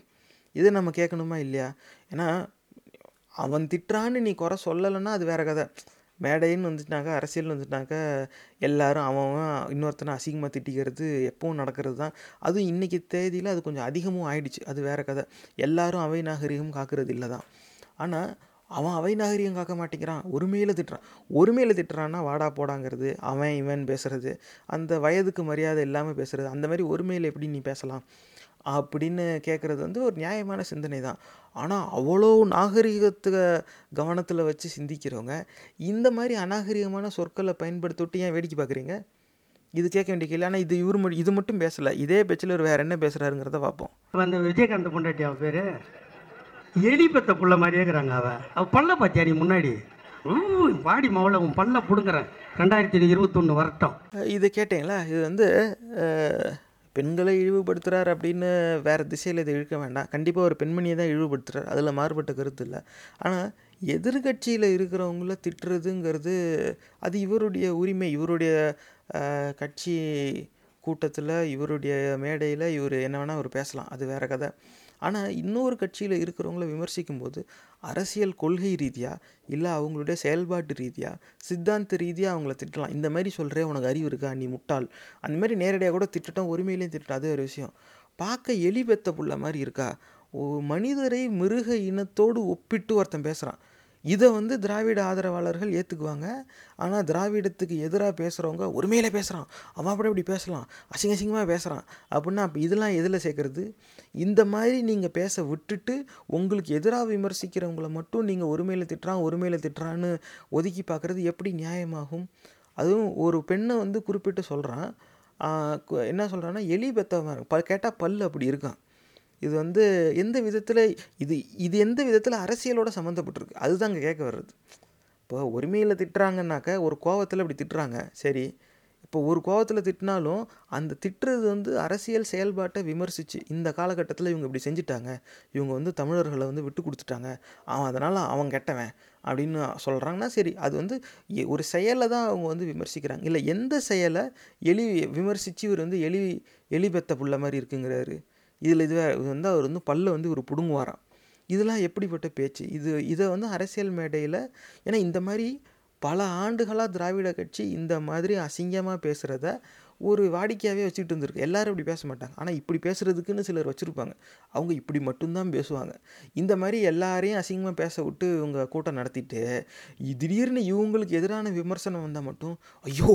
இதை நம்ம கேட்கணுமா இல்லையா? ஏன்னா அவன் திட்டுறான்னு நீ குறை சொல்லலைன்னா அது வேறு கதை. மேடைன்னு வந்துட்டாங்க, அரசியல்னு வந்துட்டாங்க, எல்லோரும் அவன் இன்னொருத்தனை அசிங்கமாக திட்டிக்கிறது எப்பவும் நடக்கிறது தான். அதுவும் இன்றைக்கி தேதியில் அது கொஞ்சம் அதிகமும் ஆயிடுச்சு, அது வேறு கதை. எல்லோரும் அவை நாகரிகம் காக்கிறது இல்லை தான். ஆனால் அவன் அவை நாகரிகம் காக்க மாட்டேங்கிறான், ஒருமையில் திட்டுறான். ஒருமையில் திட்டுறான்னா வாடா போடாங்கிறது, அவன் இவன் பேசுகிறது, அந்த வயதுக்கு மரியாதை இல்லாமல் பேசுகிறது, அந்த மாதிரி ஒருமையில் எப்படி நீ பேசலாம் அப்படின்னு கேட்குறது வந்து ஒரு நியாயமான சிந்தனை தான். ஆனால் அவ்வளோ நாகரிகத்தை கவனத்தில் வச்சு சிந்திக்கிறவங்க இந்த மாதிரி அநாகரிகமான சொற்களை பயன்படுத்திவிட்டு ஏன் வேடிக்கை பார்க்குறீங்க? இது கேட்க வேண்டிய கேள்வி. ஆனால் இது இவர் இது மட்டும் பேசலை, இதே பேச்சில் ஒரு வேறு என்ன பேசுகிறாருங்கிறத பார்ப்போம். அந்த விஜயகாந்த் பொண்டாட்டி அவன் பேர் எலி பெத்த புள்ள மாதிரியே இருக்கிறாங்க. அவன் அவள் பல்ல பார்த்தியா நீ முன்னாடி? பாடி மாவில் அவன் பல்ல பிடுங்குறேன். ரெண்டாயிரத்தி இருபத்தொன்று வருட்டம் இது கேட்டீங்களா? இது வந்து பெண்களை இழிவுபடுத்துகிறார் அப்படின்னு வேறு திசையில் இதை இழுக்க வேண்டாம். கண்டிப்பாக ஒரு பெண்மணியை தான் இழிவுபடுத்துகிறார், அதில் மாறுபட்ட கருத்து இல்லை. ஆனால் எதிர்கட்சியில் இருக்கிறவங்கள திட்டுறதுங்கிறது அது இவருடைய உரிமை, இவருடைய கட்சி கூட்டத்தில் இவருடைய மேடையில் இவர் என்ன வேணால் அவர் பேசலாம், அது வேறு கதை. ஆனால் இன்னொரு கட்சியில் இருக்கிறவங்கள விமர்சிக்கும்போது அரசியல் கொள்கை ரீதியாக இல்லை அவங்களுடைய செயல்பாட்டு ரீதியாக சித்தாந்த ரீதியாக அவங்கள திட்டலாம். இந்த மாதிரி சொல்கிறே உனக்கு அறிவு இருக்கா, நீ முட்டாள், அந்த மாதிரி நேரடியாக கூட திட்டட்டும், ஒருமையிலேயும் திட்டலாம், அது ஒரு விஷயம். பார்க்க எலி பெத்த புள்ள மாதிரி இருக்கா? ஒரு மனிதரை மிருக இனத்தோடு ஒப்பிட்டு ஒருத்தன் பேசுகிறான். இதை வந்து திராவிட ஆதரவாளர்கள் ஏற்றுக்குவாங்க. ஆனால் திராவிடத்துக்கு எதிராக பேசுகிறவங்க ஒருமையில பேசுகிறான், அவன் அப்படி இப்படி பேசலாம், அசிங்க அசிங்கமாக பேசுகிறான் அப்படின்னா அப்போ இதெல்லாம் எதில் சேர்க்குறது? இந்த மாதிரி நீங்கள் பேச விட்டுட்டு உங்களுக்கு எதிராக விமர்சிக்கிறவங்கள மட்டும் நீங்கள் ஒருமையில திட்டுறான் ஒருமையில திட்டுறான்னு ஒதுக்கி பார்க்குறது எப்படி நியாயமாகும்? அதுவும் ஒரு பெண்ணை வந்து குறிப்பிட்டு சொல்கிறான், என்ன சொல்கிறான்னா எலி பெத்தவன் ப கேட்டால் பல் அப்படி இருக்கான். இது வந்து எந்த விதத்தில் இது இது எந்த விதத்தில் அரசியலோடு சம்மந்தப்பட்டிருக்கு, அதுதான் அங்கே கேட்க வர்றது. இப்போ ஒருமையில் திட்டுறாங்கன்னாக்க ஒரு கோவத்தில் அப்படி திட்டுறாங்க, சரி இப்போ ஒரு கோவத்தில் திட்டினாலும் அந்த திட்டுறது வந்து அரசியல் செயல்பாட்டை விமர்சித்து இந்த காலகட்டத்தில் இவங்க இப்படி செஞ்சிட்டாங்க, இவங்க வந்து தமிழர்களை வந்து விட்டு கொடுத்துட்டாங்க, அவன் அதனால் அவன் கெட்டவன் அப்படின்னு சொல்கிறாங்கன்னா சரி, அது வந்து ஒரு செயலை தான் அவங்க வந்து விமர்சிக்கிறாங்க. இல்லை எந்த செயலை எலி விமர்சித்து இவர் வந்து எலி எலிபெத்த புள்ள மாதிரி இருக்குங்கிறாரு. இதில் இதுவே இது வந்து அவர் வந்து பல்ல வந்து இவர் பிடுங்குவாராம். இதெல்லாம் எப்படிப்பட்ட பேச்சு இது? இதை வந்து அரசியல் மேடையில், ஏன்னா இந்த மாதிரி பல ஆண்டுகளாக திராவிட கட்சி இந்த மாதிரி அசிங்கமாக பேசுகிறத ஒரு வாடிக்கையாகவே வச்சுக்கிட்டு இருந்திருக்கு. எல்லோரும் இப்படி பேச மாட்டாங்க, ஆனால் இப்படி பேசுகிறதுக்குன்னு சிலர் வச்சுருப்பாங்க, அவங்க இப்படி மட்டும்தான் பேசுவாங்க. இந்த மாதிரி எல்லாரையும் அசிங்கமாக பேச விட்டு இவங்க கூட்டம் நடத்திட்டு திடீர்னு இவங்களுக்கு எதிரான விமர்சனம் வந்தால் மட்டும் ஐயோ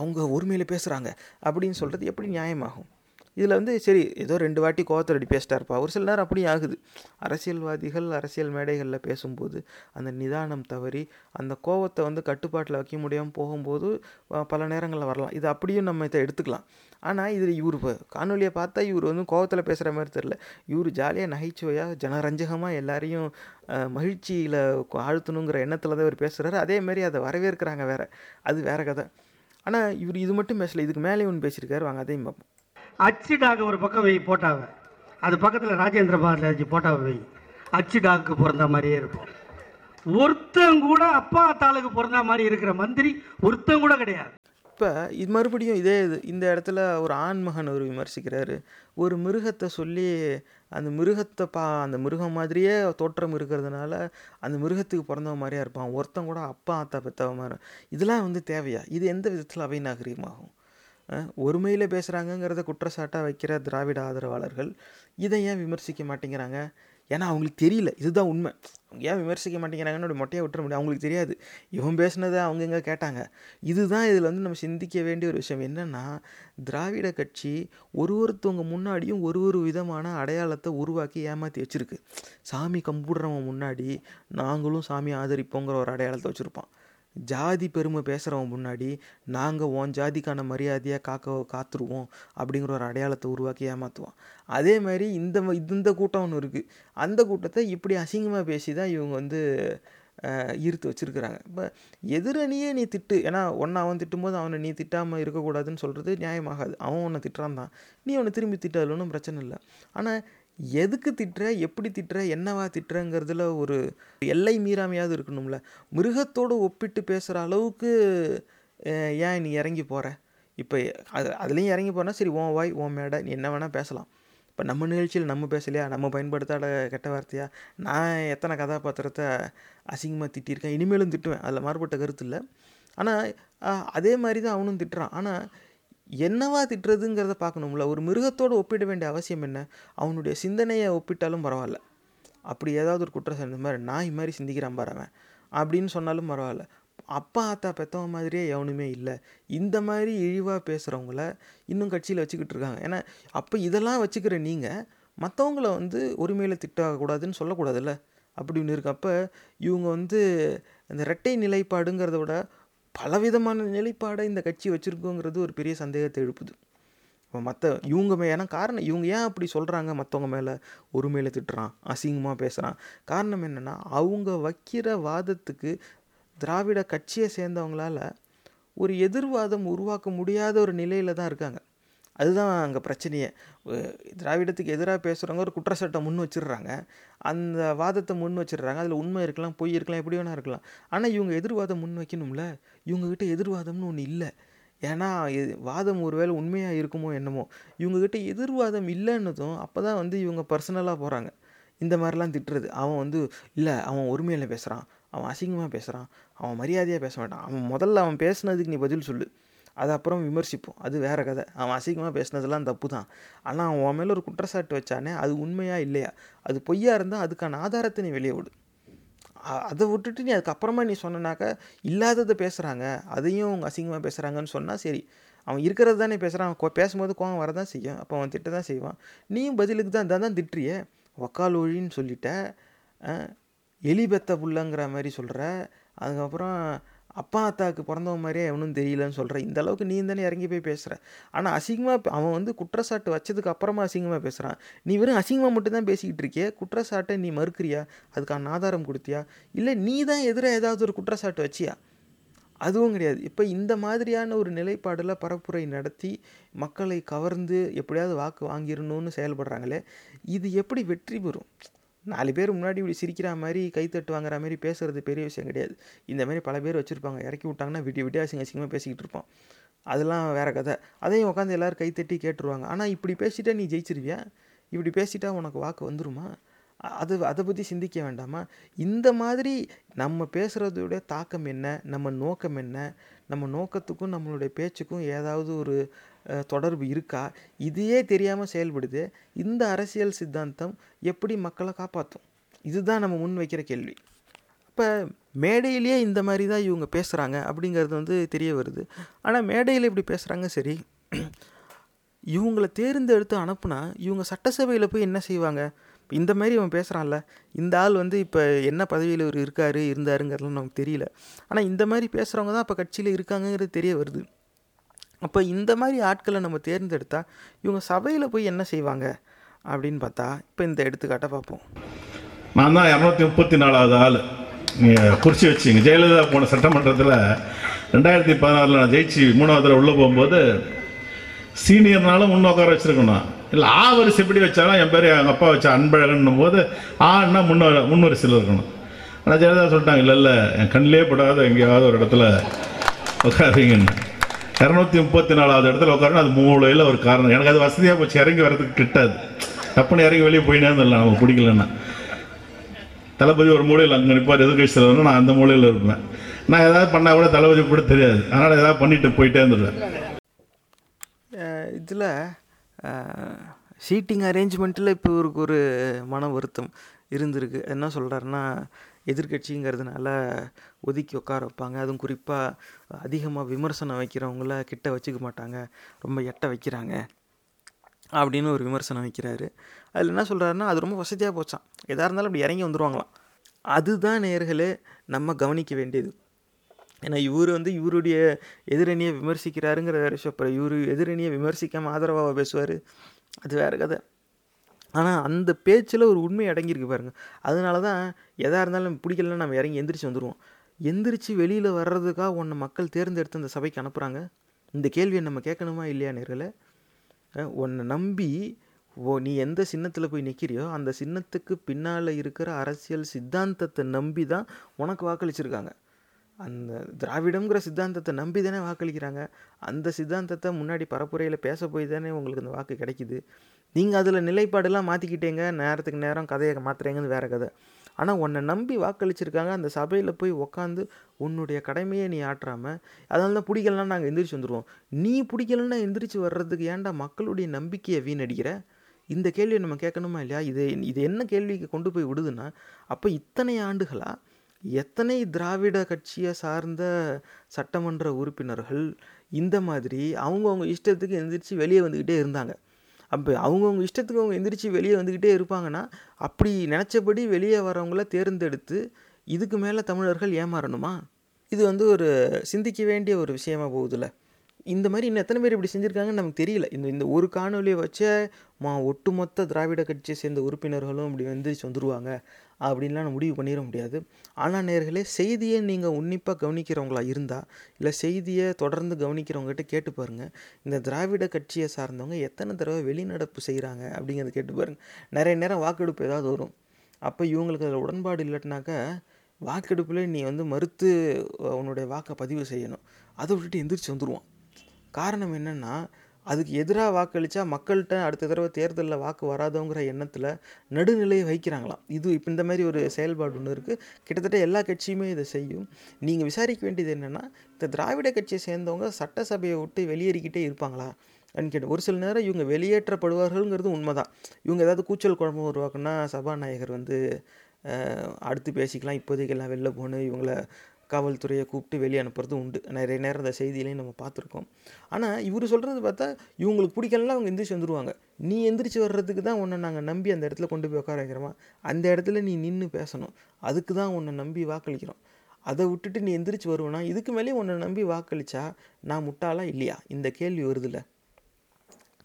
அவங்க ஒருமையில் பேசுகிறாங்க அப்படின்னு சொல்கிறது எப்படி நியாயமாகும்? இதில் வந்து சரி ஏதோ ரெண்டு வாட்டி கோவத்தடி பேசிட்டா இருப்பா, ஒரு சில நேரம் அப்படியே ஆகுது. அரசியல்வாதிகள் அரசியல் மேடைகளில் பேசும்போது அந்த நிதானம் தவறி அந்த கோவத்தை வந்து கட்டுப்பாட்டில் வைக்க முடியாமல் போகும்போது பல நேரங்களில் வரலாம். இது அப்படியும் நம்ம இதை எடுத்துக்கலாம். ஆனால் இதில் இவர் இப்போ காணொலியை பார்த்தா இவர் வந்து கோவத்தில் பேசுகிற மாதிரி தெரில, இவர் ஜாலியாக நகைச்சுவையாக ஜனரஞ்சகமாக எல்லாரையும் மகிழ்ச்சியில் ஆழ்த்தணுங்கிற எண்ணத்தில் தான் இவர் பேசுகிறாரு. அதேமாரி அதை வரவேற்கிறாங்க வேறு, அது வேறு கதை. ஆனால் இவர் இது மட்டும் பேசலை, இதுக்கு மேலே ஒன்று பேசியிருக்காரு, வாங்க அதையும் பார்ப்போம். அச்சுடாக ஒரு பக்கம் போட்டாவை, அது பக்கத்தில் ராஜேந்திர பாரதி போட்டாவை வை, அச்சுடாக்கு பிறந்த மாதிரியே இருக்கும். ஒருத்தங்கூட அப்பா தாளுக்கு பிறந்த மாதிரி இருக்கிற மந்திரி ஒருத்தங்கூட கிடையாது. இப்போ இது மறுபடியும் இதே இது, இந்த இடத்துல ஒரு ஆண்மகன் ஒரு விமர்சிக்கிறாரு, ஒரு மிருகத்தை சொல்லி அந்த மிருகத்தை பா அந்த மிருகம் மாதிரியே தோற்றம் இருக்கிறதுனால அந்த மிருகத்துக்கு பிறந்தவ மாதிரியா இருப்பான், ஒருத்தன் கூட அப்பா ஆத்தா பெற்றவ மாதிரி. இதெல்லாம் வந்து தேவையா? இது எந்த விதத்தில் அவைநாகரிகமாகும்? ஒருமையில் பேசுகிறாங்கங்கிறத குற்றச்சாட்டாக வைக்கிற திராவிட ஆதரவாளர்கள் இதை ஏன் விமர்சிக்க மாட்டேங்கிறாங்க? ஏன்னா அவங்களுக்கு தெரியல, இதுதான் உண்மை. அவங்க ஏன் விமர்சிக்க மாட்டேங்கிறாங்கன்னு ஒரு மொட்டையாக விட்டுற முடியும். அவங்களுக்கு தெரியாது, இவன் பேசுனதை அவங்க எங்கே கேட்டாங்க. இதுதான் இதில் வந்து நம்ம சிந்திக்க வேண்டிய ஒரு விஷயம் என்னென்னா, திராவிட கட்சி ஒரு ஒருத்தவங்க முன்னாடியும் ஒரு ஒரு விதமான அடையாளத்தை உருவாக்கி ஏமாற்றி வச்சுருக்கு. சாமி கும்பிடுறவன் முன்னாடி நாங்களும் சாமி ஆதரிப்போங்கிற ஒரு அடையாளத்தை வச்சுருப்பான். ஜாதி பெருமை பேசுகிறவங்க முன்னாடி நாங்கள் ஓன் ஜாதிக்கான மரியாதையாக காக்க காத்துருவோம் அப்படிங்கிற ஒரு அடையாளத்தை உருவாக்கி ஏமாற்றுவோம். அதே மாதிரி இந்த இந்த கூட்டம் ஒன்று இருக்குது, அந்த கூட்டத்தை இப்படி அசிங்கமாக பேசி தான் இவங்க வந்து ஈர்த்து வச்சுருக்கிறாங்க. இப்போ எதிரணியே நீ திட்டு, ஏன்னா ஒன்று அவன் திட்டும்போது அவனை நீ திட்டாமல் இருக்கக்கூடாதுன்னு சொல்கிறது நியாயமாகாது. அவன் ஒன்றை திட்டுறான் தான், நீ அவனை திரும்பி திட்டாலும் பிரச்சனை இல்லை. ஆனால் எதுக்கு திட்டுற, எப்படி திட்டுற, என்னவா திட்டுறங்கிறதுல ஒரு எல்லை மீறாமையாவது இருக்கணும்ல. மிருகத்தோடு ஒப்பிட்டு பேசுகிற அளவுக்கு ஏன் நீ இறங்கி போகிற? இப்போ அது அதுலேயும் இறங்கி போனால் சரி, ஓன் வாய் ஓன் மேடை, நீ என்ன வேணால் பேசலாம். இப்போ நம்ம நிகழ்ச்சியில் நம்ம பேசலையா, நம்ம பயன்படுத்தாத கெட்ட வார்த்தையா, நான் எத்தனை கதாபாத்திரத்தை அசிங்கமாக திட்டியிருக்கேன், இனிமேலும் திட்டுவேன், அதில் மாறுபட்ட கருத்து இல்லை. ஆனால் அதே மாதிரி தான் அவனும் திட்டுறான். ஆனால் என்னவா திட்டுறதுங்கிறத பார்க்கணும்ல. ஒரு மிருகத்தோடு ஒப்பிட வேண்டிய அவசியம் என்ன? அவனுடைய சிந்தனையை ஒப்பிட்டாலும் பரவாயில்ல, அப்படி ஏதாவது ஒரு குற்றம் சேர்ந்த மாதிரி நான் இது மாதிரி சிந்திக்கிறான் பாருவேன் அப்படின்னு சொன்னாலும் பரவாயில்ல. அப்பா ஆத்தா பெற்றவன் மாதிரியே எவனுமே இல்லை. இந்த மாதிரி இழிவாக பேசுகிறவங்கள இன்னும் கட்சியில் வச்சுக்கிட்டு இருக்காங்க. ஏன்னா அப்போ இதெல்லாம் வச்சுக்கிற நீங்கள் மற்றவங்கள வந்து ஒருமையில் திட்டாகக்கூடாதுன்னு சொல்லக்கூடாதுல்ல அப்படின்னு இருக்கப்போ இவங்க வந்து இந்த இரட்டை நிலைப்பாடுங்கிறத விட பலவிதமான நிலைப்பாடை இந்த கட்சி வச்சுருக்கோங்கிறது ஒரு பெரிய சந்தேகத்தை எழுப்புது. இப்போ மற்ற இவங்க மே ஏன்னா காரணம் இவங்க ஏன் அப்படி சொல்கிறாங்க, மற்றவங்க மேலே ஒரு மேலே திட்டுறான், அசிங்கமாக பேசுகிறான், காரணம் என்னென்னா அவங்க வைக்கிற வாதத்துக்கு திராவிட கட்சியை சேர்ந்தவங்களால் ஒரு எதிர்வாதம் உருவாக்க முடியாத ஒரு நிலையில் தான் இருக்காங்க. அதுதான் அங்கே பிரச்சனையே. திராவிடத்துக்கு எதிராக பேசுகிறவங்க ஒரு குற்றச்சாட்டை முன் வச்சிடுறாங்க, அந்த வாதத்தை முன் வச்சிடுறாங்க, அதில் உண்மை இருக்கலாம், பொய் இருக்கலாம், எப்படி வேணா இருக்கலாம். ஆனால் இவங்க எதிர்வாதம் முன் வைக்கணும்ல, இவங்ககிட்ட எதிர்வாதம்னு ஒன்று இல்லை. ஏன்னா வாதம் ஒருவேளை உண்மையாக இருக்குமோ என்னமோ, இவங்ககிட்ட எதிர்வாதம் இல்லைன்னதும் அப்போ தான் வந்து இவங்க பர்சனலாக போகிறாங்க. இந்த மாதிரிலாம் திட்டுறது, அவன் வந்து இல்லை அவன் ஒருமையில் பேசுகிறான், அவன் அசிங்கமாக பேசுகிறான், அவன் மரியாதையாக பேச மாட்டான், அவன் முதல்ல அவன் பேசுனதுக்கு நீ பதில் சொல்லு, அது அப்புறம் விமர்சிப்போம், அது வேறு கதை. அவன் அசிங்கமாக பேசினதெல்லாம் தப்பு தான், ஆனால் அவன் அவன் மேலே ஒரு குற்றச்சாட்டு வச்சானே அது உண்மையாக இல்லையா, அது பொய்யா இருந்தால் அதுக்கான ஆதாரத்தை நீ வெளியே விடு. அதை விட்டுட்டு நீ அதுக்கப்புறமா நீ சொன்னனாக்கா இல்லாததை பேசுகிறாங்க, அதையும் அவங்க அசிங்கமாக பேசுகிறாங்கன்னு சொன்னால் சரி, அவன் இருக்கிறது தானே பேசுகிறான், அவன் பேசும்போது கோவம் வரதான் செய்யும், அப்போ அவன் திட்ட தான் செய்வான். நீயும் பதிலுக்கு தான் தான் தான் திட்டுறியே, வக்கால் ஒழின்னு சொல்லிட்ட, எலிபெத்த புள்ளங்கிற மாதிரி சொல்கிற, அதுக்கப்புறம் அப்பா அத்தாவுக்கு பிறந்தவன் மாதிரியே எவனும் தெரியலன்னு சொல்கிற, இந்த அளவுக்கு நீ தானே இறங்கி போய் பேசுகிற. ஆனால் அசிங்கமாக அவன் வந்து குற்றச்சாட்டு வச்சதுக்கு அப்புறமா அசிங்கமாக பேசுகிறான், நீ வெறும் அசிங்கமாக மட்டும்தான் பேசிக்கிட்டு இருக்கியே, குற்றச்சாட்டை நீ மறுக்கிறியா, அதுக்கான ஆதாரம் கொடுத்தியா, இல்லை நீ தான் எதிராக ஏதாவது ஒரு குற்றச்சாட்டு வச்சியா? அதுவும் கிடையாது. இப்போ இந்த மாதிரியான ஒரு நிலைப்பாடில் பரப்புரை நடத்தி மக்களை கவர்ந்து எப்படியாவது வாக்கு வாங்கிடணும்னு செயல்படுறாங்களே, இது எப்படி வெற்றி பெறும்? நாலு பேர் முன்னாடி இப்படி சிரிக்கிற மாதிரி கைத்தட்டு வாங்குற மாதிரி பேசுகிறது பெரிய விஷயம் கிடையாது. இந்த மாதிரி பல பேர் வச்சுருப்பாங்க, இறக்கி விட்டாங்கன்னா விடிய விடிய அசிங்க அசிங்கமாக பேசிக்கிட்டு இருப்பான், அதெல்லாம் வேறு கதை. அதையும் உட்காந்து எல்லோரும் கைத்தட்டி கேட்டுருவாங்க. ஆனால் இப்படி பேசிட்டா நீ ஜெயிச்சிருவியா? இப்படி பேசிட்டா உனக்கு வாக்கு வந்துருமா? அது அதை பற்றி சிந்திக்க வேண்டாமா? இந்த மாதிரி நம்ம பேசுகிறதோடைய தாக்கம் என்ன, நம்ம நோக்கம் என்ன, நம்ம நோக்கத்துக்கும் நம்மளுடைய பேச்சுக்கும் ஏதாவது ஒரு தொடர்பு இருக்கா? இதையே தெரியாமல் செயல்படுது. இந்த அரசியல் சித்தாந்தம் எப்படி மக்களை காப்பாற்றும்? இதுதான் நம்ம முன் வைக்கிற கேள்வி. இப்போ மேடையிலேயே இந்த மாதிரி தான் இவங்க பேசுகிறாங்க அப்படிங்கிறது வந்து தெரிய வருது. ஆனால் மேடையில் இப்படி பேசுகிறாங்க, சரி, இவங்களை தேர்ந்தெடுத்து அனுப்புனா இவங்க சட்டசபையில் போய் என்ன செய்வாங்க? இந்த மாதிரி அவன் பேசுகிறான்ல, இந்த ஆள் வந்து இப்போ என்ன பதவியில் ஒரு இருக்கார் இருந்தாருங்கிறதுலாம் நமக்கு தெரியல. ஆனால் இந்த மாதிரி பேசுகிறவங்க தான் இப்போ கட்சியில் இருக்காங்கங்கிறது தெரிய வருது. அப்போ இந்த மாதிரி ஆட்களை நம்ம தேர்ந்தெடுத்தா இவங்க சபையில் போய் என்ன செய்வாங்க அப்படின்னு பார்த்தா, இப்போ இந்த எடுத்துக்காட்டை பார்ப்போம். நான் தான் இரநூத்தி முப்பத்தி நாலாவது ஆள். நீங்கள் குறிச்சி வச்சிங்க, ஜெயலலிதா போன சட்டமன்றத்தில் ரெண்டாயிரத்தி பதினாறில் நான் ஜெயிச்சு மூணாவதில் உள்ளே போகும்போது சீனியர்னாலும் முன்ன உட்கார வச்சுருக்கணும், இல்லை ஆ வரிசை எப்படி வச்சாலும் என் பேர் எங்கள் அப்பா வச்ச அன்பழகன் போது ஆன்னா முன்ன முன்வரிசையில் இருக்கணும். ஆனால் ஜெயலலிதா சொல்லிட்டாங்க, இல்லை இல்லை என் கண்ணிலே படாத எங்கேயாவது ஒரு இடத்துல உட்காருங்கன்னு. இரநூத்தி முப்பத்தி நாலாவது இடத்துல உட்காருன்னு அது மூளையில் ஒரு காரணம். எனக்கு அது வசதியாக போச்சு, இறங்கி வர்றதுக்கு கிட்டாது, தப்புன்னு இறங்கி வெளியே போயினான்னு இல்லை நமக்கு பிடிக்கலன்னா. தளபதி ஒரு மூலையில் அங்கே நிற்பார், எதிர்கட்சி தலைவர்னா நான் அந்த மூலையில் இருப்பேன். நான் ஏதாவது பண்ணால் கூட தளபதி கூட தெரியாது, அதனால் ஏதாவது பண்ணிட்டு போயிட்டே இருந்துடுவேன். இதில் சீட்டிங் அரேஞ்ச்மெண்ட்டில் இப்போ இவருக்கு ஒரு மன வருத்தம் இருந்திருக்கு. என்ன சொல்கிறாருன்னா, எதிர்கட்சிங்கிறதுனால ஒதுக்கி உட்கார வைப்பாங்க, அதுவும் குறிப்பாக அதிகமாக விமர்சனம் வைக்கிறவங்கள கிட்ட வச்சுக்க மாட்டாங்க, ரொம்ப எட்ட வைக்கிறாங்க அப்படின்னு ஒரு விமர்சனம் வைக்கிறாரு. அதில் என்ன சொல்கிறாருன்னா, அது ரொம்ப வசதியாக போச்சான், எதாக இருந்தாலும் அப்படி இறங்கி வந்துடுவாங்களாம். அதுதான் நேயர்களே நம்ம கவனிக்க வேண்டியது. ஏன்னா இவர் வந்து இவருடைய எதிரணியை விமர்சிக்கிறாருங்கிற வேறு விஷயம். அப்புறம் இவர் எதிரணியை விமர்சிக்காமல் ஆதரவாக பேசுவார், அது வேறு கதை. ஆனால் அந்த பேச்சில் ஒரு உண்மை அடங்கியிருக்கு பாருங்கள். அதனால தான் எதாக இருந்தாலும் பிடிக்கலன்னா நம்ம இறங்கி எந்திரிச்சு வந்துடுவோம். எந்திரிச்சு வெளியில் வர்றதுக்காக ஒன்று மக்கள் தேர்ந்தெடுத்து அந்த சபைக்கு அனுப்புகிறாங்க. இந்த கேள்வியை நம்ம கேட்கணுமா இல்லையா நேர்களே? உன்னை நம்பி ஓ நீ எந்த சின்னத்தில் போய் நிற்கிறியோ அந்த சின்னத்துக்கு பின்னால் இருக்கிற அரசியல் சித்தாந்தத்தை நம்பி தான் உனக்கு வாக்களிச்சிருக்காங்க. அந்த திராவிடங்கிற சித்தாந்தத்தை நம்பி தானே வாக்களிக்கிறாங்க. அந்த சித்தாந்தத்தை முன்னாடி பரப்புரையில் பேச போய் தானே உங்களுக்கு இந்த வாக்கு கிடைக்கிது. நீங்கள் அதில் நிலைப்பாடெல்லாம் மாற்றிக்கிட்டேங்க, நேரத்துக்கு நேரம் கதையை மாற்றுறீங்கன்னு வேறு கதை. ஆனால் உன்னை நம்பி வாக்களிச்சிருக்காங்க, அந்த சபையில் போய் உக்காந்து உன்னுடைய கடமையை நீ ஆற்றாமல், அதனால தான் பிடிக்கலன்னா நாங்கள் எந்திரிச்சு வந்துடுவோம். நீ பிடிக்கலன்னா எந்திரிச்சு வர்றதுக்கு ஏன்டா மக்களுடைய நம்பிக்கையை வீணடிக்கிற? இந்த கேள்வியை நம்ம கேட்கணுமா இல்லையா? இது இது என்ன கேள்விக்கு கொண்டு போய் விடுதுன்னா, அப்போ இத்தனை ஆண்டுகளாக எத்தனை திராவிட கட்சியை சார்ந்த சட்டமன்ற உறுப்பினர்கள் இந்த மாதிரி அவங்கவுங்க இஷ்டத்துக்கு எந்திரிச்சு வெளியே வந்துக்கிட்டே இருந்தாங்க. அப்போ அவங்கவுங்க இஷ்டத்துக்கு அவங்க எந்திரிச்சு வெளியே வந்துக்கிட்டே இருப்பாங்கன்னா, அப்படி நினச்சபடி வெளியே வரவங்கள தேர்ந்தெடுத்து இதுக்கு மேலே தமிழர்கள் ஏமாறணுமா? இது வந்து ஒரு சிந்திக்க வேண்டிய ஒரு விஷயமா போகுதுல்ல. இந்த மாதிரி இன்னும் எத்தனை பேர் இப்படி செஞ்சுருக்காங்கன்னு நமக்கு தெரியல. இந்த இந்த ஒரு காணொலியை வச்சே மா ஒட்டுமொத்த திராவிட கட்சியை சேர்ந்த உறுப்பினர்களும் இப்படி எந்திரிச்சு வந்துடுவாங்க அப்படின்லாம் முடிவு பண்ணிட முடியாது. ஆனால் நேர்களே, செய்தியை நீங்கள் உன்னிப்பாக கவனிக்கிறவங்களா இருந்தால், இல்லை செய்தியை தொடர்ந்து கவனிக்கிறவங்ககிட்ட கேட்டு பாருங்கள், இந்த திராவிட கட்சியை சார்ந்தவங்க எத்தனை தடவை வெளிநடப்பு செய்கிறாங்க அப்படிங்கிறத கேட்டு பாருங்கள். நிறைய நேரம் வாக்கெடுப்பு ஏதாவது வரும், அப்போ இவங்களுக்கு அதில் உடன்பாடு இல்லைனாக்கா வாக்கெடுப்பில் நீ வந்து மறுத்து உன்னுடைய வாக்கை பதிவு செய்யணும். அதை விட்டுட்டு எந்திரிச்சு வந்துடுவான். காரணம் என்னென்னா, அதுக்கு எதிராக வாக்களித்தா மக்கள்கிட்ட அடுத்த தடவை தேர்தலில் வாக்கு வராதோங்கிற எண்ணத்தில் நடுநிலையை வைக்கிறாங்களாம். இது இப்போ இந்த மாதிரி ஒரு செயல்பாடு ஒன்று இருக்குது, கிட்டத்தட்ட எல்லா கட்சியுமே இதை செய்யும். நீங்கள் விசாரிக்க வேண்டியது என்னென்னா, இந்த திராவிட கட்சியை சேர்ந்தவங்க சட்டசபையை விட்டு வெளியேறிக்கிட்டே இருப்பாங்களா அப்படின்னு கேட்டு, ஒரு சில நேரம் இவங்க வெளியேற்றப்படுவார்கள்ங்கிறது உண்மை தான். இவங்க ஏதாவது கூச்சல் குழம்பு உருவாக்குன்னா சபாநாயகர் வந்து அடுத்து பேசிக்கலாம், இப்போதைக்கு எல்லாம் வெளில போகணும், இவங்கள காவல்துறையை கூப்பிட்டு வெளியே அனுப்புறதும் உண்டு. நிறைய நேரம் அந்த செய்தியிலையும் நம்ம பார்த்துருக்கோம். ஆனால் இவர் சொல்கிறது பார்த்தா இவங்களுக்கு பிடிக்கலன்னா அவங்க எந்திரிச்சு வந்துடுவாங்க. நீ எந்திரிச்சு வர்றதுக்கு தான் உன்னை நாங்கள் நம்பி அந்த இடத்துல கொண்டு போய் உட்கார வைக்கிறோமா? அந்த இடத்துல நீ நின்று பேசணும், அதுக்கு தான் உன்னை நம்பி வாக்களிக்கிறோம். அதை விட்டுட்டு நீ எந்திரிச்சு வருவேன்னா, இதுக்கு மேலேயே உன்னை நம்பி வாக்களித்தா நான் முட்டாளா இல்லையா? இந்த கேள்வி வருதுல்ல.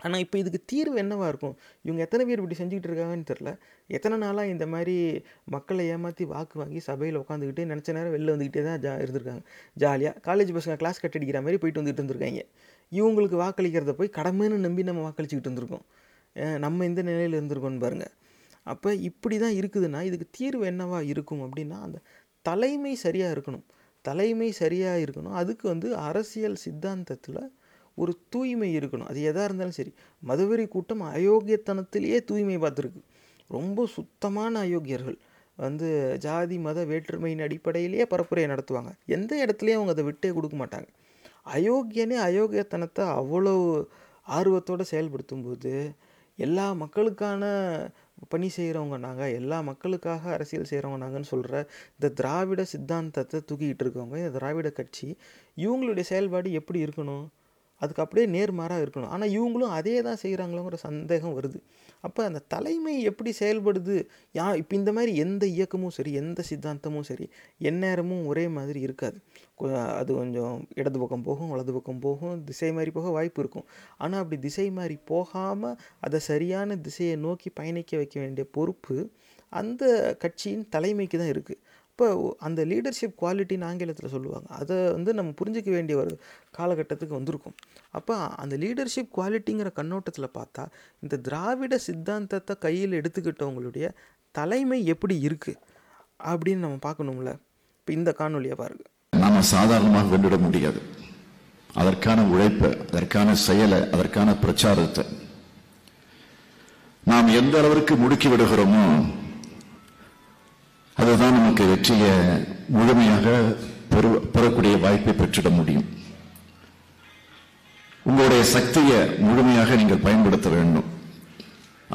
ஆனால் இப்போ இதுக்கு தீர்வு என்னவாக இருக்கும்? இவங்க எத்தனை பேர் இப்படி செஞ்சுக்கிட்டு இருக்காங்கன்னு தெரில. எத்தனை நாளாக இந்த மாதிரி மக்களை ஏமாற்றி வாக்கு வாங்கி சபையில் உட்காந்துக்கிட்டே நினச்ச நேரம் வெளில வந்துக்கிட்டே தான் ஜா இருந்திருக்காங்க. ஜாலியாக காலேஜ் பசங்க கிளாஸ் கட் அடிக்கிற மாதிரி போயிட்டு வந்துகிட்டு இருந்திருக்காங்க. இவங்களுக்கு வாக்களிக்கிறத போய் கடமைன்னு நம்பி நம்ம வாக்களிச்சுக்கிட்டு இருந்திருக்கோம். நம்ம இந்த நிலையில் இருந்திருக்கோன்னு பாருங்கள். அப்போ இப்படி தான் இருக்குதுன்னா இதுக்கு தீர்வு என்னவாக இருக்கும் அப்படின்னா, அந்த தலைமை சரியாக இருக்கணும். தலைமை சரியாக இருக்கணும். அதுக்கு வந்து அரசியல் சித்தாந்தத்தில் ஒரு தூய்மை இருக்கணும். அது எதாக இருந்தாலும் சரி. மதுவெறி கூட்டம் அயோக்கியத்தனத்திலேயே தூய்மை பார்த்துருக்கு. ரொம்ப சுத்தமான அயோக்கியர்கள் வந்து ஜாதி மத வேற்றுமையின் அடிப்படையிலேயே பரப்புரையை நடத்துவாங்க. எந்த இடத்துலையும் அவங்க அதை விட்டே கொடுக்க மாட்டாங்க. அயோக்கியனே அயோக்கியத்தனத்தை அவ்வளோ ஆர்வத்தோடு செயல்படுத்தும்போது, எல்லா மக்களுக்கான பணி செய்கிறவங்க நாங்கள், எல்லா மக்களுக்காக அரசியல் செய்கிறவங்க நாங்கன்னு சொல்கிற இந்த திராவிட சித்தாந்தத்தை தூக்கிக்கிட்டு இருக்கவங்க, இந்த திராவிட கட்சி, இவங்களுடைய செயல்பாடு எப்படி இருக்கணும்? அதுக்கு அப்படியே நேர்மாறாக இருக்கணும். ஆனால் இவங்களும் அதே தான் செய்கிறாங்களோங்கிற சந்தேகம் வருது. அப்போ அந்த தலைமை எப்படி செயல்படுது? யா இப்போ இந்த மாதிரி எந்த இயக்கமும் சரி, எந்த சித்தாந்தமும் சரி, எந்நேரமும் ஒரே மாதிரி இருக்காது. அது கொஞ்சம் இடது பக்கம் போகும், வலது பக்கம் போகும், திசை மாதிரி போக வாய்ப்பு இருக்கும். ஆனால் அப்படி திசை மாதிரி போகாமல் அதை சரியான திசையை நோக்கி பயணிக்க வைக்க வேண்டிய பொறுப்பு அந்த கட்சியின் தலைமைக்கு தான் இருக்குது. இப்போ அந்த லீடர்ஷிப் குவாலிட்டின்னு ஆங்கிலத்தில் சொல்லுவாங்க. அதை வந்து நம்ம புரிஞ்சிக்க வேண்டிய ஒரு காலகட்டத்துக்கு வந்திருக்கும். அப்போ அந்த லீடர்ஷிப் குவாலிட்டிங்கிற கண்ணோட்டத்தில் பார்த்தா, இந்த திராவிட சித்தாந்தத்தை கையில் எடுத்துக்கிட்டவங்களுடைய தலைமை எப்படி இருக்குது அப்படின்னு நம்ம பார்க்கணும்ல. இப்போ இந்த காணொலியை பாருங்க. நாம் சாதாரணமாக கொண்டுவிட முடியாது. அதற்கான உழைப்பை, அதற்கான செயலை, அதற்கான பிரச்சாரத்தை நாம் எந்த அளவிற்கு முடுக்கி விடுகிறோமோ அதுதான் நமக்கு வெற்றியை முழுமையாக பெறக்கூடிய வாய்ப்பை பெற்றிட முடியும். உங்களுடைய சக்தியை முழுமையாக நீங்கள் பயன்படுத்த வேண்டும்.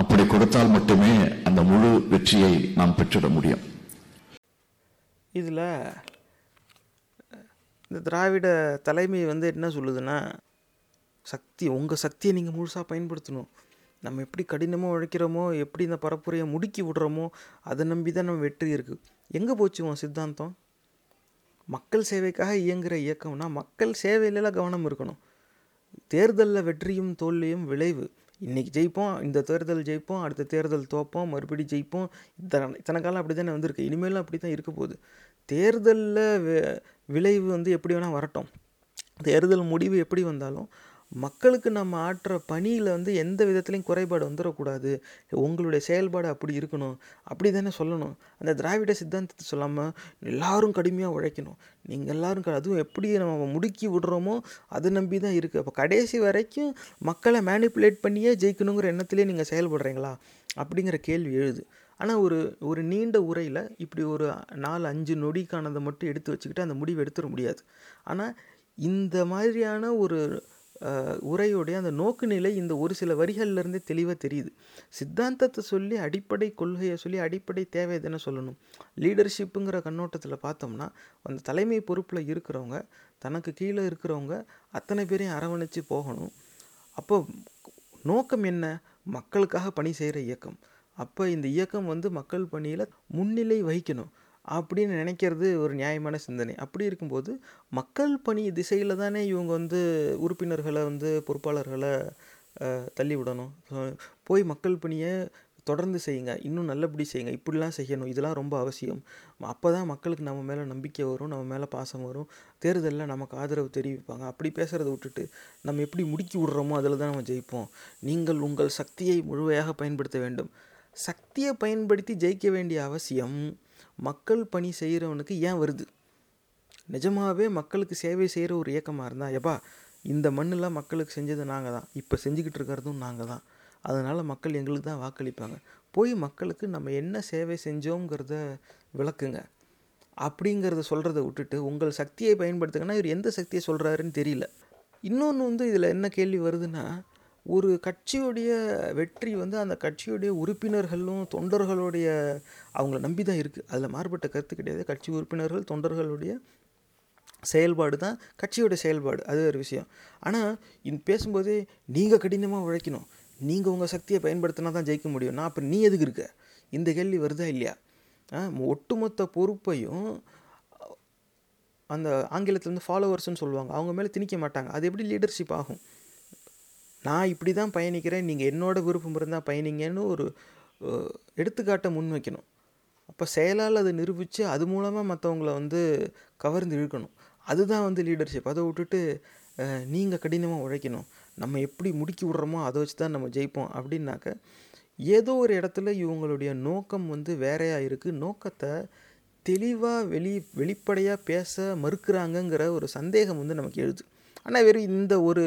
அப்படி கொடுத்தால் மட்டுமே அந்த முழு வெற்றியை நாம் பெற்றிட முடியும். இதில் இந்த திராவிட தலைமை வந்து என்ன சொல்லுதுன்னா, சக்தி, உங்கள் சக்தியை நீங்கள் முழுசாக பயன்படுத்தணும். நம்ம எப்படி கடினமாக உழைக்கிறோமோ, எப்படி இந்த பரப்புரையை முடுக்கி விடுறோமோ, அதை நம்பி தான் நம்ம வெற்றி இருக்குது. எங்கே போச்சுவோம் சித்தாந்தம்? மக்கள் சேவைக்காக இயங்குகிற இயக்கம்னா மக்கள் சேவையிலலாம் கவனம் இருக்கணும். தேர்தலில் வெற்றியும் தோல்வியும் விளைவு. இன்றைக்கி ஜெயிப்போம், இந்த தேர்தல் ஜெயிப்போம், அடுத்த தேர்தல் தோப்போம், மறுபடி ஜெயிப்போம். இத்தனை இத்தனை காலம் அப்படி தானே வந்திருக்கு, இனிமேலும் அப்படி தான் இருக்க போகுது. தேர்தலில் விளைவு வந்து எப்படி வேணால் வரட்டும், தேர்தல் முடிவு எப்படி வந்தாலும் மக்களுக்கு நம்ம ஆற்ற பணியில் வந்து எந்த விதத்துலையும் குறைபாடு வந்துடக்கூடாது. உங்களுடைய செயல்பாடு அப்படி இருக்கணும், அப்படி தானே சொல்லணும். அந்த திராவிட சித்தாந்தத்தை சொல்லாமல் எல்லோரும் கடுமையாக உழைக்கணும், நீங்கள் எல்லோரும் அதுவும் எப்படி நம்ம முடுக்கி விடுறோமோ அதை நம்பி தான் இருக்குது. அப்போ கடைசி வரைக்கும் மக்களை மேனிப்புலேட் பண்ணியே ஜெயிக்கணுங்கிற எண்ணத்துலேயே நீங்கள் செயல்படுறீங்களா அப்படிங்கிற கேள்வி எழுது. ஆனால் ஒரு ஒரு நீண்ட உரையில் இப்படி ஒரு நாலு அஞ்சு நொடிக்கானதை மட்டும் எடுத்து வச்சுக்கிட்டு அந்த முடிவு எடுத்துட முடியாது. ஆனால் இந்த மாதிரியான ஒரு உரையுடைய அந்த நோக்கு நிலை இந்த ஒரு சில வரிகள்லேருந்தே தெளிவாக தெரியுது. சித்தாந்தத்தை சொல்லி, அடிப்படை கொள்கையை சொல்லி, அடிப்படை தேவை தானே சொல்லணும். லீடர்ஷிப்புங்கிற கண்ணோட்டத்தில் பார்த்தோம்னா, அந்த தலைமை பொறுப்பில் இருக்கிறவங்க தனக்கு கீழே இருக்கிறவங்க அத்தனை பேரையும் அரவணைச்சு போகணும். அப்போ நோக்கம் என்ன? மக்களுக்காக பணி செய்கிற இயக்கம். அப்போ இந்த இயக்கம் வந்து மக்கள் பணியில் முன்னிலை வகிக்கணும் அப்படின்னு நினைக்கிறது ஒரு நியாயமான சிந்தனை. அப்படி இருக்கும்போது மக்கள் பணி திசையில் தானே இவங்க வந்து உறுப்பினர்களை வந்து பொறுப்பாளர்களை தள்ளி விடணும். போய் மக்கள் பணியை தொடர்ந்து செய்யுங்க, இன்னும் நல்லபடி செய்யுங்க, இப்படிலாம் செய்யணும், இதெல்லாம் ரொம்ப அவசியம். அப்போ தான் மக்களுக்கு நம்ம மேலே நம்பிக்கை வரும், நம்ம மேலே பாசம் வரும், தேர்தலில் நமக்கு ஆதரவு தெரிவிப்பாங்க. அப்படி பேசுகிறத விட்டுட்டு நம்ம எப்படி முடுக்கி விடுறோமோ அதில் தான் நம்ம ஜெயிப்போம். நீங்கள் உங்கள் சக்தியை முழுமையாக பயன்படுத்த வேண்டும். சக்தியை பயன்படுத்தி ஜெயிக்க வேண்டிய அவசியம் மக்கள் பணி செய்கிறவனுக்கு ஏன் வருது? நிஜமாகவே மக்களுக்கு சேவை செய்கிற ஒரு இயக்கமாக இருந்தால், எப்பா இந்த மண்ணெலாம் மக்களுக்கு செஞ்சது நாங்கள் தான், இப்போ செஞ்சுக்கிட்டு இருக்கிறதும் நாங்கள் தான், அதனால் மக்கள் எங்களுக்கு தான் வாக்களிப்பாங்க, போய் மக்களுக்கு நம்ம என்ன சேவை செஞ்சோங்கிறத விளக்குங்க அப்படிங்கிறத சொல்கிறத விட்டுட்டு உங்கள் சக்தியை பயன்படுத்துங்கன்னா இவர் எந்த சக்தியை சொல்கிறாருன்னு தெரியல. இன்னொன்று வந்து இதில் என்ன கேள்வி வருதுன்னா, ஒரு கட்சியுடைய வெற்றி வந்து அந்த கட்சியுடைய உறுப்பினர்களும் தொண்டர்களுடைய அவங்கள நம்பி தான் இருக்குது. அதில் மாறுபட்ட கருத்து கிடையாது. கட்சி உறுப்பினர்கள் தொண்டர்களுடைய செயல்பாடு தான் கட்சியோடைய செயல்பாடு, அது ஒரு விஷயம். ஆனால் இது பேசும்போதே நீங்கள் கடினமாக உழைக்கணும், நீங்கள் உங்கள் சக்தியை பயன்படுத்தினா தான் ஜெயிக்க முடியும்னா அப்போ நீ எதுக்கு இருக்க? இந்த கேள்வி வருதா இல்லையா? ஒட்டுமொத்த பொறுப்பையும் அந்த ஆங்கிலத்தில் வந்து ஃபாலோவர்ஸ்ன்னு சொல்லுவாங்க, அவங்க மேலே திணிக்க மாட்டாங்க. அது எப்படி லீடர்ஷிப் ஆகும்? நான் இப்படி தான் பயணிக்கிறேன், நீங்கள் என்னோட விருப்பம் இருந்தால் பயணிங்கன்னு ஒரு எடுத்துக்காட்டை முன்வைக்கணும். அப்போ செயலால் அதை நிரூபித்து அது மூலமாக மற்றவங்கள வந்து கவர்ந்து இழுக்கணும். அதுதான் வந்து லீடர்ஷிப். அதை விட்டுட்டு நீங்கள் கடினமாக உழைக்கணும், நம்ம எப்படி முடுக்கி விட்றோமோ அதை வச்சு தான் நம்ம ஜெயிப்போம் அப்படின்னாக்க ஏதோ ஒரு இடத்துல இவங்களுடைய நோக்கம் வந்து வேறையாக இருக்குது. நோக்கத்தை தெளிவாக வெளி வெளிப்படையாக பேச மறுக்கிறாங்கங்கிற ஒரு சந்தேகம் வந்து நமக்கு எழுது. ஆனால் வெறும் இந்த ஒரு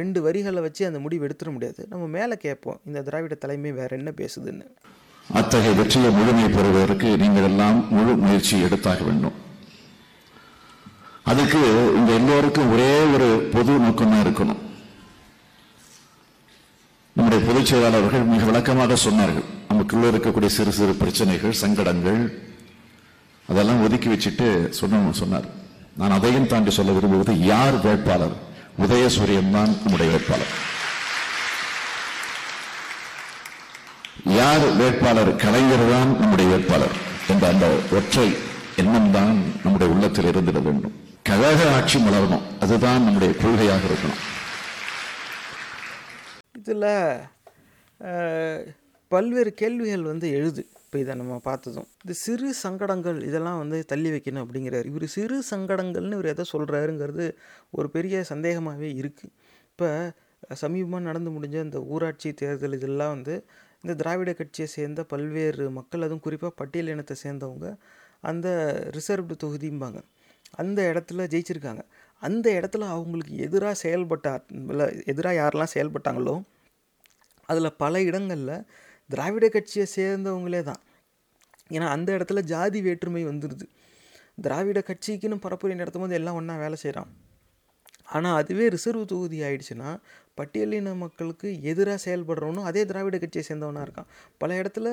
ரெண்டு வரிகளை வச்சு அந்த முடிவு எடுத்துட முடியாது. நம்ம மேலே கேட்போம், இந்த திராவிட தலைமை வேறு என்ன பேசுதுன்னு. அத்தகைய வெற்றியை முழுமை பெறுவதற்கு நீங்கள் எல்லாம் முழு முயற்சி எடுத்தாக வேண்டும். அதுக்கு இந்த எல்லோருக்கும் ஒரே ஒரு பொது நோக்கம் தான் இருக்கணும். நம்முடைய பொதுச் செயலாளர்கள் மிக விளக்கமாக சொன்னார்கள், நமக்குள்ளே இருக்கக்கூடிய சிறு சிறு பிரச்சனைகள், சங்கடங்கள் அதெல்லாம் ஒதுக்கி வச்சுட்டு சொன்ன சொன்னார். நான் அதையும் தாண்டி சொல்ல விரும்புவது, யார் வேட்பாளர்? உதயசூரியன் தான் நம்முடைய வேட்பாளர். யார் வேட்பாளர்? கலைஞர் தான் நம்முடைய வேட்பாளர் என்ற அந்த ஒற்றை எண்ணம் தான் நம்முடைய உள்ளத்தில் இருந்திட வேண்டும். கழக ஆட்சி மலரணும், அதுதான் நம்முடைய கொள்கையாக இருக்கணும். இதில் பல்வேறு கேள்விகள் வந்து எழுது. இப்போ இதை நம்ம பார்த்ததும் இந்த சிறு சங்கடங்கள் இதெல்லாம் வந்து தள்ளி வைக்கணும் அப்படிங்கிறார். இவர் சிறு சங்கடங்கள்னு இவர் எதை சொல்கிறாருங்கிறது ஒரு பெரிய சந்தேகமாகவே இருக்குது. இப்போ சமீபமாக நடந்து முடிஞ்ச இந்த ஊராட்சி தேர்தல் இதெல்லாம் வந்து இந்த திராவிட கட்சியை சேர்ந்த பல்வேறு மக்கள், அதுவும் குறிப்பாக பட்டியல் இனத்தை சேர்ந்தவங்க, அந்த ரிசர்வ்டு தொகுதிம்பாங்க அந்த இடத்துல ஜெயிச்சிருக்காங்க. அந்த இடத்துல அவங்களுக்கு எதிராக செயல்பட்டார் இல்லை எதிராக யாரெல்லாம் செயல்பட்டாங்களோ அதில் பல இடங்களில் திராவிட கட்சியை சேர்ந்தவங்களே தான். ஏன்னா அந்த இடத்துல ஜாதி வேற்றுமை வந்துடுது. திராவிட கட்சிக்குன்னு பரப்புரை நடத்தும் போது எல்லாம் ஒன்றா வேலை செய்கிறான். ஆனால் அதுவே ரிசர்வ் தொகுதி ஆயிடுச்சுன்னா பட்டியலின மக்களுக்கு எதிராக செயல்படுறவனும் அதே திராவிட கட்சியை சேர்ந்தவனாக இருக்கான். பல இடத்துல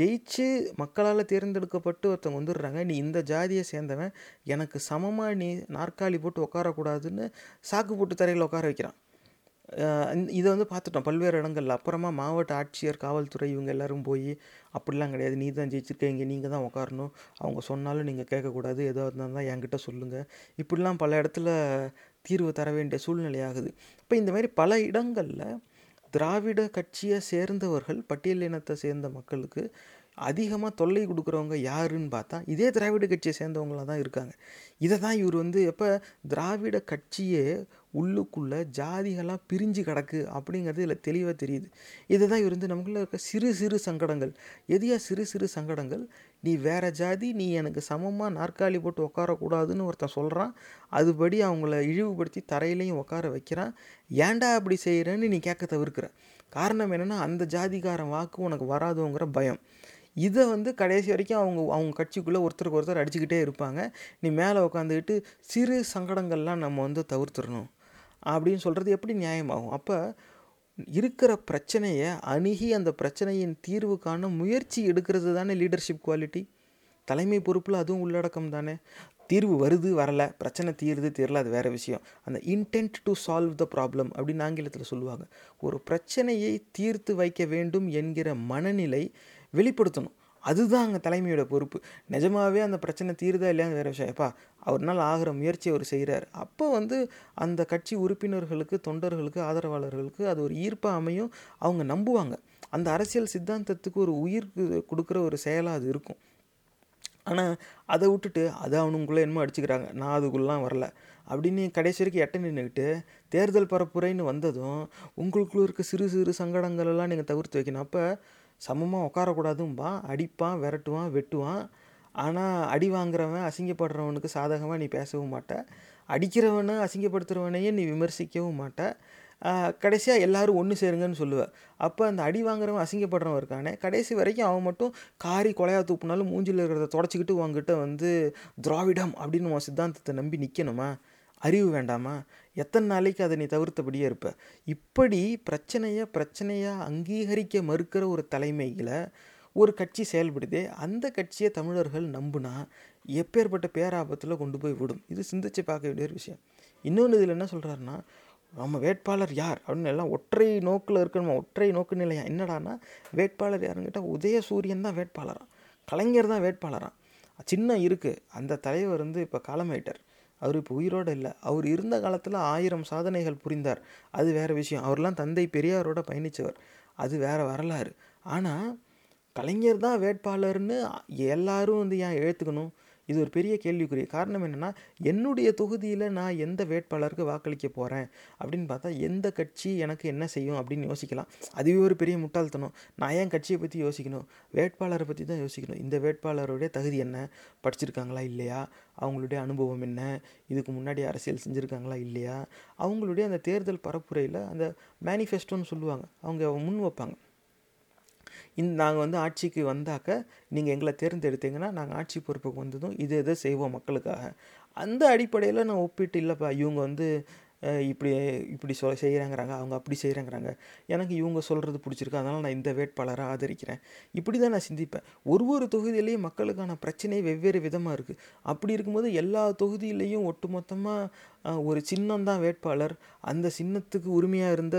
ஜெயிச்சு மக்களால் தேர்ந்தெடுக்கப்பட்டு ஒருத்தவங்க வந்துடுறாங்க, நீ இந்த ஜாதியை சேர்ந்தவன், எனக்கு சமமாக நீ நாற்காலி போட்டு உட்காரக்கூடாதுன்னு சாக்கு போட்டு தரையில் உட்கார வைக்கிறான். இதை வந்து பார்த்துட்டோம் பல்வேறு இடங்களில். அப்புறமா மாவட்ட ஆட்சியர், காவல்துறை இவங்க எல்லோரும் போய் அப்படிலாம் கிடையாது, நீ தான் ஜெயிச்சிருக்கீங்க, நீங்கள் தான் உட்காரணும், அவங்க சொன்னாலும் நீங்கள் கேட்கக்கூடாது, எதோ இருந்தால் தான் என்கிட்ட சொல்லுங்கள், இப்படிலாம் பல இடத்துல தீர்வு தர வேண்டிய சூழ்நிலை ஆகுது. இப்போ இந்த மாதிரி பல இடங்களில் திராவிட கட்சியை சேர்ந்தவர்கள் பட்டியலினத்தை சேர்ந்த மக்களுக்கு அதிகமாக தொல்லை கொடுக்குறவங்க யாருன்னு பார்த்தா இதே திராவிட கட்சியை சேர்ந்தவங்களாக தான் இருக்காங்க. இதை தான் இவர் வந்து எப்போ திராவிட கட்சியே உள்ளுக்குள்ளே ஜாதிகளாக பிரிஞ்சு கிடக்கு அப்படிங்கிறது இதில் தெளிவாக தெரியுது. இதை தான் இவர் வந்து நமக்குள்ளே இருக்க சிறு சிறு சங்கடங்கள் எதையா சிறு சிறு சங்கடங்கள் நீ வேறு ஜாதி, நீ எனக்கு சமமாக நாற்காலி போட்டு உட்காரக்கூடாதுன்னு ஒருத்தன் சொல்கிறான், அதுபடி அவங்கள இழிவுபடுத்தி தரையிலையும் உட்கார வைக்கிறான். ஏன்டா அப்படி செய்கிறேன்னு நீ கேட்க தவிர்க்கிற காரணம் என்னென்னா அந்த ஜாதிகாரன் வாக்கு உனக்கு வராதுங்கிற பயம். இதை வந்து கடைசி வரைக்கும் அவங்க அவங்க கட்சிக்குள்ளே ஒருத்தருக்கு ஒருத்தர் அடிச்சுக்கிட்டே இருப்பாங்க. நீ மேலே உட்காந்துக்கிட்டு சிறு சங்கடங்கள்லாம் நம்ம வந்து தவிர்த்துடணும் அப்படின்னு சொல்கிறது எப்படி நியாயமாகும்? அப்போ இருக்கிற பிரச்சனையை அணுகி அந்த பிரச்சனையின் தீர்வுக்கான முயற்சி எடுக்கிறது தானே லீடர்ஷிப் குவாலிட்டி. தலைமை பொறுப்பில் அதுவும் உள்ளடக்கம் தானே. தீர்வு வருது வரலை, பிரச்சனை தீருது தீரல அது வேறு விஷயம். அந்த intent to solve the problem அப்படின்னு ஆங்கிலத்தில் சொல்லுவாங்க. ஒரு பிரச்சனையை தீர்த்து வைக்க வேண்டும் என்கிற மனநிலை வெளிப்படுத்தணும். அதுதான் அங்கே தலைமையோட பொறுப்பு. நிஜமாகவே அந்த பிரச்சனை தீருதா இல்லையான்னு வேறு விஷயம். எப்பா அவர்னால் ஆகிற முயற்சி அவர் செய்கிறார், அப்போ வந்து அந்த கட்சி உறுப்பினர்களுக்கு, தொண்டர்களுக்கு, ஆதரவாளர்களுக்கு அது ஒரு ஈர்ப்பாக அமையும். அவங்க நம்புவாங்க. அந்த அரசியல் சித்தாந்தத்துக்கு ஒரு உயிர் கொடுக்குற ஒரு செயலாக அது இருக்கும். ஆனால் அதை விட்டுட்டு அதை அவனுக்குள்ளே என்னமோ அடிச்சுக்கிறாங்க, நான் அதுக்குள்ளலாம் வரல அப்படின்னு கடைசி வரைக்கும் எட்ட நின்றுக்கிட்டு தேர்தல் பரப்புரைன்னு வந்ததும் உங்களுக்குள்ளே இருக்க சிறு சிறு சங்கடங்களெல்லாம் நீங்கள் தவிர்த்து வைக்கணும். அப்போ சமமாக உட்காரக்கூடாதும்பா, அடிப்பான், விரட்டுவான், வெட்டுவான். ஆனால் அடி வாங்குறவன், அசிங்கப்படுறவனுக்கு சாதகமாக நீ பேசவும் மாட்டே, அடிக்கிறவனை அசிங்கப்படுத்துகிறவனையே நீ விமர்சிக்கவும் மாட்டே. கடைசியாக எல்லோரும் ஒன்று சேருங்கன்னு சொல்லுவேன். அப்போ அந்த அடி வாங்குறவன், அசிங்கப்படுறவன் இருக்கானே, கடைசி வரைக்கும் அவன் மட்டும் காரி கொலையா தூப்புனாலும் மூஞ்சில் இருக்கிறத தொடச்சிக்கிட்டு வாங்கிட்ட வந்து திராவிடம் அப்படின்னு உன் சித்தாந்தத்தை நம்பி நிற்கணுமா? அறிவு வேண்டாமா? எத்தனை நாளைக்கு அதை நீ தவிர்த்தபடியே இருப்ப? இப்படி பிரச்சனையை பிரச்சனையாக அங்கீகரிக்க மறுக்கிற ஒரு தலைமையில் ஒரு கட்சி செயல்படுதே, அந்த கட்சியை தமிழர்கள் நம்புனா எப்பேற்பட்ட பேராபத்தில் கொண்டு போய் விடும். இது சிந்திச்சு பார்க்க வேண்டிய ஒரு விஷயம். இன்னொன்று இதில் என்ன சொல்கிறாருன்னா, நம்ம வேட்பாளர் யார் அப்படின்னு எல்லாம் ஒற்றை நோக்கில் இருக்கணுமா? ஒற்றை நோக்கு நிலையா என்னடானா, வேட்பாளர் யாருன்னு கேட்டால் உதயசூரியன் தான் வேட்பாளரான், கலைஞர் தான் வேட்பாளரான். சின்னம் இருக்குது, அந்த தலைவர் வந்து இப்போ காலமாயிட்டார், அவர் இப்போ உயிரோடு இல்லை. அவர் இருந்த காலத்தில் ஆயிரம் சாதனைகள் புரிந்தார், அது வேறு விஷயம். அவர்லாம் தந்தை பெரியாரோட பயணித்தவர், அது வேறு வரலாறு. ஆனால் கலைஞர் தான் வேட்பாளர்னு எல்லாரும் வந்து ஏன் எழுத்துக்கணும், இது ஒரு பெரிய கேள்விக்குரிய. காரணம் என்னென்னா, என்னுடைய தொகுதியில் நான் எந்த வேட்பாளருக்கு வாக்களிக்க போகிறேன் அப்படின்னு பார்த்தா எந்த கட்சி எனக்கு என்ன செய்யும் அப்படின்னு யோசிக்கலாம். அதுவே ஒரு பெரிய முட்டாள்தனம். நான் ஏன் கட்சியை பற்றி யோசிக்கணும், வேட்பாளரை பற்றி தான் யோசிக்கணும். இந்த வேட்பாளருடைய தகுதி என்ன, படிச்சிருக்காங்களா இல்லையா, அவங்களுடைய அனுபவம் என்ன, இதுக்கு முன்னாடி அரசியல் செஞ்சுருக்காங்களா இல்லையா, அவங்களுடைய அந்த தேர்தல் பரப்புரையில் அந்த மேனிஃபெஸ்டோன்னு சொல்லுவாங்க, அவங்க முன் வைப்பாங்க, இந்த நாங்கள் வந்து ஆட்சிக்கு வந்தாக்க நீங்கள் எங்களை தேர்ந்தெடுத்தீங்கன்னா நாங்கள் ஆட்சி பொறுப்புக்கு வந்ததும் இது எதை செய்வோம் மக்களுக்காக. அந்த அடிப்படையில் நான் ஒப்பிட்டு இல்லைப்பா இவங்க வந்து இப்படி இப்படி சொ செய்கிறாங்கிறாங்க அவங்க அப்படி செய்கிறாங்கிறாங்க, எனக்கு இவங்க சொல்கிறது பிடிச்சிருக்கு அதனால் நான் இந்த வேட்பாளரை ஆதரிக்கிறேன், இப்படி தான் நான் சிந்திப்பேன். ஒரு ஒரு தொகுதியிலையும் மக்களுக்கான பிரச்சனை வெவ்வேறு விதமாக இருக்குது. அப்படி இருக்கும்போது எல்லா தொகுதியிலையும் ஒட்டு மொத்தமாக ஒரு சின்னம்தான் வேட்பாளர், அந்த சின்னத்துக்கு உரிமையாக இருந்த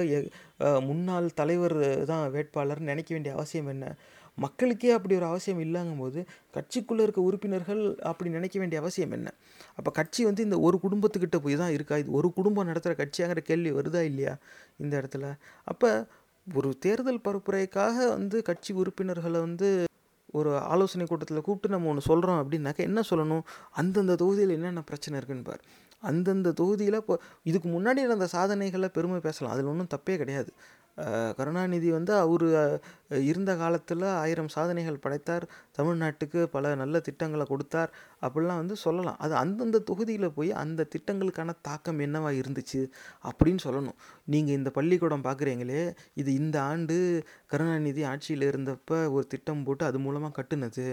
முன்னாள் தலைவர் தான் வேட்பாளர்னு நினைக்க வேண்டிய அவசியம் என்ன? மக்களுக்கே அப்படி ஒரு அவசியம் இல்லைங்கும் போது கட்சிக்குள்ளே இருக்க உறுப்பினர்கள் அப்படி நினைக்க வேண்டிய அவசியம் என்ன? அப்போ கட்சி வந்து இந்த ஒரு குடும்பத்துக்கிட்ட போய் தான் இருக்கா, இது ஒரு குடும்பம் நடத்துகிற கட்சியாங்கிற கேள்வி வருதா இல்லையா இந்த இடத்துல? அப்போ ஒரு தேர்தல் பரப்புரைக்காக வந்து கட்சி உறுப்பினர்களை வந்து ஒரு ஆலோசனை கூட்டத்தில் கூப்பிட்டு நம்ம ஒன்று சொல்கிறோம் அப்படின்னாக்கா என்ன சொல்லணும், அந்தந்த தொகுதியில் என்னென்ன பிரச்சனை இருக்குன்னு பார், அந்தந்த தொகுதியில் இப்போ இதுக்கு முன்னாடி நடந்த சாதனைகளை பெருமை பேசலாம், அதில் ஒன்றும் தப்பே கிடையாது. கருணாநிதி வந்து அவர் இருந்த காலத்தில் ஆயிரம் சாதனைகள் படைத்தார், தமிழ்நாட்டுக்கு பல நல்ல திட்டங்களை கொடுத்தார் அப்படிலாம் வந்து சொல்லலாம். அது அந்தந்த தொகுதியில் போய் அந்த திட்டங்களுக்கான தாக்கம் என்னவா இருந்துச்சு அப்படின்னு சொல்லணும். நீங்கள் இந்த பள்ளிக்கூடம் பார்க்குறீங்களே, இது இந்த ஆண்டு கருணாநிதி ஆட்சியில் இருந்தப்போ ஒரு திட்டம் போட்டு அது மூலமாக கட்டுனது,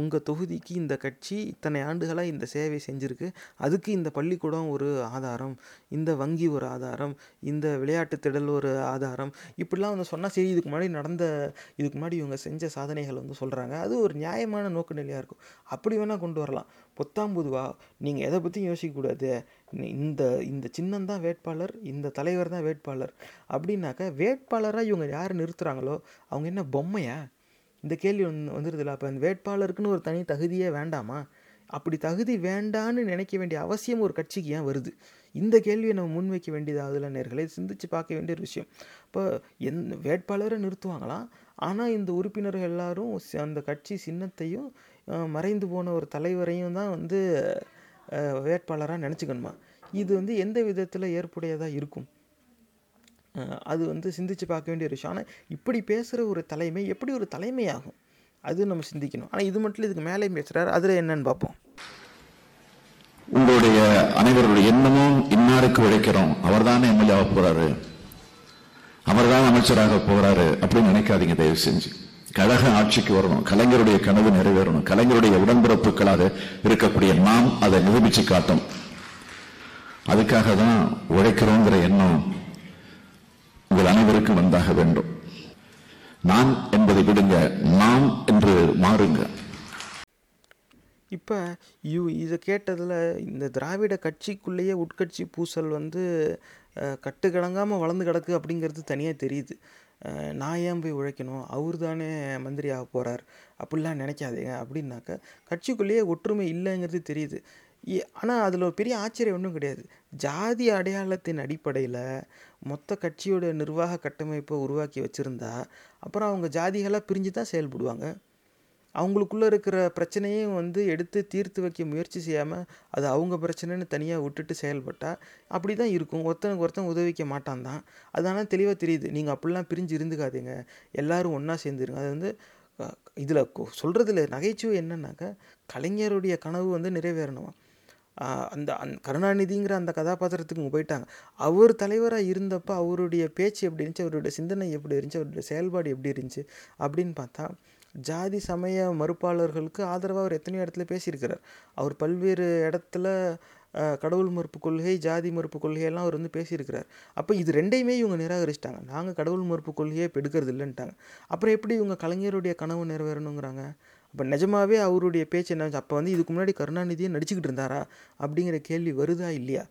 உங்கள் தொகுதிக்கு இந்த கட்சி இத்தனை ஆண்டுகளாக இந்த சேவை செஞ்சுருக்கு, அதுக்கு இந்த பள்ளிக்கூடம் ஒரு ஆதாரம், இந்த வங்கி ஒரு ஆதாரம், இந்த விளையாட்டு திடல் ஒரு ஆதாரம், இப்படிலாம் வந்து சொன்னால் சரி இதுக்கு முன்னாடி நடந்த இதுக்கு முன்னாடி இவங்க செஞ்ச சாதனைகள் வந்து சொல்கிறாங்க, அது ஒரு நியாயமான நோக்கு நிலையாக இருக்கும், அப்படி வேணால் கொண்டு வரலாம். பொத்தாம்பதுவா நீங்கள் எதை பற்றியும் யோசிக்கக்கூடாது, இந்த இந்த சின்னந்தான் வேட்பாளர், இந்த தலைவர் தான் வேட்பாளர் அப்படின்னாக்கா வேட்பாளராக இவங்க யார் நிறுத்துகிறாங்களோ அவங்க என்ன பொம்மையா? இந்த கேள்வி வந்து வந்துடுதுல. அப்போ அந்த வேட்பாளருக்குன்னு ஒரு தனி தகுதியே வேண்டாமா? அப்படி தகுதி வேண்டான்னு நினைக்க வேண்டிய அவசியம் ஒரு கட்சிக்கு ஏன் வருது? இந்த கேள்வியை நம்ம முன்வைக்க வேண்டியதாவதுல நேயர்களே, சிந்திச்சு பார்க்க வேண்டிய ஒரு விஷயம். இப்போ எந் வேட்பாளரை நிறுத்துவாங்களாம், ஆனால் இந்த உறுப்பினர்கள் எல்லாரும் அந்த கட்சி சின்னத்தையும் மறைந்து போன ஒரு தலைவரையும் தான் வந்து வேட்பாளராக நினச்சிக்கணுமா? இது வந்து எந்த விதத்தில் ஏற்புடையதாக இருக்கும்? அது வந்து சிந்திச்சு பார்க்க வேண்டிய ஒரு விஷயம். ஆனால் இப்படி பேசுகிற ஒரு தலைமை எப்படி ஒரு தலைமையாகும், அது நம்ம சிந்திக்கணும். ஆனால் இது மட்டும் இதுக்கு மேலே பேசுகிறார், அதில் என்னன்னு பார்ப்போம். உங்களுடைய அனைவருடைய எண்ணமும் இன்னாருக்கு உழைக்கிறோம், அவர் தானே எம்எல்ஏ போறாரு, அவர் தான் அமைச்சராக போறாரு அப்படின்னு நினைக்காதீங்க. தயவு செஞ்சு கழக ஆட்சிக்கு வரணும், கலைஞருடைய கனவு நிறைவேறணும், கலைஞருடைய உடன்பிறப்புகளாக இருக்கக்கூடிய நாம் அதை நிரூபிச்சு காட்டும். அதுக்காக தான் உழைக்கிறோங்கிற எண்ணம் உங்கள் அனைவருக்கும் வந்தாக வேண்டும். நான் என்பதை விடுங்க, நாம் என்று மாறுங்க. இப்போ யூ இதை கேட்டதில் இந்த திராவிட கட்சிக்குள்ளேயே உட்கட்சி பூசல் வந்து கட்டுக்கடங்காமல் வளர்ந்து கிடக்கு அப்படிங்கிறது தனியாக தெரியுது. நான் ஏன் போய் உழைக்கணும், அவர் தானே மந்திரி ஆக போகிறார் அப்படிலாம் நினைக்காதீங்க. அப்படின்னாக்க கட்சிக்குள்ளேயே ஒற்றுமை இல்லைங்கிறது தெரியுது. ஆனால் அதில் ஒரு பெரிய ஆச்சரியம் ஒன்றும் கிடையாது. ஜாதி அடையாளத்தின் அடிப்படையில் மொத்த கட்சியோட நிர்வாக கட்டமைப்பை உருவாக்கி வச்சுருந்தா அப்புறம் அவங்க ஜாதிகளாக பிரிஞ்சு தான் செயல்படுவாங்க. அவங்களுக்குள்ளே இருக்கிற பிரச்சனையும் வந்து எடுத்து தீர்த்து வைக்க முயற்சி செய்யாமல் அது அவங்க பிரச்சனைன்னு தனியாக விட்டுட்டு செயல்பட்டால் அப்படி தான் இருக்கும். ஒருத்தனுக்கு ஒருத்தன் உதவிக்க மாட்டான் தான், அதனால் தெளிவாக தெரியுது. நீங்கள் அப்படிலாம் பிரிஞ்சு இருந்துக்காதீங்க, எல்லோரும் ஒன்றா சேர்ந்துருங்க. அது வந்து இதில் சொல்கிறதுல நகைச்சுவை என்னன்னாக்கா, கலைஞருடைய கனவு வந்து நிறைவேறணுமா, அந்த அந் கருணாநிதிங்கிற அந்த கதாபாத்திரத்துக்கு போயிட்டாங்க. அவர் தலைவராக இருந்தப்போ அவருடைய பேச்சு எப்படி இருந்துச்சு, அவருடைய சிந்தனை எப்படி இருந்துச்சு, அவருடைய செயல்பாடு எப்படி இருந்துச்சு அப்படின்னு பார்த்தா ஜாதி சமய மறுப்பாளர்களுக்கு ஆதரவாக அவர் எத்தனையோ இடத்துல பேசியிருக்கிறார். அவர் பல்வேறு இடத்துல கடவுள் மறுப்பு கொள்கை, ஜாதி மறுப்பு கொள்கையெல்லாம் அவர் வந்து பேசியிருக்கிறார். அப்போ இது ரெண்டையுமே இவங்க நிராகரிச்சிட்டாங்க. நாங்கள் கடவுள் மறுப்பு கொள்கையை எடுக்கிறது இல்லைன்ட்டாங்க. அப்புறம் எப்படி இவங்க கலைஞருடைய கனவு நிறைவேறணுங்கிறாங்க? அப்போ நிஜமாகவே அவருடைய பேச்சு என்ன? அப்போ வந்து இதுக்கு முன்னாடி கருணாநிதியை நடிச்சுக்கிட்டு இருந்தாரா அப்படிங்கிற கேள்வி வருதா இல்லையா?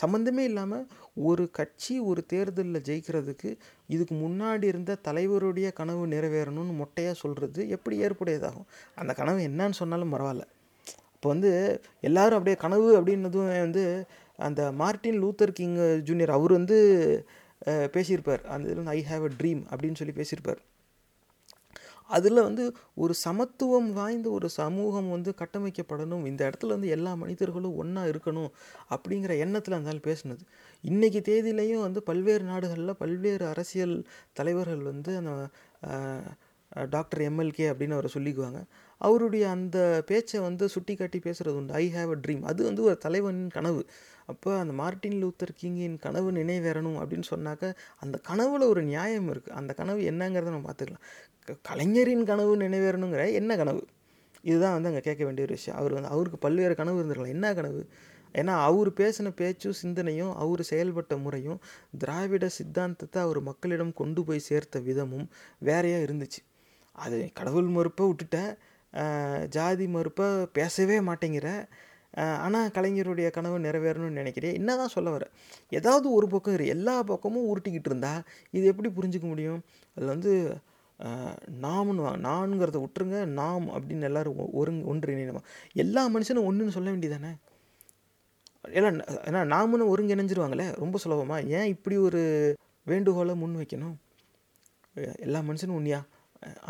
சம்மந்தமே இல்லாமல் ஒரு கட்சி ஒரு தேர்தலில் ஜெயிக்கிறதுக்கு இதுக்கு முன்னாடி இருந்த தலைவருடைய கனவு நிறைவேறணும்னு மொட்டையாக சொல்கிறது எப்படி ஏற்புடையதாகும்? அந்த கனவு என்னன்னு சொன்னாலும் பரவாயில்ல, இப்போ வந்து எல்லாரும் அப்படியே கனவு அப்படின்னதும் வந்து அந்த மார்ட்டின் லூத்தர் கிங் ஜூனியர் அவர் வந்து பேசியிருப்பார், அந்த இதில் வந்து ஐ ஹாவ் அ ட்ரீம் அப்படின்னு சொல்லி பேசியிருப்பார். அதில் வந்து ஒரு சமத்துவம் வாய்ந்த ஒரு சமூகம் வந்து கட்டமைக்கப்படணும், இந்த இடத்துல வந்து எல்லா மனிதர்களும் ஒன்றா இருக்கணும் அப்படிங்கிற எண்ணத்தில் இருந்தாலும் பேசுனது. இன்றைக்கி தேதியிலையும் வந்து பல்வேறு நாடுகளில் பல்வேறு அரசியல் தலைவர்கள் வந்து அந்த டாக்டர் எம்எல்கே அப்படின்னு அவரை சொல்லிக்குவாங்க, அவருடைய அந்த பேச்சை வந்து சுட்டி காட்டி பேசுகிறது உண்டு, ஐ ஹாவ் அ ட்ரீம். அது வந்து ஒரு தலைவனின் கனவு. அப்போ அந்த மார்ட்டின் லூத்தர் கிங்கின் கனவு நினைவேறணும் அப்படின்னு சொன்னாக்க அந்த கனவில் ஒரு நியாயம் இருக்குது. அந்த கனவு என்னங்கிறத நம்ம பார்த்துக்கலாம். கலைஞரின் கனவு நினைவேறணுங்கிற என்ன கனவு, இதுதான் வந்து அங்கே கேட்க வேண்டிய ஒரு விஷயம். அவர் வந்து அவருக்கு பல்வேறு கனவு இருந்திருக்கலாம், என்ன கனவு? ஏன்னா அவர் பேசின பேச்சும் சிந்தனையும் அவர் செயல்பட்ட முறையும் திராவிட சித்தாந்தத்தை அவர் மக்களிடம் கொண்டு போய் சேர்த்த விதமும் வேறையாக இருந்துச்சு. அது கடவுள் மறுப்பை விட்டுட்ட, ஜாதி மறுப்பை பேசவே மாட்டேங்கிற, ஆனால் கலைஞருடைய கனவு நிறைவேறணும்னு நினைக்கிறேன். என்ன தான் சொல்ல வர, ஏதாவது ஒரு பக்கம் இரு, எல்லா பக்கமும் உருட்டிக்கிட்டு இருந்தால் இது எப்படி புரிஞ்சிக்க முடியும்? அதில் வந்து நாம்னு வாங்க, நான்ங்கிறத விட்டுருங்க, நாம் அப்படின்னு எல்லோரும் ஒருங்க ஒன்றிணைமா, எல்லா மனுஷனும் ஒன்றுன்னு சொல்ல வேண்டியதானே? ஏன்னா ஏன்னா நாம்னு ஒருங்கிணைஞ்சிருவாங்களே ரொம்ப சுலபமாக, ஏன் இப்படி ஒரு வேண்டுகோளை முன் வைக்கணும்? எல்லா மனுஷனும் ஒன்றியா,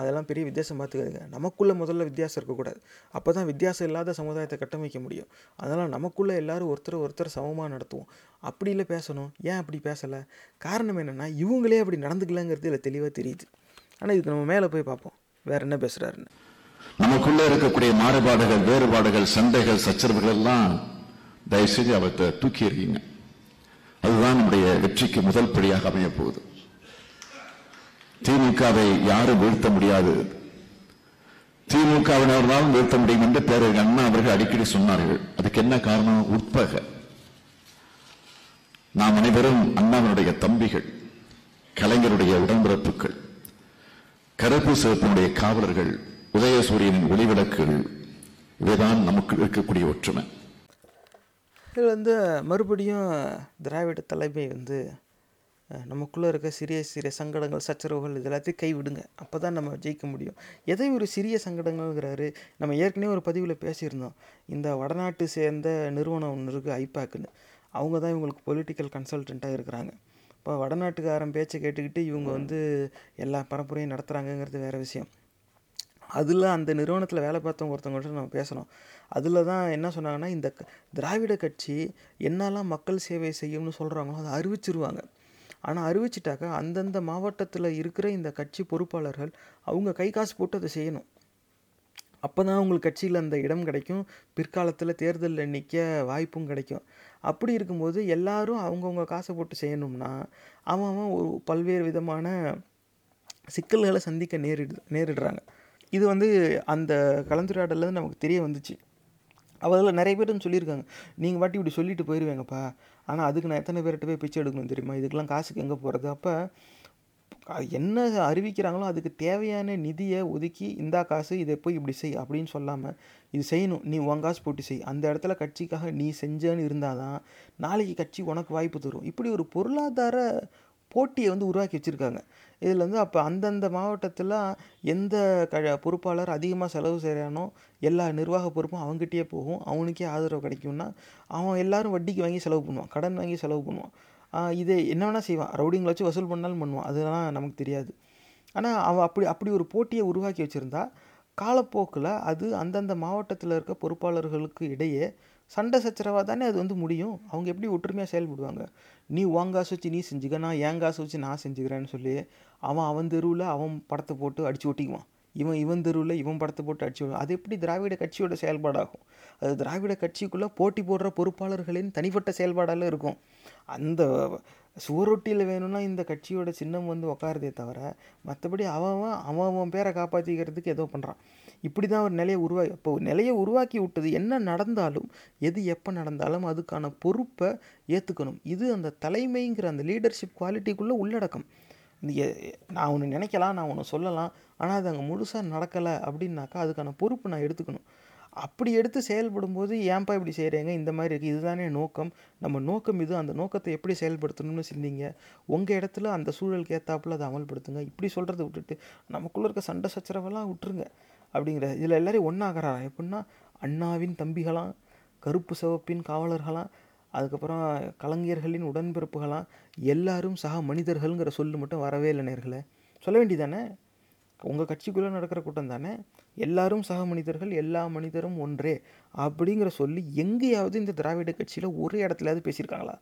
அதெல்லாம் பெரிய வித்தியாசம் பார்த்துக்காதுங்க. நமக்குள்ளே முதல்ல வித்தியாசம் இருக்கக்கூடாது, அப்போ தான் வித்தியாசம் இல்லாத சமுதாயத்தை கட்டமைக்க முடியும். அதனால் நமக்குள்ளே எல்லோரும் ஒருத்தர் ஒருத்தர் சமமாக நடத்துவோம், அப்படி இல்லை பேசணும். ஏன் அப்படி பேசலை? காரணம் என்னென்னா இவங்களே அப்படி நடந்துக்கலாங்கிறது இல்லை தெளிவாக தெரியுது. ஆனால் இதுக்கு நம்ம மேலே போய் பார்ப்போம் வேறு என்ன பேசுகிறாருன்னு. நமக்குள்ளே இருக்கக்கூடிய மாறுபாடுகள், வேறுபாடுகள், சண்டைகள், சச்சரவுகள் எல்லாம் தயவு செஞ்சு அவற்றை தூக்கி எறியுங்க. அதுதான் நம்முடைய வெற்றிக்கு முதல் படியாக அமைய போகுது. திமுகவை யாரும் வீழ்த்த முடியாது, திமுகவினர்தான் வீழ்த்த முடியும் என்று பேரறிஞர் அண்ணா அவர்கள் அடிக்கடி சொன்னார்கள். அதுக்கு என்ன காரணம்? உட்பகை. நாம் அனைவரும் அண்ணாவினுடைய தம்பிகள், கலைஞருடைய உடன்பிறப்புகள், கருப்பு சிவப்பினுடைய காவலர்கள், உதயசூரியனின் ஒளிவிளக்குகள், இவைதான் நமக்கு இருக்கக்கூடிய ஒற்றுமை. இதில் வந்து மறுபடியும் திராவிட தலைமை வந்து நமக்குள்ளே இருக்க சிறிய சிறிய சங்கடங்கள், சச்சரவுகள், இது எல்லாத்தையும் கைவிடுங்க, அப்போ தான் நம்ம ஜெயிக்க முடியும். எதை ஒரு சிறிய சங்கடங்கள்ங்கிறாரு, நம்ம ஏற்கனவே ஒரு பதிவில் பேசியிருந்தோம். இந்த வடநாட்டு சேர்ந்த நிறுவனம் ஒன்று இருக்குது, ஐபேக்குன்னு, அவங்க தான் இவங்களுக்கு பொலிட்டிக்கல் கன்சல்டண்ட்டாக இருக்கிறாங்க. இப்போ வடநாட்டுக்காரன் பேச்சை கேட்டுக்கிட்டு இவங்க வந்து எல்லா பரப்புரையும் நடத்துகிறாங்கங்கிறது வேறு விஷயம். அதில் அந்த நிறுவனத்தில் வேலை பார்த்தவங்க ஒருத்தவங்கள்ட்ட நம்ம பேசணும். அதில் தான் என்ன சொன்னாங்கன்னா, இந்த திராவிட கட்சி என்னெல்லாம் மக்கள் சேவை செய்யும்னு சொல்கிறாங்களோ அதை அறிவிச்சிருவாங்க. ஆனால் அறிவிச்சிட்டாக்கா அந்தந்த மாவட்டத்தில் இருக்கிற இந்த கட்சி பொறுப்பாளர்கள் அவங்க கை காசு போட்டு அதை செய்யணும். அப்போ தான் அவங்களுக்கு கட்சியில் அந்த இடம் கிடைக்கும், பிற்காலத்தில் தேர்தலில் நிற்க வாய்ப்பும் கிடைக்கும். அப்படி இருக்கும்போது எல்லாரும் அவங்கவுங்க காசை போட்டு செய்யணும்னா அவன் அவன் ஒரு பல்வேறு விதமான சிக்கல்களை சந்திக்க நேரிடு நேரிடுறாங்க இது வந்து அந்த கலந்துரையாடலேருந்து நமக்கு தெரிய வந்துச்சு. அவதில் நிறைய பேரும் சொல்லியிருக்காங்க, நீங்கள் வாட்டி இப்படி சொல்லிட்டு போயிடுவேங்கப்பா, ஆனால் அதுக்கு நான் எத்தனை பேர்கிட்ட போய் பிச்சை எடுக்கணும் தெரியுமா, இதுக்கெல்லாம் காசுக்கு எங்கே போகிறது? அப்போ என்ன அறிவிக்கிறாங்களோ அதுக்கு தேவையான நிதியை ஒதுக்கி, இந்தா காசு, இதை போய் இப்படி செய் அப்படின்னு சொல்லாமல், இது செய்யணும், நீ உன் காசு போட்டு செய், அந்த இடத்துல கட்சிக்காக நீ செஞ்சேன்னு இருந்தால் தான் நாளைக்கு கட்சி உனக்கு வாய்ப்பு தரும். இப்படி ஒரு பொருளாதார போட்டியை வந்து உருவாக்கி வச்சுருக்காங்க. இதில் வந்து அப்போ அந்தந்த மாவட்டத்தில் எந்த க பொறுப்பாளர் அதிகமாக செலவு செய்கிறானோ எல்லா நிர்வாக பொறுப்பும் அவங்ககிட்டயே போகும், அவனுக்கே ஆதரவு கிடைக்கும்னா அவன் எல்லோரும் வட்டிக்கு வாங்கி செலவு பண்ணுவான், கடன் வாங்கி செலவு பண்ணுவான், இதை என்ன வேணால் செய்வான், ரவுடிங்களை வச்சு வசூல் பண்ணாலும் பண்ணுவான், அதெல்லாம் நமக்கு தெரியாது. ஆனால் அவன் அப்படி அப்படி ஒரு போட்டியை உருவாக்கி வச்சுருந்தா காலப்போக்கில் அது அந்தந்த மாவட்டத்தில் இருக்க பொறுப்பாளர்களுக்கு இடையே சண்டை சச்சரவாக தானே அது வந்து முடியும். அவங்க எப்படி ஒற்றுமையாக செயல்படுவாங்க? நீ உன் காசு வச்சு நீ செஞ்சுக்க, நான் என் காசு வச்சு நான் செஞ்சுக்கிறேன்னு சொல்லி அவன் அவன் தெருவில் அவன் படத்தை போட்டு அடித்து ஒட்டிக்குவான், இவன் இவன் தெருவில் இவன் படத்தை போட்டு அடிச்சு விடுவான். அது எப்படி திராவிட கட்சியோட செயல்பாடாகும்? அது திராவிட கட்சிக்குள்ளே போட்டி போடுற பொறுப்பாளர்களின் தனிப்பட்ட செயல்பாடால் இருக்கும். அந்த சுவரொட்டியில் வேணும்னா இந்த கட்சியோட சின்னம் வந்து உக்காரதே தவிர மற்றபடி அவன் அவன் அவன் பேரை காப்பாற்றிக்கிறதுக்கு ஏதோ பண்ணுறான். இப்படி தான் ஒரு நிலையை உருவாக்கி இப்போ நிலையை உருவாக்கி விட்டது. என்ன நடந்தாலும், எது எப்போ நடந்தாலும் அதுக்கான பொறுப்பை ஏற்றுக்கணும். இது அந்த தலைமைங்கிற அந்த லீடர்ஷிப் குவாலிட்டிக்குள்ளே உள்ளடக்கம். நான் ஒன்று நினைக்கலாம், நான் ஒன்று சொல்லலாம், ஆனால் அது அங்கே முழுசாக நடக்கலை அப்படின்னாக்கா அதுக்கான பொறுப்பு நான் எடுத்துக்கணும். அப்படி எடுத்து செயல்படும்போது ஏன்பா இப்படி செய்கிறீங்க, இந்த மாதிரி இருக்குது, இதுதானே நோக்கம், நம்ம நோக்கம் இது, அந்த நோக்கத்தை எப்படி செயல்படுத்தணும்னு சிந்திங்க, உங்கள் இடத்துல அந்த சூழலுக்கு ஏற்றாப்புல அதை அமல்படுத்துங்க. இப்படி சொல்கிறத விட்டுட்டு நமக்குள்ளே இருக்க சண்டை சச்சரவெல்லாம் விட்டுருங்க அப்படிங்கிற. இதில் எல்லோரும் ஒன்றாகிறாராம். எப்படின்னா அண்ணாவின் தம்பிகளாம், கருப்பு சிவப்பின் காவலர்களாம், அதுக்கப்புறம் கலைஞர்களின் உடன்பிறப்புகளாம், எல்லாரும் சக மனிதர்கள்ங்கிற சொல்லு மட்டும் வரவே இல்லை நேர்களே. சொல்ல வேண்டியதானே, உங்கள் கட்சிக்குள்ளே நடக்கிற கூட்டம் தானே, எல்லாரும் சக மனிதர்கள், எல்லா மனிதரும் ஒன்றே அப்படிங்கிற சொல்லி எங்கேயாவது இந்த திராவிட கட்சியில் ஒரே இடத்துலையாவது பேசியிருக்காங்களா?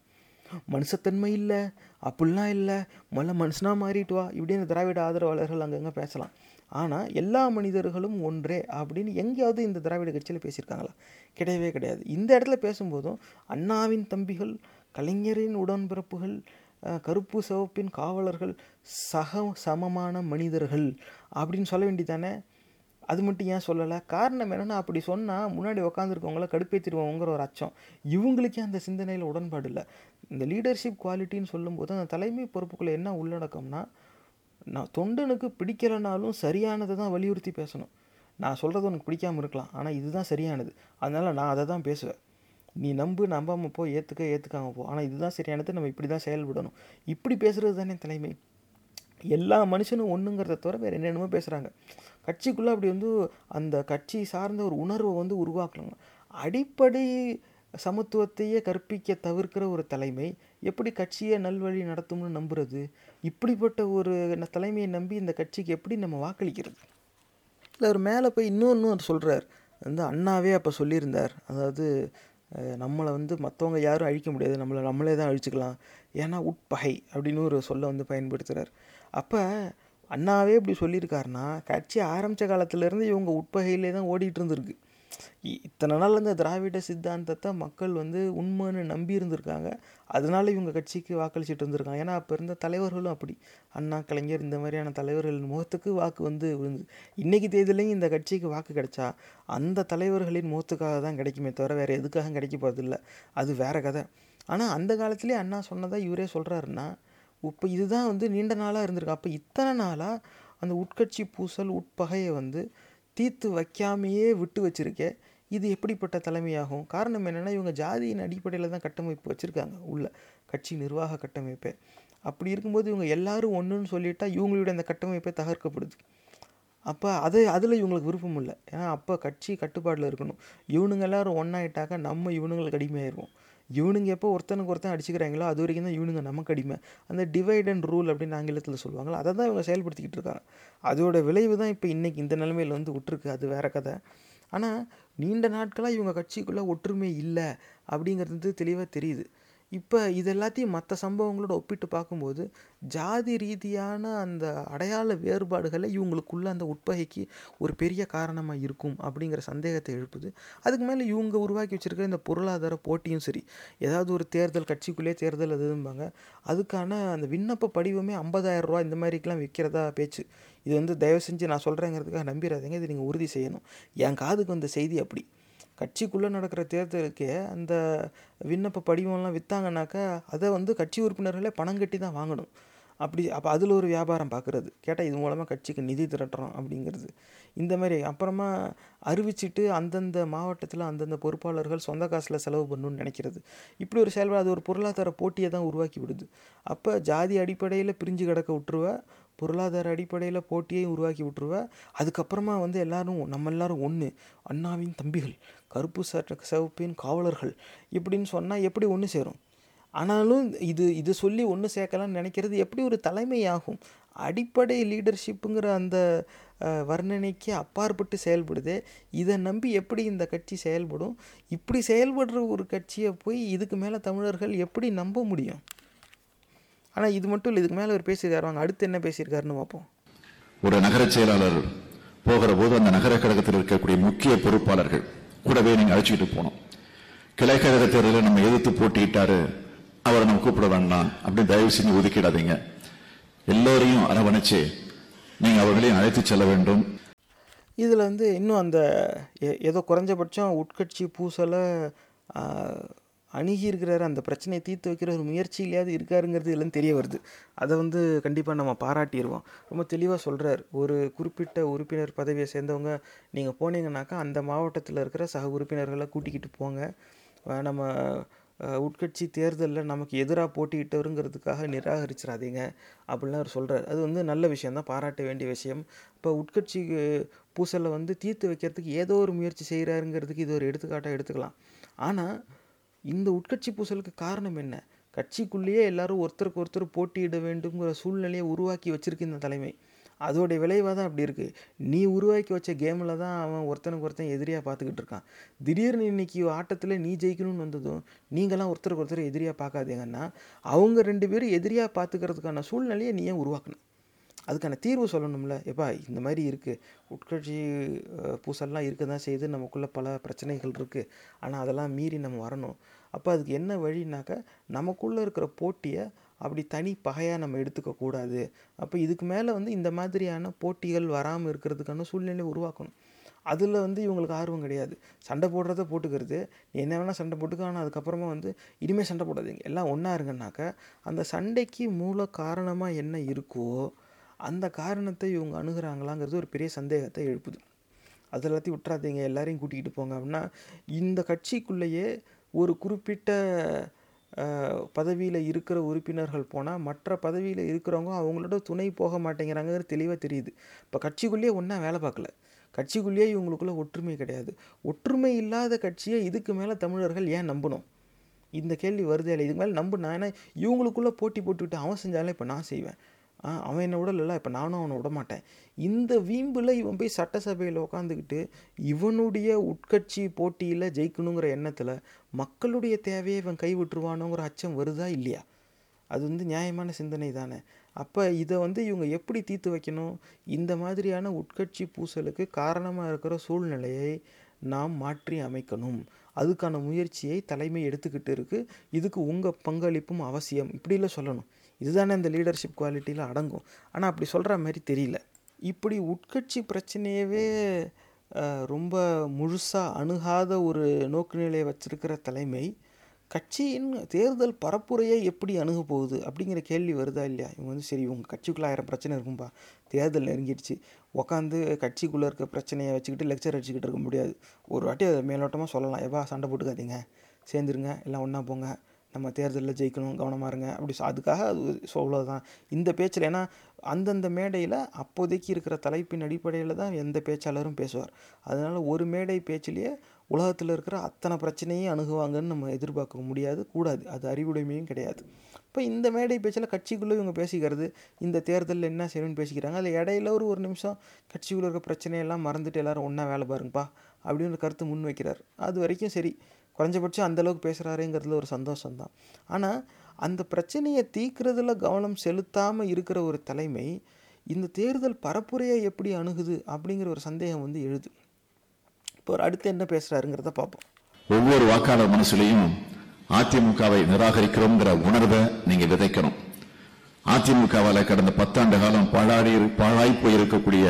மனுஷத்தன்மை இல்லை, அப்படிலாம் இல்லை, மல்ல மனுஷனாக மாறிட்டு வா, இப்படி இந்த திராவிட ஆதரவாளர்கள் அங்கங்கே பேசலாம். ஆனால் எல்லா மனிதர்களும் ஒன்றே அப்படின்னு எங்கேயாவது இந்த திராவிட கட்சியில் பேசியிருக்காங்களா? கிடையவே கிடையாது. இந்த இடத்துல பேசும்போதும் அண்ணாவின் தம்பிகள், கலைஞரின் உடன்பிறப்புகள், கருப்பு சிவப்பின் காவலர்கள், சக சமமான மனிதர்கள் அப்படின்னு சொல்ல வேண்டியதானே. அது மட்டும் ஏன் சொல்லலை? காரணம் என்னென்னா, அப்படி சொன்னால் முன்னாடி உக்காந்துருக்கவங்கள கடுப்பேற்றிடுவோங்கிற ஒரு அச்சம். இவங்களுக்கே அந்த சிந்தனையில் உடன்பாடு இல்லை. இந்த லீடர்ஷிப் குவாலிட்டின்னு சொல்லும்போது அந்த தலைமை பொறுப்புக்குள்ளே என்ன உள்ளடக்கம்னா, நான் தொண்டனுக்கு பிடிக்கலைனாலும் சரியானதை தான் வலியுறுத்தி பேசணும். நான் சொல்கிறது உனக்கு பிடிக்காமல் இருக்கலாம், ஆனால் இதுதான் சரியானது, அதனால் நான் அதை தான் பேசுவேன். நீ நம்பு, நம்பாமல் போ, ஏற்றுக்க, ஏற்றுக்காமல் போ, ஆனால் இதுதான் சரியானது, நம்ம இப்படி தான் செயல்படணும். இப்படி பேசுகிறது தானே தலைமை. எல்லா மனுஷனும் ஒன்றுங்கிறத தவிர வேறு என்னென்னமோ பேசுகிறாங்க. கட்சிக்குள்ளே அப்படி வந்து அந்த கட்சி சார்ந்த ஒரு உணர்வை வந்து உருவாக்கலாங்க. அடிப்படை சமத்துவத்தையே கற்பிக்க தவிர்க்கிற ஒரு தலைமை எப்படி கட்சியை நல்வழி நடத்தும்னு நம்புறது? இப்படிப்பட்ட ஒரு தலைமையை நம்பி இந்த கட்சிக்கு எப்படி நம்ம வாக்களிக்கிறது? இல்லை, அவர் மேலே போய் இன்னொன்று அவர் சொல்கிறார். வந்து அண்ணாவே அப்போ சொல்லியிருந்தார், அதாவது நம்மளை வந்து மற்றவங்க யாரும் அழிக்க முடியாது, நம்மளை நம்மளே தான் அழிச்சிக்கலாம், ஏன்னா உட்பகை அப்படின்னு ஒரு சொல்லை வந்து பயன்படுத்துகிறார். அப்போ அண்ணாவே இப்படி சொல்லியிருக்காருன்னா, கட்சி ஆரம்பித்த காலத்துலேருந்து இவங்க உட்பகையிலே தான் ஓடிட்டு இருந்திருக்கு. இத்தனை நாள் இந்த திராவிட சித்தாந்தத்தை மக்கள் வந்து உண்மைன்னு நம்பி இருந்திருக்காங்க, அதனால இவங்க கட்சிக்கு வாக்களிச்சுட்டு இருந்திருக்காங்க. ஏன்னா அப்போ இருந்த தலைவர்களும் அப்படி, அண்ணா, கலைஞர், இந்த மாதிரியான தலைவர்களின் முகத்துக்கு வாக்கு வந்து விழுந்து. இன்றைக்கி தேதியிலையும் இந்த கட்சிக்கு வாக்கு கிடைச்சா அந்த தலைவர்களின் முகத்துக்காக தான் கிடைக்குமே தவிர வேறு எதுக்காக கிடைக்க போகிறதில்ல, அது வேறு கதை. ஆனால் அந்த காலத்துலேயே அண்ணா சொன்னதாக இவரே சொல்கிறாருன்னா, இப்போ இதுதான் வந்து நீண்ட நாளாக இருந்திருக்கு. அப்போ இத்தனை நாளாக அந்த உட்கட்சி பூசல், உட்பகையை வந்து தீர்த்து வைக்காமையே விட்டு வச்சுருக்கே, இது எப்படிப்பட்ட தலைமையாகும்? காரணம் என்னென்னா, இவங்க ஜாதியின் அடிப்படையில் தான் கட்டமைப்பு வச்சுருக்காங்க உள்ள கட்சி நிர்வாக கட்டமைப்பை. அப்படி இருக்கும்போது இவங்க எல்லோரும் ஒன்றுன்னு சொல்லிட்டால் இவங்களுடைய அந்த கட்டமைப்பை தகர்க்கப்படுது. அப்போ அது அதில் இவங்களுக்கு விருப்பம் இல்லை. ஏன்னா அப்போ கட்சி கட்டுப்பாடில் இருக்கணும். இவனுங்க எல்லோரும் ஒன்றாயிட்டாக்க நம்ம இவனுங்களுக்கு அடிமையாயிடுவோம். இவனுங்க எப்போ ஒருத்தனுக்கு ஒருத்தன் அடிச்சுக்கிறாங்களோ அது வரைக்கும் தான் இவனுங்க நமக்கு அடிமை. அந்த டிவைட் அண்ட் ரூல் அப்படின்னு ஆங்கிலத்தில் சொல்லுவாங்களோ அதை தான் இவங்க செயல்படுத்திக்கிட்டு இருக்காங்க. அதோட விளைவு தான் இப்போ இன்றைக்கி இந்த நிலைமையில் வந்து விட்டுருக்கு, அது வேறு கதை. ஆனால் நீண்ட நாட்களாக இவங்க கட்சிக்குள்ளே ஒற்றுமை இல்லை அப்படிங்கிறது தெளிவாக தெரியுது. இப்போ இது எல்லாத்தையும் மற்ற சம்பவங்களோட ஒப்பிட்டு பார்க்கும்போது ஜாதி ரீதியான அந்த அடையாள வேறுபாடுகளை இவங்களுக்குள்ள அந்த உட்பகைக்கு ஒரு பெரிய காரணமாக இருக்கும் அப்படிங்கிற சந்தேகத்தை எழுப்புது. அதுக்கு மேலே இவங்க உருவாக்கி வச்சுருக்கிற இந்த பொருளாதார போட்டியும் சரி, ஏதாவது ஒரு தேர்தல், கட்சிக்குள்ளேயே தேர்தல் அதும்பாங்க, அதுக்கான அந்த விண்ணப்ப படிவமே ஐம்பதாயிரம் ரூபா இந்த மாதிரிக்கெலாம் விற்கிறதா பேச்சு. இது வந்து தயவு செஞ்சு நான் சொல்கிறேங்கிறதுக்காக நம்பிடாதீங்க, இது நீங்கள் உறுதி செய்யணும். என் காதுக்கு வந்த செய்தி அப்படி. கட்சிக்குள்ளே நடக்கிற தேர்தலுக்கே அந்த விண்ணப்ப படிவம்லாம் விற்றாங்கனாக்கா அதை வந்து கட்சி உறுப்பினர்களே பணம் கட்டி தான் வாங்கணும். அப்படி அப்போ அதில் ஒரு வியாபாரம் பார்க்குறது, கேட்டால் இது மூலமாக கட்சிக்கு நிதி திரட்டுறோம் அப்படிங்கிறது. இந்த மாதிரி அப்புறமா அறிவிச்சிட்டு அந்தந்த மாவட்டத்தில் அந்தந்த பொறுப்பாளர்கள் சொந்த காசில் செலவு பண்ணணும்னு நினைக்கிறது, இப்படி ஒரு செயல்பாடு. அது ஒரு பொருளாதார போட்டியை தான் உருவாக்கி விடுது. அப்போ ஜாதி அடிப்படையில் பிரிஞ்சு கிடக்க விட்டுருவேன், பொருளாதார அடிப்படையில் போட்டியையும் உருவாக்கி விட்டுருவேன். அதுக்கப்புறமா வந்து எல்லோரும் நம்ம எல்லோரும் ஒன்று, அண்ணாவின் தம்பிகள், கருப்பு சட்ட சிவப்பின் காவலர்கள் இப்படின்னு சொன்னால் எப்படி ஒன்று சேரும்? ஆனாலும் இது இது சொல்லி ஒன்று சேர்க்கலான்னு நினைக்கிறது எப்படி ஒரு தலைமையாகும்? அடிப்படை லீடர்ஷிப்புங்கிற அந்த வர்ணனைக்கு அப்பாற்பட்டு செயல்படுது. இதை நம்பி எப்படி இந்த கட்சி செயல்படும்? இப்படி செயல்படுற ஒரு கட்சியை போய் இதுக்கு மேலே தமிழர்கள் எப்படி நம்ப முடியும்? ஆனால் இது மட்டும் இல்லை, இதுக்கு மேலே அவர் பேசியிருக்காரு, வாங்க அடுத்து என்ன பேசியிருக்காருன்னு பார்ப்போம். ஒரு நகர செயலாளர் போகிற போது அந்த நகர கழகத்தில் இருக்கக்கூடிய முக்கிய பொறுப்பாளர்கள் கூடவே நீங்கள் அழைச்சிக்கிட்டு போனோம். கிளை கழக தேர்தலில் நம்ம எதிர்த்து போட்டிட்டாரு, அவரை நம்ம கூப்பிட வேண்டாம் அப்படின்னு தயவு செஞ்சு ஒதுக்கிடாதீங்க, எல்லோரையும் அரவணைச்சு நீங்கள் அவர்களையும் அழைத்து செல்ல வேண்டும். இதில் வந்து இன்னும் அந்த ஏதோ குறைஞ்சபட்சம் உட்கட்சி பூசலை அணுகி இருக்கிறாரு, அந்த பிரச்சனையை தீர்த்து வைக்கிற ஒரு முயற்சியிலையாவது இருக்காருங்கிறது இல்லைன்னு தெரிய வருது. அதை வந்து கண்டிப்பாக நம்ம பாராட்டிடுவோம். ரொம்ப தெளிவாக சொல்கிறார், ஒரு குறிப்பிட்ட உறுப்பினர் பதவியை சேர்ந்தவங்க நீங்கள் போனீங்கன்னாக்கா அந்த மாவட்டத்தில் இருக்கிற சக உறுப்பினர்களை கூட்டிக்கிட்டு போங்க, நம்ம உட்கட்சி தேர்தலில் நமக்கு எதிராக போட்டியிட்டவருங்கிறதுக்காக நிராகரிச்சிடாதீங்க அப்படின்லாம் அவர் சொல்கிறார். அது வந்து நல்ல விஷயந்தான், பாராட்ட வேண்டிய விஷயம். இப்போ உட்கட்சி பூசலை வந்து தீர்த்து வைக்கிறதுக்கு ஏதோ ஒரு முயற்சி செய்கிறாருங்கிறதுக்கு இது ஒரு எடுத்துக்காட்டாக எடுத்துக்கலாம். ஆனால் இந்த உட்கட்சி பூசலுக்கு காரணம் என்ன? கட்சிக்குள்ளேயே எல்லோரும் ஒருத்தருக்கு ஒருத்தர் போட்டியிட வேண்டுங்கிற சூழ்நிலையை உருவாக்கி வச்சுருக்கு இந்த தலைமை. அதோடைய விளைவாக தான் அப்படி இருக்குது. நீ உருவாக்கி வச்ச கேமில் தான் அவன் ஒருத்தனுக்கு ஒருத்தன் எதிரியாக பார்த்துக்கிட்டு இருக்கான். திடீர்னு இன்றைக்கி ஆட்டத்தில் நீ ஜெயிக்கணும்னு வந்ததும் நீங்களாம் ஒருத்தருக்கு ஒருத்தர் எதிரியாக பார்க்காதீங்கன்னா அவங்க ரெண்டு பேரும் எதிரியாக பார்த்துக்கிறதுக்கான சூழ்நிலையை நீ ஏன் உருவாக்கணும்? அதுக்கான தீர்வு சொல்லணும்ல. எப்பா இந்த மாதிரி இருக்குது, உட்கட்சி பூசல்லாம் இருக்க தான் செய்து, நமக்குள்ளே பல பிரச்சனைகள் இருக்குது, ஆனால் அதெல்லாம் மீறி நம்ம வரணும். அப்போ அதுக்கு என்ன வழினாக்கா, நமக்குள்ளே இருக்கிற போட்டியை அப்படி தனி பகையாக நம்ம எடுத்துக்கக்கூடாது. அப்போ இதுக்கு மேலே வந்து இந்த மாதிரியான போட்டிகள் வராமல் இருக்கிறதுக்கான சூழ்நிலையை உருவாக்கணும். அதில் வந்து இவங்களுக்கு ஆர்வம் கிடையாது. சண்டை போடுறத போட்டுக்கிறது, என்ன வேணால் சண்டை போட்டுக்க, ஆனால் அதுக்கப்புறமா வந்து இனிமேல் சண்டை போடாதீங்க, எல்லாம் ஒன்றா இருங்கன்னாக்கா அந்த சண்டைக்கு மூல காரணமாக என்ன இருக்கோ அந்த காரணத்தை இவங்க அணுகிறாங்களாங்கிறது ஒரு பெரிய சந்தேகத்தை எழுப்புது. அது எல்லாத்தையும் விட்டுறாதீங்க, எல்லாரையும் கூட்டிகிட்டு போங்க அப்படின்னா இந்த கட்சிக்குள்ளேயே ஒரு குறிப்பிட்ட பதவியில் இருக்கிற உறுப்பினர்கள் போனால் மற்ற பதவியில் இருக்கிறவங்க அவங்களோட துணை போக மாட்டேங்கிறாங்கிறது தெளிவாக தெரியுது. இப்போ கட்சிக்குள்ளேயே ஒன்றா வேலை பார்க்கல, கட்சிக்குள்ளேயே இவங்களுக்குள்ள ஒற்றுமை கிடையாது. ஒற்றுமை இல்லாத கட்சியை இதுக்கு மேலே தமிழர்கள் ஏன் நம்பணும்? இந்த கேள்வி வருதே இல்லை. இதுக்கு மேலே நம்பினா ஏன்னா இவங்களுக்குள்ளே போட்டி போட்டுக்கிட்டு அவன் செஞ்சாலே இப்போ நான் செய்வேன், அவன் என்னை விடல, இப்போ நானும் அவனை விட மாட்டேன். இந்த வீம்பில் இவன் போய் சட்டசபையில் உட்காந்துக்கிட்டு இவனுடைய உட்கட்சி போட்டியில் ஜெயிக்கணுங்கிற எண்ணத்தில் மக்களுடைய தேவையை இவன் கைவிட்டுருவானோங்கிற அச்சம் வருதா இல்லையா? அது வந்து நியாயமான சிந்தனை தானே. அப்போ இதை வந்து இவங்க எப்படி தீர்த்து வைக்கணும்? இந்த மாதிரியான உட்கட்சி பூசலுக்கு காரணமாக இருக்கிற சூழ்நிலையை நாம் மாற்றி அமைக்கணும். அதுக்கான முயற்சியை தலைமை எடுத்துக்கிட்டு இருக்குது. இதுக்கு உங்கள் பங்களிப்பும் அவசியம் இப்படிலாம் சொல்லணும். இதுதானே இந்த லீடர்ஷிப் குவாலிட்டியில் அடங்கும். ஆனால் அப்படி சொல்கிற மாதிரி தெரியல. இப்படி உட்கட்சி பிரச்சனையவே ரொம்ப முழுசாக அணுகாத ஒரு நோக்குநிலையை வச்சிருக்கிற தலைமை கட்சியின் தேர்தல் பரப்புரையை எப்படி அணுக போகுது அப்படிங்கிற கேள்வி வருதா இல்லையா? இவங்க வந்து சரி உங்கள் கட்சிக்குள்ளே ஆயிரம் பிரச்சனை இருக்கும்பா, தேர்தல் நெருங்கிடுச்சு, உக்காந்து கட்சிக்குள்ளே இருக்க பிரச்சனையை வச்சுக்கிட்டு லெக்சர் அடிச்சுக்கிட்டு இருக்க முடியாது. ஒரு வாட்டி அதை மேலோட்டமாக சொல்லலாம், எப்பா சண்டை போட்டுக்காதீங்க, சேர்ந்துருங்க, எல்லாம் ஒன்றா போங்க, நம்ம தேர்தலில் ஜெயிக்கணும், கவனமாக இருங்க அப்படி. அதுக்காக அது அவ்வளோதான் இந்த பேச்சில். ஏன்னா அந்தந்த மேடையில் அப்போதைக்கு இருக்கிற தலைப்பின் அடிப்படையில் தான் எந்த பேச்சாளரும் பேசுவார். அதனால் ஒரு மேடை பேச்சிலேயே உலகத்தில் இருக்கிற அத்தனை பிரச்சனையும் அணுகுவாங்கன்னு நம்ம எதிர்பார்க்க முடியாது, கூடாது, அது அறிவுடைமையும் கிடையாது. இப்போ இந்த மேடை பேச்சில் கட்சிக்குள்ளே இவங்க பேசிக்கிறது இந்த தேர்தலில் என்ன செய்யணும்னு பேசிக்கிறாங்க. அதில் இடையில ஒரு ஒரு நிமிஷம் கட்சிக்குள்ளே இருக்கிற பிரச்சனையெல்லாம் மறந்துட்டு எல்லாரும் ஒன்றா வேலை பாருங்கப்பா அப்படின்னு கருத்து முன் வைக்கிறார். அது வரைக்கும் சரி, குறைஞ்சபட்சம் அந்தளவுக்கு பேசுகிறாருங்கிறதுல ஒரு சந்தோஷம்தான். ஆனால் அந்த பிரச்சனையை தீர்க்கிறதுல கவனம் செலுத்தாமல் இருக்கிற ஒரு தலைமை இந்த தேர்தல் பரப்புரையை எப்படி அணுகுது அப்படிங்கிற ஒரு சந்தேகம் வந்து எழுது. இப்போ அடுத்து என்ன பேசுகிறாருங்கிறத பார்ப்போம். ஒவ்வொரு வாக்காளர் மனசுலையும் அதிமுகவை நிராகரிக்கிறோங்கிற உணர்வை நீங்கள் விதைக்கணும். அதிமுகவால் கடந்த பத்தாண்டு காலம் பாழாடி பாழாய் போயிருக்கக்கூடிய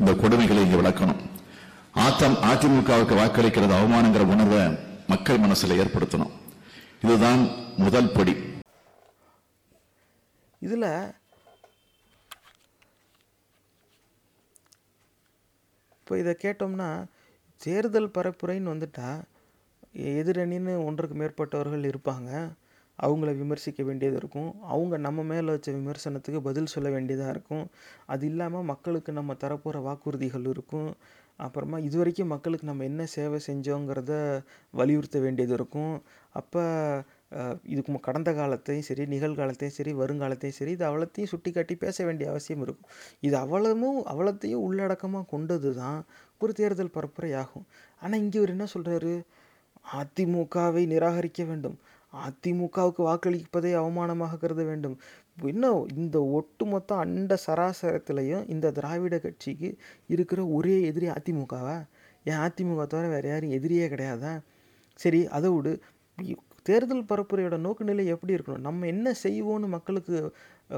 இந்த கொடுமைகளை இங்கே விளக்கணும். அதிமுகவுக்கு வாக்களிக்கிறது அவமானங்கிற உணர்வை மக்கள் மனசில் ஏற்படுத்தணும். இதுதான் முதல் படி. இதில் இப்போ இதை கேட்டோம்னா தேர்தல் பரப்புரைன்னு வந்துட்டா எதிரணின்னு ஒன்றுக்கு மேற்பட்டவர்கள் இருப்பாங்க, அவங்கள விமர்சிக்க வேண்டியது இருக்கும், அவங்க நம்ம மேலே வச்ச விமர்சனத்துக்கு பதில் சொல்ல வேண்டியதாக இருக்கும், அது இல்லாமல் மக்களுக்கு நம்ம தரப்போகிற வாக்குறுதிகள் இருக்கும், அப்புறமா இது வரைக்கும் மக்களுக்கு நம்ம என்ன சேவை செஞ்சோங்கிறத வலியுறுத்த வேண்டியது இருக்கும். அப்போ இதுக்கு கடந்த காலத்தையும் சரி, நிகழ்காலத்தையும் சரி, வருங்காலத்தையும் சரி, இது அவ்வளோத்தையும் சுட்டி காட்டி பேச வேண்டிய அவசியம் இருக்கும். இது அவ்வளவும் அவ்வளோத்தையும் உள்ளடக்கமாக கொண்டது தான் ஒரு தேர்தல் பரப்புரை ஆகும். ஆனால் இங்கே இவர் என்ன சொல்கிறாரு? அதிமுகவை நிராகரிக்க வேண்டும், அதிமுகவுக்கு வாக்களிப்பதை அவமானமாக கருத வேண்டும். இன்னும் இந்த ஒட்டுமொத்த அண்ட சராசரத்துலேயும் இந்த திராவிட கட்சிக்கு இருக்கிற ஒரே எதிரி அதிமுகவா? ஏன் அதிமுக தவிர வேறு யாரும் எதிரியே கிடையாதா? சரி அதை விடு. தேர்தல் பரப்புரையோட நோக்குநிலை எப்படி இருக்கணும்? நம்ம என்ன செய்வோன்னு மக்களுக்கு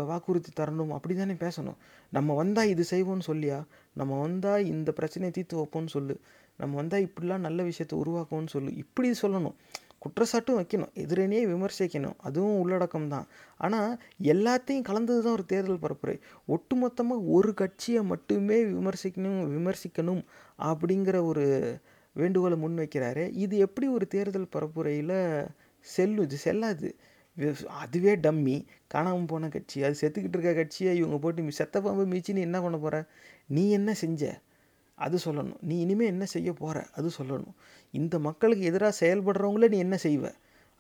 வாக்குறுதி தரணும், அப்படி தானே பேசணும். நம்ம வந்தால் இது செய்வோன்னு சொல்லியா, நம்ம வந்தால் இந்த பிரச்சனையை தீர்த்து வைப்போன்னு சொல்லு, நம்ம வந்தால் இப்படிலாம் நல்ல விஷயத்தை உருவாக்குவோன்னு சொல்லு, இப்படி சொல்லணும். குற்றச்சாட்டும் வைக்கணும், எதிரணியை விமர்சிக்கணும், அதுவும் உள்ளடக்கம்தான். ஆனால் எல்லாத்தையும் கலந்தது தான் ஒரு தேர்தல் பரப்புரை. ஒட்டுமொத்தமாக ஒரு கட்சியை மட்டுமே விமர்சிக்கணும் விமர்சிக்கணும் அப்படிங்கிற ஒரு வேண்டுகோளை முன்வைக்கிறாரு. இது எப்படி ஒரு தேர்தல் பரப்புரையில் செல்லு இது செல்லாது, அதுவே டம்மி, காணாமல் போன கட்சி, அது செத்துக்கிட்டு இருக்க கட்சியை இவங்க போட்டு செத்த பாம்பு மீச்சு நீ என்ன பண்ண போகிற, நீ என்ன செஞ்ச அது சொல்லணும், நீ இனிமேல் என்ன செய்ய போகிற அது சொல்லணும். இந்த மக்களுக்கு எதிராக செயல்படுறவங்களே நீ என்ன செய்வே,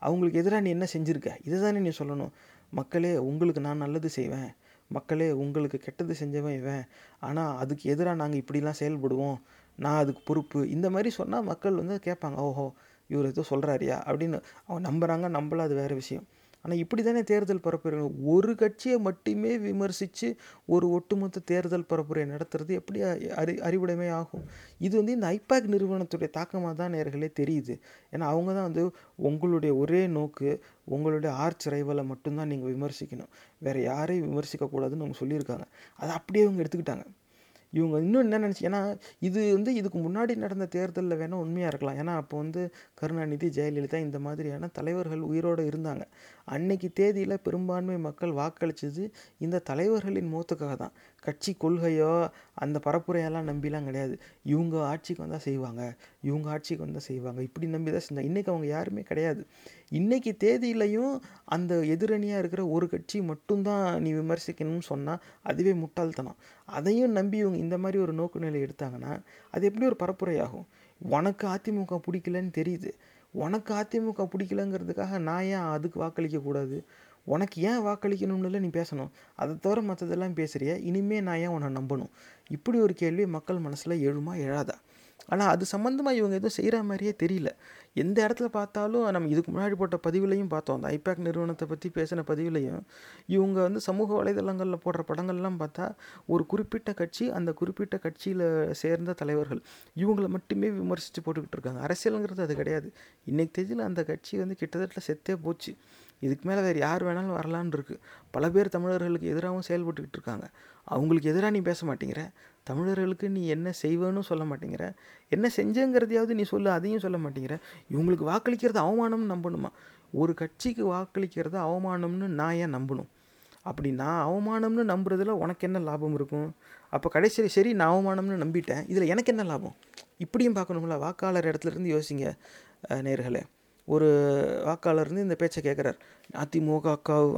அவங்களுக்கு எதிராக நீ என்ன செஞ்சுருக்க, இதை தானே நீ சொல்லணும். மக்களே உங்களுக்கு நான் நல்லது செய்வேன், மக்களே உங்களுக்கு கெட்டது செஞ்சவன் இவன், ஆனால் அதுக்கு எதிராக நாங்கள் இப்படிலாம் செயல்படுவோம், நான் அதுக்கு பொறுப்பு, இந்த மாதிரி சொன்னால் மக்கள் வந்து கேட்பாங்க, ஓஹோ இவர் ஏதோ சொல்கிறாரியா அப்படின்னு. அவங்க நம்புகிறாங்க நம்பலாம் அது வேறு விஷயம். ஆனால் இப்படி தானே தேர்தல் பரப்புரை, ஒரு கட்சியை மட்டுமே விமர்சித்து ஒரு ஒட்டுமொத்த தேர்தல் பரப்புரை நடத்துறது எப்படி அறி அறிவுடைமை ஆகும். இது வந்து இந்த ஐபேக் நிறுவனத்துடைய தாக்கமாக தான் நேர்களே தெரியுது. ஏன்னா அவங்க தான் வந்து உங்களுடைய ஒரே நோக்கு உங்களுடைய ஆர்ச் ரைவலை மட்டும்தான் நீங்கள் விமர்சிக்கணும், வேறு யாரையும் விமர்சிக்கக்கூடாதுன்னு அவங்க சொல்லியிருக்காங்க. அதை அப்படியே இவங்க எடுத்துக்கிட்டாங்க. இவங்க இன்னும் என்ன நினச்சி, ஏன்னா இது வந்து இதுக்கு முன்னாடி நடந்த தேர்தலில் வேணால் உண்மையாக இருக்கலாம், ஏன்னா அப்போ வந்து கருணாநிதி ஜெயலலிதா இந்த மாதிரியான தலைவர்கள் உயிரோடு இருந்தாங்க. அன்னைக்கு தேதியில் பெரும்பான்மை மக்கள் வாக்களித்தது இந்த தலைவர்களின் முகத்துக்காக தான், கட்சி கொள்கையோ அந்த பரப்புரையெல்லாம் நம்பிலாம் கிடையாது. இவங்க ஆட்சிக்கு வந்தால் செய்வாங்க, இவங்க ஆட்சிக்கு வந்தால் செய்வாங்க இப்படி நம்பி தான் செஞ்சாங்க. இன்றைக்கி அவங்க யாருமே கிடையாது. இன்றைக்கி தேதியிலையும் அந்த எதிரணியாக இருக்கிற ஒரு கட்சி மட்டும்தான் நீ விமர்சிக்கணும்னு சொன்னால் அதுவே முட்டாள்தனம். அதையும் நம்பி இவங்க இந்த மாதிரி ஒரு நோக்கு நிலை எடுத்தாங்கன்னா அது எப்படி ஒரு பரப்புரையாகும். உனக்கு அதிமுக பிடிக்கலன்னு தெரியுது, உனக்கு அதிமுக பிடிக்கலங்கிறதுக்காக நான் ஏன் அதுக்கு வாக்களிக்கக்கூடாது, உனக்கு ஏன் வாக்களிக்கணும்னுல நீ பேசணும். அதை தவிர மற்றதெல்லாம் பேசுகிறியா, இனிமேல் நான் ஏன் உன்னை நம்பணும், இப்படி ஒரு கேள்வி மக்கள் மனசில் எழுமா எழாதா. ஆனால் அது சம்மந்தமாக இவங்க எதுவும் செய்கிற மாதிரியே தெரியல. எந்த இடத்துல பார்த்தாலும் நம்ம இதுக்கு முன்னாடி போட்ட பதிவுலையும் பார்த்தோம், அந்த ஐபேக் நிறுவனத்தை பற்றி பேசின பதிவுலையும் இவங்க வந்து சமூக வலைதளங்களில் போடுற படங்கள்லாம் பார்த்தா ஒரு குறிப்பிட்ட கட்சி அந்த குறிப்பிட்ட கட்சியில் சேர்ந்த தலைவர்கள் இவங்களை மட்டுமே விமர்சித்து போட்டுக்கிட்டு இருக்காங்க. அரசியலுங்கிறது அது கிடையாது. இன்றைக்கு தேதியில் அந்த கட்சி வந்து கிட்டத்தட்ட செத்தே போச்சு. இதுக்கு மேலே வேறு யார் வேணாலும் வரலான்னு இருக்குது. பல பேர் தமிழர்களுக்கு எதிராகவும் செயல்பட்டுக்கிட்டு இருக்காங்க. அவங்களுக்கு எதிராக நீ பேச மாட்டேங்கிற, தமிழர்களுக்கு நீ என்ன செய்வேன்னு சொல்ல மாட்டேங்கிற, என்ன செஞ்சங்கிறதையாவது நீ சொல்லு, அதையும் சொல்ல மாட்டேங்கிற. இவங்களுக்கு வாக்களிக்கிறது அவமானம்னு நம்பணுமா? ஒரு கட்சிக்கு வாக்களிக்கிறத அவமானம்னு நான் ஏன் நம்பணும்? அப்படி நான் அவமானம்னு நம்புறதுல உனக்கு என்ன லாபம் இருக்கும்? அப்போ கடைசியில் சரி நான் அவமானம்னு நம்பிட்டேன், இதில் எனக்கு என்ன லாபம்? இப்படியும் பார்க்கணும்ல. வாக்காளர் இடத்துலேருந்து யோசிங்க நேயர்களே. ஒரு வாக்காளர் இருந்து இந்த பேச்சை கேட்குறார், அதிமுக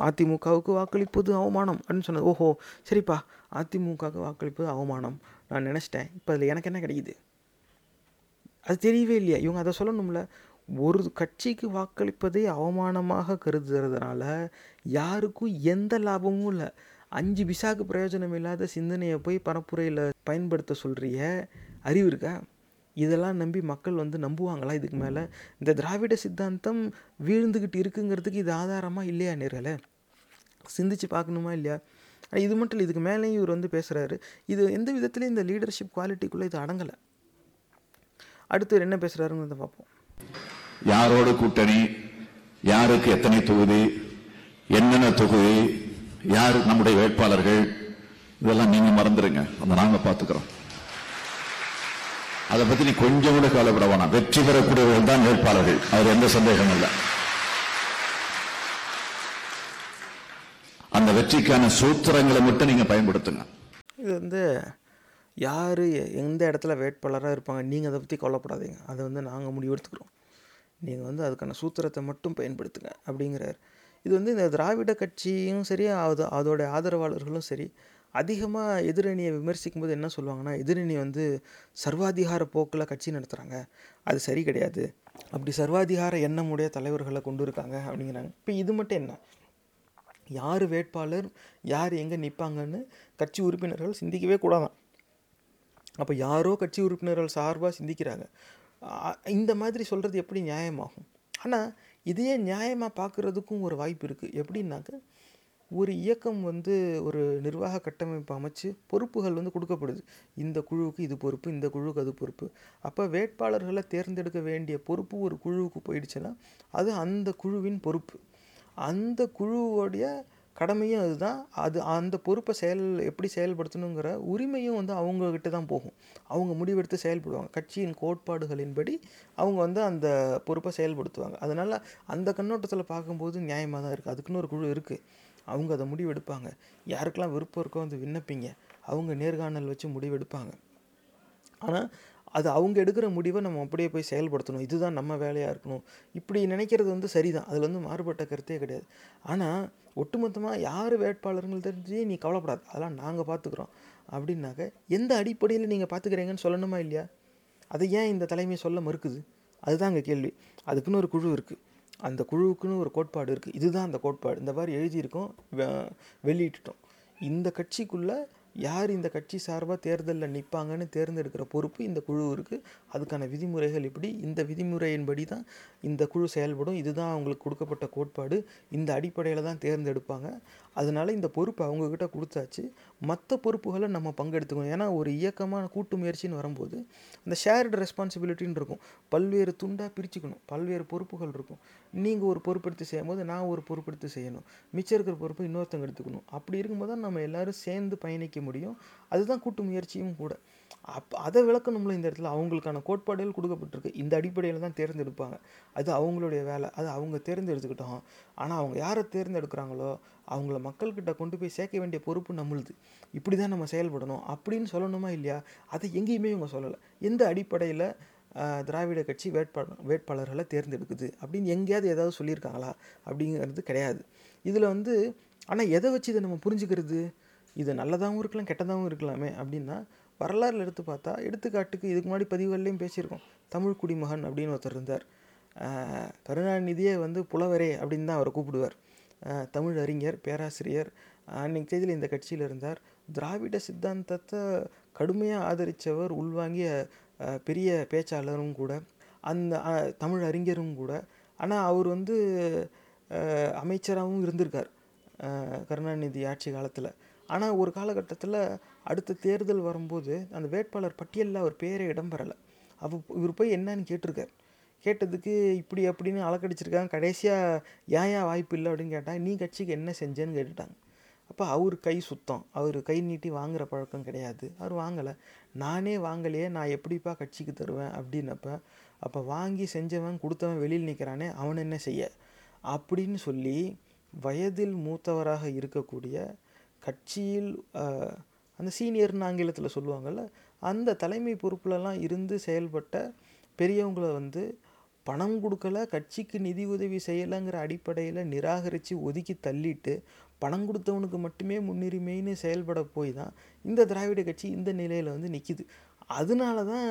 அதிமுகவுக்கு வாக்களிப்பது அவமானம் அப்படின்னு சொன்னது. ஓஹோ சரிப்பா, அதிமுகவுக்கு வாக்களிப்பது அவமானம் நான் நினச்சிட்டேன், இப்போ அதில் எனக்கு என்ன கிடைக்குது? அது தெரியவே இல்லையா. இவங்க அதை சொல்லணும்ல. ஒரு கட்சிக்கு வாக்களிப்பதை அவமானமாக கருதுறதுனால யாருக்கும் எந்த லாபமும் இல்லை. அஞ்சு பிசாவுக்கு பிரயோஜனம் இல்லாத சிந்தனையை போய் பரப்புரையில் பயன்படுத்த சொல்கிறிய, அறிவு இருக்கா? இதெல்லாம் நம்பி மக்கள் வந்து நம்புவாங்களா? இதுக்கு மேலே இந்த திராவிட சித்தாந்தம் வீழ்ந்துக்கிட்டு இருக்குங்கிறதுக்கு இது ஆதாரமாக இல்லையா நேர்களே? சிந்திச்சு பார்க்கணுமா இல்லையா? ஆனால் இது மட்டும் இல்லை, இதுக்கு மேலேயும் இவர் வந்து பேசுகிறாரு. இது எந்த விதத்துலையும் இந்த லீடர்ஷிப் குவாலிட்டிக்குள்ளே இது அடங்கலை. அடுத்து என்ன பேசுகிறாருங்கிறத பார்ப்போம். யாரோட கூட்டணி, யாருக்கு எத்தனை தொகுதி, என்னென்ன தொகுதி, யார் நம்முடைய வேட்பாளர்கள், இதெல்லாம் நீங்கள் மறந்துடுங்க, அதை நாங்கள் பார்த்துக்கிறோம். அதை பற்றி நீ கொஞ்சம் கூட கவலைப்பட வேணாம். வெற்றி பெறக்கூடியவர்கள் தான் வேட்பாளர்கள், அவர் எந்த சந்தேகமும் இல்லை. அந்த வெற்றிக்கான சூத்திரங்களை மட்டும் நீங்கள் பயன்படுத்துங்க. இது வந்து யார் எந்த இடத்துல வேட்பாளராக இருப்பாங்க நீங்கள் அதை பற்றி கவலைப்படாதீங்க, அதை வந்து நாங்கள் முடிவெடுத்துக்கிறோம், நீங்கள் வந்து அதுக்கான சூத்திரத்தை மட்டும் பயன்படுத்துங்க அப்படிங்கிறார். இது வந்து இந்த திராவிட கட்சியும் சரி அது அதோடைய ஆதரவாளர்களும் சரி அதிகமாக எதிரணியை விமர்சிக்கும் போது என்ன சொல்லுவாங்கன்னா, எதிரணி வந்து சர்வாதிகார போக்கில் கட்சி நடத்துகிறாங்க, அது சரி கிடையாது, அப்படி சர்வாதிகார எண்ணமுடைய தலைவர்களை கொண்டு இருக்காங்க அப்படிங்கிறாங்க. இப்போ இது மட்டும் என்ன, யார் வேட்பாளர் யார் எங்கே நிற்பாங்கன்னு கட்சி உறுப்பினர்கள் சிந்திக்கவே கூடாதான். அப்போ யாரோ கட்சி உறுப்பினர்கள் சார்பாக சிந்திக்கிறாங்க, இந்த மாதிரி சொல்கிறது எப்படி நியாயமாகும்? ஆனால் இதையே நியாயமாக பார்க்குறதுக்கும் ஒரு வாய்ப்பு இருக்குது. எப்படின்னாக்க, ஒரு இயக்கம் வந்து ஒரு நிர்வாக கட்டமைப்பு அமைச்சு பொறுப்புகள் வந்து கொடுக்கப்படுது, இந்த குழுவுக்கு இது பொறுப்பு, இந்த குழுவுக்கு அது பொறுப்பு. அப்போ வேட்பாளர்களை தேர்ந்தெடுக்க வேண்டிய பொறுப்பு ஒரு குழுவுக்கு போயிடுச்சுன்னா அது அந்த குழுவின் பொறுப்பு, அந்த குழுவோடைய கடமையும் அதுதான். அது அந்த பொறுப்பை செயல் எப்படி செயல்படுத்தணுங்கிற உரிமையும் வந்து அவங்கக்கிட்ட தான் போகும். அவங்க முடிவெடுத்து செயல்படுவாங்க, கட்சியின் கோட்பாடுகளின்படி அவங்க வந்து அந்த பொறுப்பை செயல்படுத்துவாங்க. அதனால் அந்த கண்ணோட்டத்தில் பார்க்கும்போது நியாயமாக தான் இருக்குது. அதுக்குன்னு ஒரு குழு இருக்குது, அவங்க அதை முடிவெடுப்பாங்க. யாருக்கெல்லாம் விருப்பம் இருக்கோ வந்து விண்ணப்பிங்க, அவங்க நேர்காணல் வச்சு முடிவெடுப்பாங்க. ஆனால் அது அவங்க எடுக்கிற முடிவை நம்ம அப்படியே போய் செயல்படுத்தணும், இதுதான் நம்ம வேலையாக இருக்கணும். இப்படி நினைக்கிறது வந்து சரிதான், அதில் வந்து மாறுபட்ட கருத்தே கிடையாது. ஆனால் ஒட்டுமொத்தமாக யார் வேட்பாளர்கள் தெரிஞ்சு நீ கவலைப்படாது, அதெல்லாம் நாங்கள் பார்த்துக்குறோம் அப்படின்னாக்க எந்த அடிப்படையில் நீங்கள் பார்த்துக்கிறீங்கன்னு சொல்லணுமா இல்லையா? அதை ஏன் இந்த தலைமை சொல்ல மறுக்குது? அதுதான் அங்கே கேள்வி. அதுக்குன்னு ஒரு குழு இருக்குது, அந்த குழுவுக்குன்னு ஒரு கோட்பாடு இருக்குது, இதுதான் அந்த கோட்பாடு, இந்த மாதிரி எழுதியிருக்கோம், வெளியிட்டுட்டோம். இந்த கட்சிக்குள்ளே யார் இந்த கட்சி சார்பாக தேர்தலில் நிற்பாங்கன்னு தேர்ந்தெடுக்கிற பொறுப்பு இந்த குழு இருக்குது, அதுக்கான விதிமுறைகள் இப்படி, இந்த விதிமுறையின்படி தான் இந்த குழு செயல்படும், இதுதான் அவங்களுக்கு கொடுக்கப்பட்ட கோட்பாடு, இந்த அடிப்படையில் தான் தேர்ந்தெடுப்பாங்க, அதனால் இந்த பொறுப்பு அவங்கக்கிட்ட கொடுத்தாச்சு, மற்ற பொறுப்புகளை நம்ம பங்கெடுத்துக்கணும். ஏன்னா ஒரு இயக்கமான கூட்டு முயற்சின்னு வரும்போது அந்த ஷேர்டு ரெஸ்பான்சிபிலிட்டின்னு இருக்கும், பல்வேறு துண்டாக பிரிச்சுக்கணும், பல்வேறு பொறுப்புகள் இருக்கும். நீங்கள் ஒரு பொறுப்பெடுத்து செய்யும் போது நான் ஒரு பொறுப்பெடுத்து செய்யணும், மிச்சம் இருக்கிற பொறுப்பை இன்னொருத்தங்க எடுத்துக்கணும். அப்படி இருக்கும்போது தான் நம்ம எல்லோரும் சேர்ந்து பயணிக்க முடியும், அதுதான் கூட்டு முயற்சியும் கூட. அப் அதை விளக்கணும்ல இந்த இடத்துல. அவங்களுக்கான கோட்பாடுகள் கொடுக்கப்பட்டிருக்கு, இந்த அடிப்படையில் தான் தேர்ந்தெடுப்பாங்க, அது அவங்களுடைய வேலை, அது அவங்க தேர்ந்தெடுத்துக்கிட்டோம். ஆனால் அவங்க யாரை தேர்ந்தெடுக்கிறாங்களோ அவங்கள மக்கள்கிட்ட கொண்டு போய் சேர்க்க வேண்டிய பொறுப்பு நம்மளுது, இப்படி தான் நம்ம செயல்படணும் அப்படின்னு சொல்லணுமா இல்லையா? அதை எங்கேயுமே இவங்க சொல்லலை. எந்த அடிப்படையில் திராவிட கட்சி வேட்பாளர் வேட்பாளர்களை தேர்ந்தெடுக்குது அப்படின்னு எங்கேயாவது ஏதாவது சொல்லியிருக்காங்களா? அப்படிங்கிறது கிடையாது இதில் வந்து. ஆனால் எதை வச்சு இதை நம்ம புரிஞ்சுக்கிறது? இது நல்லதாகவும் இருக்கலாம் கெட்டதாகவும் இருக்கலாமே அப்படின்னா, வரலாறுல எடுத்து பார்த்தா, எடுத்துக்காட்டுக்கு இதுக்கு முன்னாடி பதிவுகள்லையும் பேசியிருக்கோம், தமிழ் குடிமகன் அப்படின்னு ஒருத்தர் இருந்தார். கருணாநிதியே வந்து புலவரே அப்படின்னு தான் அவரை கூப்பிடுவார். தமிழ் அறிஞர், பேராசிரியர், அன்றைக்கு தேதியில் இந்த கட்சியில் இருந்தார். திராவிட சித்தாந்தத்தை கடுமையாக ஆதரித்தவர், உள்வாங்கிய பெரிய பேச்சாளரும் கூட, அந்த தமிழ் அறிஞரும் கூட. ஆனால் அவர் வந்து அமைச்சராகவும் இருந்திருக்கார் கருணாநிதி ஆட்சி காலத்தில். ஆனால் ஒரு காலகட்டத்தில் அடுத்த தேர்தல் வரும்போது அந்த வேட்பாளர் பட்டியலில் அவர் பேரே இடம்பெறலை. அப்போ இவர் போய் என்னன்னு கேட்டிருக்கார். கேட்டதுக்கு இப்படி அப்படின்னு அலக்கடிச்சிருக்காங்க. கடைசியாக ஏன் ஏன் வாய்ப்பு இல்லை அப்படின்னு கேட்டால், நீ கட்சிக்கு என்ன செஞ்சேன்னு கேட்டுட்டாங்க. அப்போ அவர் கை சுத்தம், அவர் கை நீட்டி வாங்குகிற பழக்கம் கிடையாது, அவர் வாங்கலை. நானே வாங்கலையே, நான் எப்படிப்பா கட்சிக்கு தருவேன் அப்படின்னப்ப, அப்போ வாங்கி செஞ்சவன் கொடுத்தவன் வெளியில் நிற்கிறானே, அவன் என்ன செய்ய அப்படின்னு சொல்லி, வயதில் மூத்தவராக இருக்கக்கூடிய கட்சியில் அந்த சீனியர்னு ஆங்கிலத்தில் சொல்லுவாங்கள்ல, அந்த தலைமை பொறுப்புலலாம் இருந்து செயல்பட்ட பெரியவங்களை வந்து பணம் கொடுக்கலை, கட்சிக்கு நிதி உதவி செய்யலைங்கிற அடிப்படையில் நிராகரித்து ஒதுக்கி தள்ளிட்டு பணம் கொடுத்தவனுக்கு மட்டுமே முன்னுரிமைன்னு செயல்பட போய் தான் இந்த திராவிட கட்சி இந்த நிலையில் வந்து நிற்கிது. அதனால தான்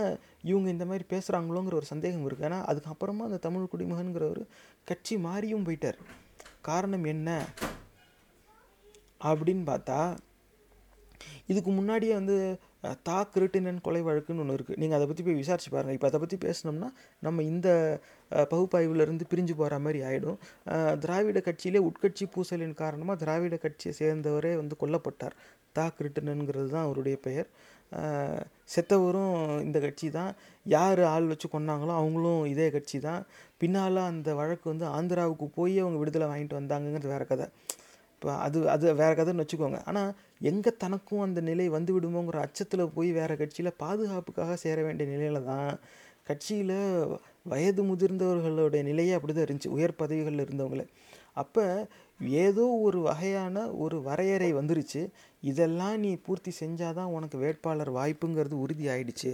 இவங்க இந்த மாதிரி பேசுகிறாங்களோங்கிற ஒரு சந்தேகம் இருக்குது. ஏன்னா அதுக்கப்புறமா அந்த தமிழ் குடிமகன்கிறவர் கட்சி மாறியும் போயிட்டார். காரணம் என்ன அப்படின்னு பார்த்தா, இதுக்கு முன்னாடியே வந்து தா கிருட்டினன் கொலை வழக்குன்னு ஒன்று இருக்குது, நீங்கள் அதை பற்றி போய் விசாரிச்சு பாருங்கள். இப்போ அதை பற்றி பேசினோம்னா நம்ம இந்த பகுப்பாய்விலிருந்து பிரிஞ்சு போகிற மாதிரி ஆகிடும். திராவிட கட்சியிலே உட்கட்சி பூசலின் காரணமாக திராவிட கட்சியை சேர்ந்தவரே வந்து கொல்லப்பட்டார். தா கிருட்டினன்கிறது தான் அவருடைய பெயர். செத்தவரும் இந்த கட்சி தான், யார் ஆள் வச்சு கொண்டாங்களோ அவங்களும் இதே கட்சி தான். பின்னால் அந்த வழக்கு வந்து ஆந்திராவுக்கு போய் அவங்க விடுதலை வாங்கிட்டு வந்தாங்கங்கிறது வேறு கதை. இப்போ அது அது வேறு கதைன்னு வச்சுக்கோங்க. ஆனால் எங்கே தனக்கும் அந்த நிலை வந்து விடுமோங்கிற அச்சத்தில் போய் வேறு கட்சியில் பாதுகாப்புக்காக சேர வேண்டிய நிலையில் தான் கட்சியில் வயது முதிர்ந்தவர்களுடைய நிலையே அப்படி தான் இருந்துச்சு, உயர் பதவிகளில் இருந்தவங்களே. அப்போ ஏதோ ஒரு வகையான ஒரு வரையறை வந்துருச்சு, இதெல்லாம் நீ பூர்த்தி செஞ்சால் தான் உனக்கு வேட்பாளர் வாய்ப்புங்கிறது உறுதி ஆகிடுச்சு.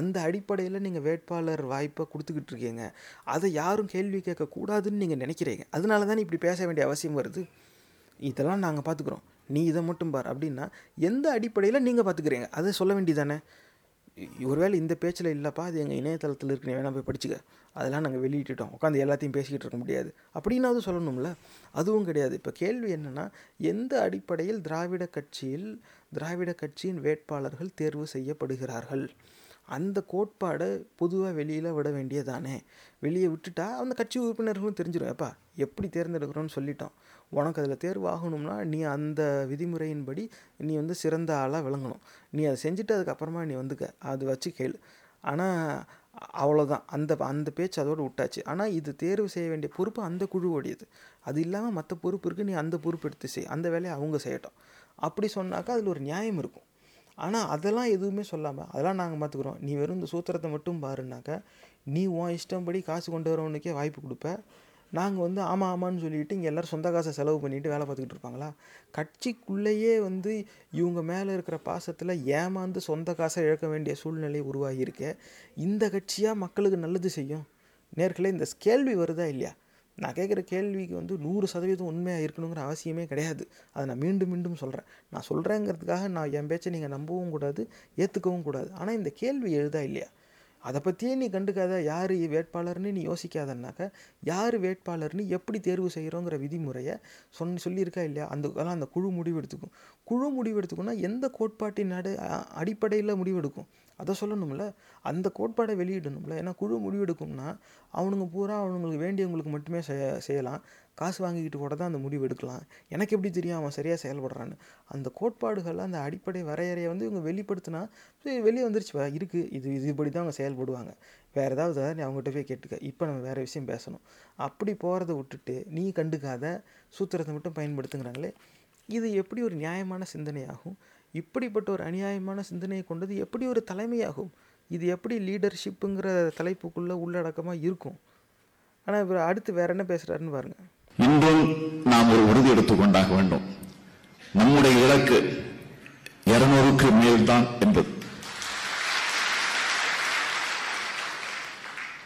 அந்த அடிப்படையில் நீங்கள் வேட்பாளர் வாய்ப்பை கொடுத்துக்கிட்டு இருக்கீங்க, அதை யாரும் கேள்வி கேட்கக்கூடாதுன்னு நீங்கள் நினைக்கிறீங்க. அதனால தான் இப்படி பேச வேண்டிய அவசியம் வருது. இதெல்லாம் நாங்கள் பார்த்துக்குறோம், நீ இதை மட்டும் பார் அப்படின்னா எந்த அடிப்படையில் நீங்கள் பார்த்துக்கிறீங்க அதை சொல்ல வேண்டியதானே. ஒருவேளை இந்த பேச்சில் இல்லைப்பா, அது எங்கள் இணையதளத்தில் இருக்கு, வேணா போய் படிச்சுக்க, அதெல்லாம் நாங்கள் வெளியிட்டுட்டோம், உட்காந்து எல்லாத்தையும் பேசிக்கிட்டு இருக்க முடியாது அப்படின்னாவது சொல்லணும்ல, அதுவும் கிடையாது. இப்போ கேள்வி என்னென்னா, எந்த அடிப்படையில் திராவிட கட்சியில் திராவிட கட்சியின் வேட்பாளர்கள் தேர்வு செய்யப்படுகிறார்கள், அந்த கோட்பாடை பொதுவாக வெளியில் விட வேண்டியதானே. வெளியே விட்டுட்டா அந்த கட்சி உறுப்பினர்களும் தெரிஞ்சிடும், எப்பா எப்படி தேர்ந்தெடுக்கிறோன்னு சொல்லிட்டோம், உனக்கு அதில் தேர்வாகணும்னா நீ அந்த விதிமுறையின்படி நீ வந்து சிறந்த ஆளாக விளங்கணும், நீ அதை செஞ்சுட்டு அதுக்கப்புறமா நீ வந்துக்க, அது வச்சு கேளு. ஆனால் அவ்வளோதான், அந்த அந்த பேச்சு அதோடு விட்டாச்சு. ஆனால் இது தேர்வு செய்ய வேண்டிய பொறுப்பு அந்த குழுவோடையது, அது இல்லாமல் மற்ற பொறுப்பு இருக்குது, நீ அந்த பொறுப்பு எடுத்து செய், அந்த வேலையை அவங்க செய்யட்டும் அப்படி சொன்னாக்கா அதில் ஒரு நியாயம் இருக்கும். ஆனால் அதெல்லாம் எதுவுமே சொல்லாமல், அதெல்லாம் நாங்கள் பார்த்துக்குறோம், நீ வெறும் இந்த சூத்திரத்தை மட்டும் பாருனாக்கா நீ உன் இஷ்டம்படி காசு கொண்டு வரவனுக்கே வாய்ப்பு கொடுப்ப, நாங்கள் வந்து ஆமாம் ஆமான்னு சொல்லிட்டு இங்கே எல்லோரும் சொந்த காசை செலவு பண்ணிவிட்டு வேலை பார்த்துக்கிட்டு இருப்பாங்களா? கட்சிக்குள்ளேயே வந்து இவங்க மேலே இருக்கிற பாசத்தில் ஏமாந்து சொந்த காசை இழக்க வேண்டிய சூழ்நிலை உருவாகியிருக்கு. இந்த கட்சியாக மக்களுக்கு நல்லது செய்யும்? நேர்களே, இந்த கேள்வி வருதா இல்லையா? நான் கேட்குற கேள்விக்கு வந்து நூறு சதவீதம் உண்மையாக இருக்கணுங்கிற அவசியமே கிடையாது. அதை நான் மீண்டும் மீண்டும் சொல்கிறேன். நான் சொல்கிறேங்கிறதுக்காக நான் என் பேச்சை நீங்கள் நம்பவும் கூடாது, ஏற்றுக்கவும் கூடாது. ஆனால் இந்த கேள்வி எழுதா இல்லையா? அதை பற்றியே நீ கண்டுக்காத, யார் வேட்பாளர்னு நீ யோசிக்காதன்னாக்கா யார் வேட்பாளர்னு எப்படி தேர்வு செய்கிறோங்கிற விதிமுறையை சொன்ன சொல்லியிருக்கா இல்லையா? அந்த அந்த குழு முடிவெடுத்துக்கும். குழு முடிவெடுத்துக்குன்னா எந்த கோட்பாட்டின் அடி அடிப்படையில் முடிவெடுக்கும் அதை சொல்லணும்ல, அந்த கோட்பாடை வெளியிடணும்ல. ஏன்னா குழு முடிவெடுக்கும்னா அவனுங்க பூரா அவனுங்களுக்கு வேண்டியவங்களுக்கு மட்டுமே செய்ய செய்யலாம் காசு வாங்கிக்கிட்டு கூட தான் அந்த முடிவு எடுக்கலாம். எனக்கு எப்படி தெரியும் அவன் சரியாக செயல்படுறான்னு? அந்த கோட்பாடுகள், அந்த அடிப்படை வரையறையை வந்து இவங்க வெளிப்படுத்தினா வெளியே வந்துருச்சு, இருக்குது இது இதுபடி தான் அவங்க செயல்படுவாங்க. வேறு ஏதாவது நீ அவங்ககிட்ட போய் கேட்டுக்க, இப்போ நம்ம வேறு விஷயம் பேசணும். அப்படி போகிறத விட்டுட்டு நீ கண்டுக்காத சூத்திரத்தை மட்டும் பயன்படுத்துங்கிறாங்களே, இது எப்படி ஒரு நியாயமான சிந்தனையாகும்? இப்படிப்பட்ட ஒரு அநியாயமான சிந்தனையை கொண்டது எப்படி ஒரு தலைமையாகும்? இது எப்படி லீடர்ஷிப்புங்கிற தலைப்புக்குள்ளே உள்ளடக்கமாக இருக்கும்? ஆனால் இவர் அடுத்து வேற என்ன பேசுகிறாருன்னு பாருங்கள். இன்றும் நாம் ஒரு உறுதி எடுத்துக்கொண்டாக வேண்டும், நம்முடைய இலக்கு இருநூறுக்கு மேல்தான் என்பது.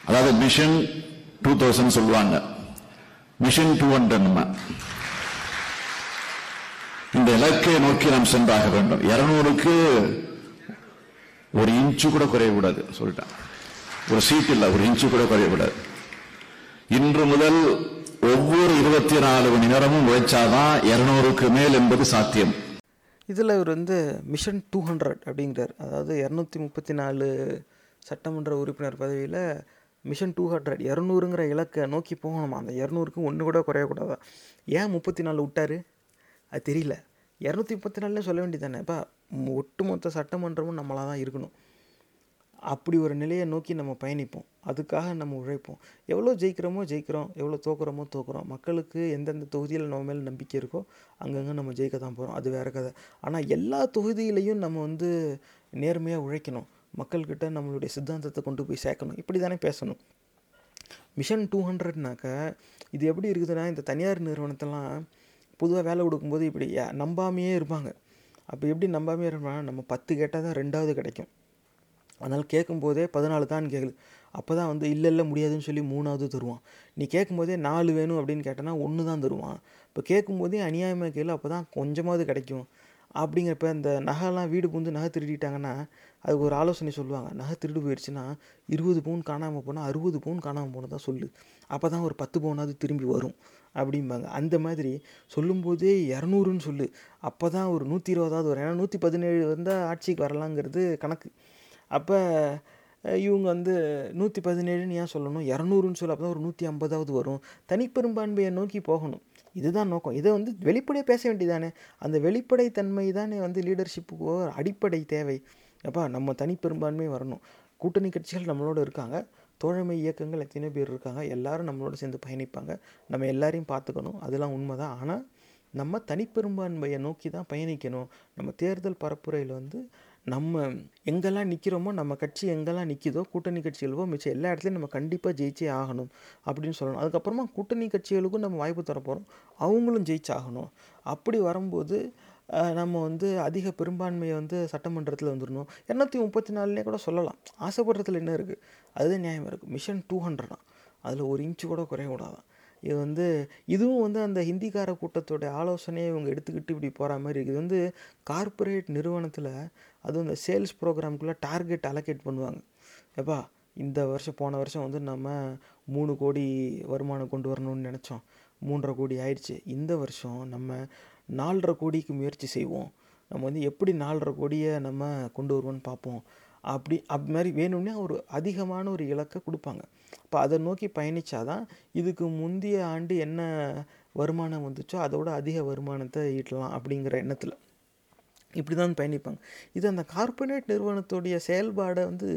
அதாவது மிஷன் டூ தௌசண்ட் சொல்லுவாங்க, மிஷன் டூ ஹண்ட்ரட். நம்ம இந்த இலக்கை நோக்கி நாம் சென்றாக வேண்டும். இருநூறுக்கு ஒரு இன்ச்சு கூட குறையக்கூடாது சொல்லிட்டான். ஒரு சீட் இல்லை, ஒரு இன்ச்சு கூட குறையக்கூடாது. இன்று முதல் ஒவ்வொரு இருபத்தி நாலு மணி நேரமும் உழைச்சாதான் இருநூறுக்கு மேல் என்பது சாத்தியம். இதில் இவர் வந்து மிஷன் டூ ஹண்ட்ரட் அப்படிங்கிறார். அதாவது இரநூத்தி முப்பத்தி நாலு சட்டமன்ற உறுப்பினர் பதவியில் மிஷன் டூ ஹண்ட்ரட் இரநூறுங்கிற இலக்கை நோக்கி போகணுமா? அந்த இரநூறுக்கு ஒன்று கூட குறையக்கூடாதா? ஏன் முப்பத்தி நாலு விட்டார் அது தெரியல. இரநூத்தி முப்பத்தி நாலுன்னு சொல்ல வேண்டியது தானேப்பா. ஒட்டுமொத்த சட்டமன்றமும் நம்மளாக தான் இருக்கணும். அப்படி ஒரு நிலையை நோக்கி நம்ம பயணிப்போம், அதுக்காக நம்ம உழைப்போம். எவ்வளோ ஜெயிக்கிறோமோ ஜெயிக்கிறோம், எவ்வளோ தோக்குறோமோ தோக்குறோம். மக்களுக்கு எந்தெந்த தொகுதியில் நம்ம மேலே நம்பிக்கை இருக்கோ அங்கங்கே நம்ம ஜெயிக்க தான் போகிறோம், அது வேறு கதை. ஆனால் எல்லா தொகுதியிலையும் நம்ம வந்து நேர்மையாக உழைக்கணும், மக்கள்கிட்ட நம்மளுடைய சித்தாந்தத்தை கொண்டு போய் சேர்க்கணும், இப்படி தானே பேசணும். மிஷன் டூ ஹண்ட்ரட்னாக்க இது எப்படி இருக்குதுன்னா, இந்த தனியார் நிறுவனத்தெல்லாம் பொதுவாக வேலை கொடுக்கும்போது இப்படி நம்பாமையே இருப்பாங்க. அப்போ எப்படி நம்பாமையே இருப்பாங்கன்னா, நம்ம பத்து கேட்டால் தான் ரெண்டாவது கிடைக்கும், அதனால் கேட்கும்போதே பதினாலு தான் கேட்குது, அப்போ தான் வந்து இல்லை இல்லை முடியாதுன்னு சொல்லி மூணாவது தருவான். நீ கேட்கும்போதே நாலு வேணும் அப்படின்னு கேட்டனா ஒன்று தான் தருவான். இப்போ கேட்கும்போதே அநியாயமாக கேளு, அப்போ தான் கொஞ்சமாவது கிடைக்கும் அப்படிங்கிறப்ப. இந்த நகைலாம் வீடு பூந்து நகை திருடிட்டாங்கன்னா அதுக்கு ஒரு ஆலோசனை சொல்லுவாங்க. நகை திருடு போயிடுச்சுன்னா இருபது பவுன் காணாமல் போனால் அறுபது பவுன் காணாமல் போனால் தான் சொல்லு, அப்போ தான் ஒரு பத்து பவுனாவது திரும்பி வரும் அப்படிம்பாங்க. அந்த மாதிரி சொல்லும்போதே இரநூறுன்னு சொல்லு, அப்போ தான் ஒரு நூற்றி இருபதாவது வரும். ஏன்னா நூற்றி பதினேழு வந்தால் ஆட்சிக்கு வரலாங்கிறது கணக்கு. அப்போ இவங்க வந்து நூற்றி பதினேழுன்னு ஏன் சொல்லணும், இரநூறுன்னு சொல்லி அப்போ தான் ஒரு நூற்றி ஐம்பதாவது வரும். தனிப்பெரும்பான்மையை நோக்கி போகணும், இதுதான் நோக்கம். இதை வந்து வெளிப்படையாக பேச வேண்டியதானே. அந்த வெளிப்படைத்தன்மை தானே வந்து லீடர்ஷிப்புக்கு ஒரு அடிப்படை தேவை. அப்போ நம்ம தனிப்பெரும்பான்மை வரணும். கூட்டணி கட்சிகள் நம்மளோட இருக்காங்க, தோழமை இயக்கங்கள் எத்தனையோ பேர் இருக்காங்க, எல்லோரும் நம்மளோட சேர்ந்து பயணிப்பாங்க, நம்ம எல்லாரையும் பார்த்துக்கணும், அதெல்லாம் உண்மை தான். ஆனால் நம்ம தனிப்பெரும்பான்மையை நோக்கி தான் பயணிக்கணும். நம்ம தேர்தல் பரப்புரையில் வந்து நம்ம எங்கெல்லாம் நிற்கிறோமோ, நம்ம கட்சி எங்கெல்லாம் நிற்கிதோ, கூட்டணி கட்சிகளுக்கோ மிச்சம் எல்லா இடத்துலையும் நம்ம கண்டிப்பாக ஜெயிச்சே ஆகணும் அப்படின்னு சொல்லணும். அதுக்கப்புறமா கூட்டணி கட்சிகளுக்கும் நம்ம வாய்ப்பு தரப்போகிறோம், அவங்களும் ஜெயிச்சாகணும். அப்படி வரும்போது நம்ம வந்து அதிக பெரும்பான்மையை வந்து சட்டமன்றத்தில் வந்துடணும். இரநூத்தி முப்பத்தி நாலுனே கூட சொல்லலாம், ஆசைப்படுறதுல என்ன இருக்குது? அதுதான் நியாயமாக இருக்குது. மிஷன் டூ ஹண்ட்ரடா, அதில் ஒரு இன்ச்சு கூட குறையக்கூடாதான். இது வந்து இதுவும் வந்து அந்த ஹிந்திக்கார கூட்டத்தோடைய ஆலோசனையை இவங்க எடுத்துக்கிட்டு இப்படி போகிற மாதிரி இருக்குது. இது வந்து கார்ப்பரேட் நிறுவனத்தில் அதுவும் இந்த சேல்ஸ் ப்ரோக்ராமுக்குள்ளே டார்கெட் அலோகேட் பண்ணுவாங்க. எப்பா இந்த வருஷம் போன வருஷம் வந்து நம்ம மூணு கோடி வருமானம் கொண்டு வரணும்னு நினச்சோம், மூன்றரை கோடி ஆயிடுச்சு. இந்த வருஷம் நம்ம நாலரை கோடிக்கு முயற்சி செய்வோம், நம்ம வந்து எப்படி நாலரை கோடியை நம்ம கொண்டு வருவோன்னு பார்ப்போம். அப்படி அப்படி மாதிரி வேணும்னா ஒரு அதிகமான ஒரு இலக்கை கொடுப்பாங்க. அப்போ அதை நோக்கி பயணித்தாதான் இதுக்கு முந்தைய ஆண்டு என்ன வருமானம் வந்துச்சோ அதோட அதிக வருமானத்தை ஈட்டலாம் அப்படிங்கிற எண்ணத்தில் இப்படி தான் பயணிப்பாங்க. இது அந்த கார்ப்பரேட் நிறுவனத்துடைய செயல்பாடை வந்து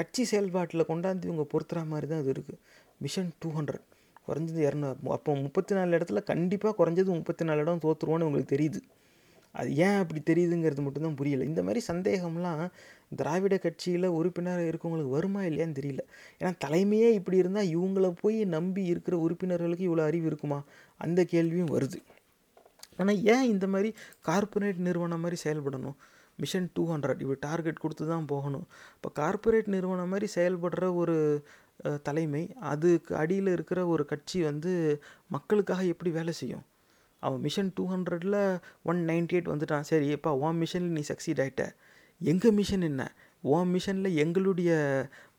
கட்சி செயல்பாட்டில் கொண்டாந்து இவங்க பொறுத்துற மாதிரி தான் இது இருக்குது. மிஷன் டூ ஹண்ட்ரட் குறைஞ்சது இரநூறு, அப்போ முப்பத்தி நாலு இடத்துல கண்டிப்பாக குறைஞ்சது முப்பத்தி நாலு இடம் தோற்றுருவோன்னு உங்களுக்கு தெரியுது. அது ஏன் அப்படி தெரியுதுங்கிறது மட்டும்தான் புரியலை. இந்த மாதிரி சந்தேகம்லாம் திராவிட கட்சியில் உறுப்பினர் இருக்கவங்களுக்கு வருமா இல்லையான்னு தெரியல. ஏன்னா தலைமையே இப்படி இருந்தால் இவங்கள போய் நம்பி இருக்கிற உறுப்பினர்களுக்கு இவ்வளோ அறிவு இருக்குமா, அந்த கேள்வியும் வருது. ஆனால் ஏன் இந்த மாதிரி கார்ப்பரேட் நிறுவனம் மாதிரி செயல்படணும்? மிஷன் டூ ஹண்ட்ரட் இப்படி டார்கெட் கொடுத்து தான் போகணும். இப்போ கார்ப்பரேட் நிறுவனம் மாதிரி செயல்படுற ஒரு தலைமை, அதுக்கு அடியில் இருக்கிற ஒரு கட்சி வந்து மக்களுக்காக எப்படி வேலை செய்யும்? அவன் மிஷன் டூ ஹண்ட்ரடில் ஒன் நைன்டி எயிட் வந்துட்டான், சரி எப்பா உன் மிஷனில் நீ சக்சீட் ஆகிட்ட, எங்கள் மிஷன் என்ன, உன் மிஷனில் எங்களுடைய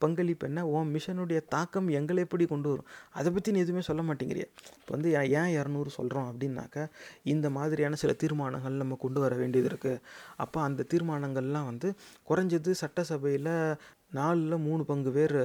பங்களிப்பு என்ன, உன் மிஷனுடைய தாக்கம் எங்களை எப்படி கொண்டு வரும், அதை பற்றி நீ எதுவுமே சொல்ல மாட்டேங்கிறிய. இப்போ வந்து ஏன் இரநூறு சொல்கிறோம் அப்படின்னாக்கா இந்த மாதிரியான சில தீர்மானங்கள் நம்ம கொண்டு வர வேண்டியது இருக்குது. அப்போ அந்த தீர்மானங்கள்லாம் வந்து குறைஞ்சது சட்டசபையில் நாலில் மூணு பங்கு பேர்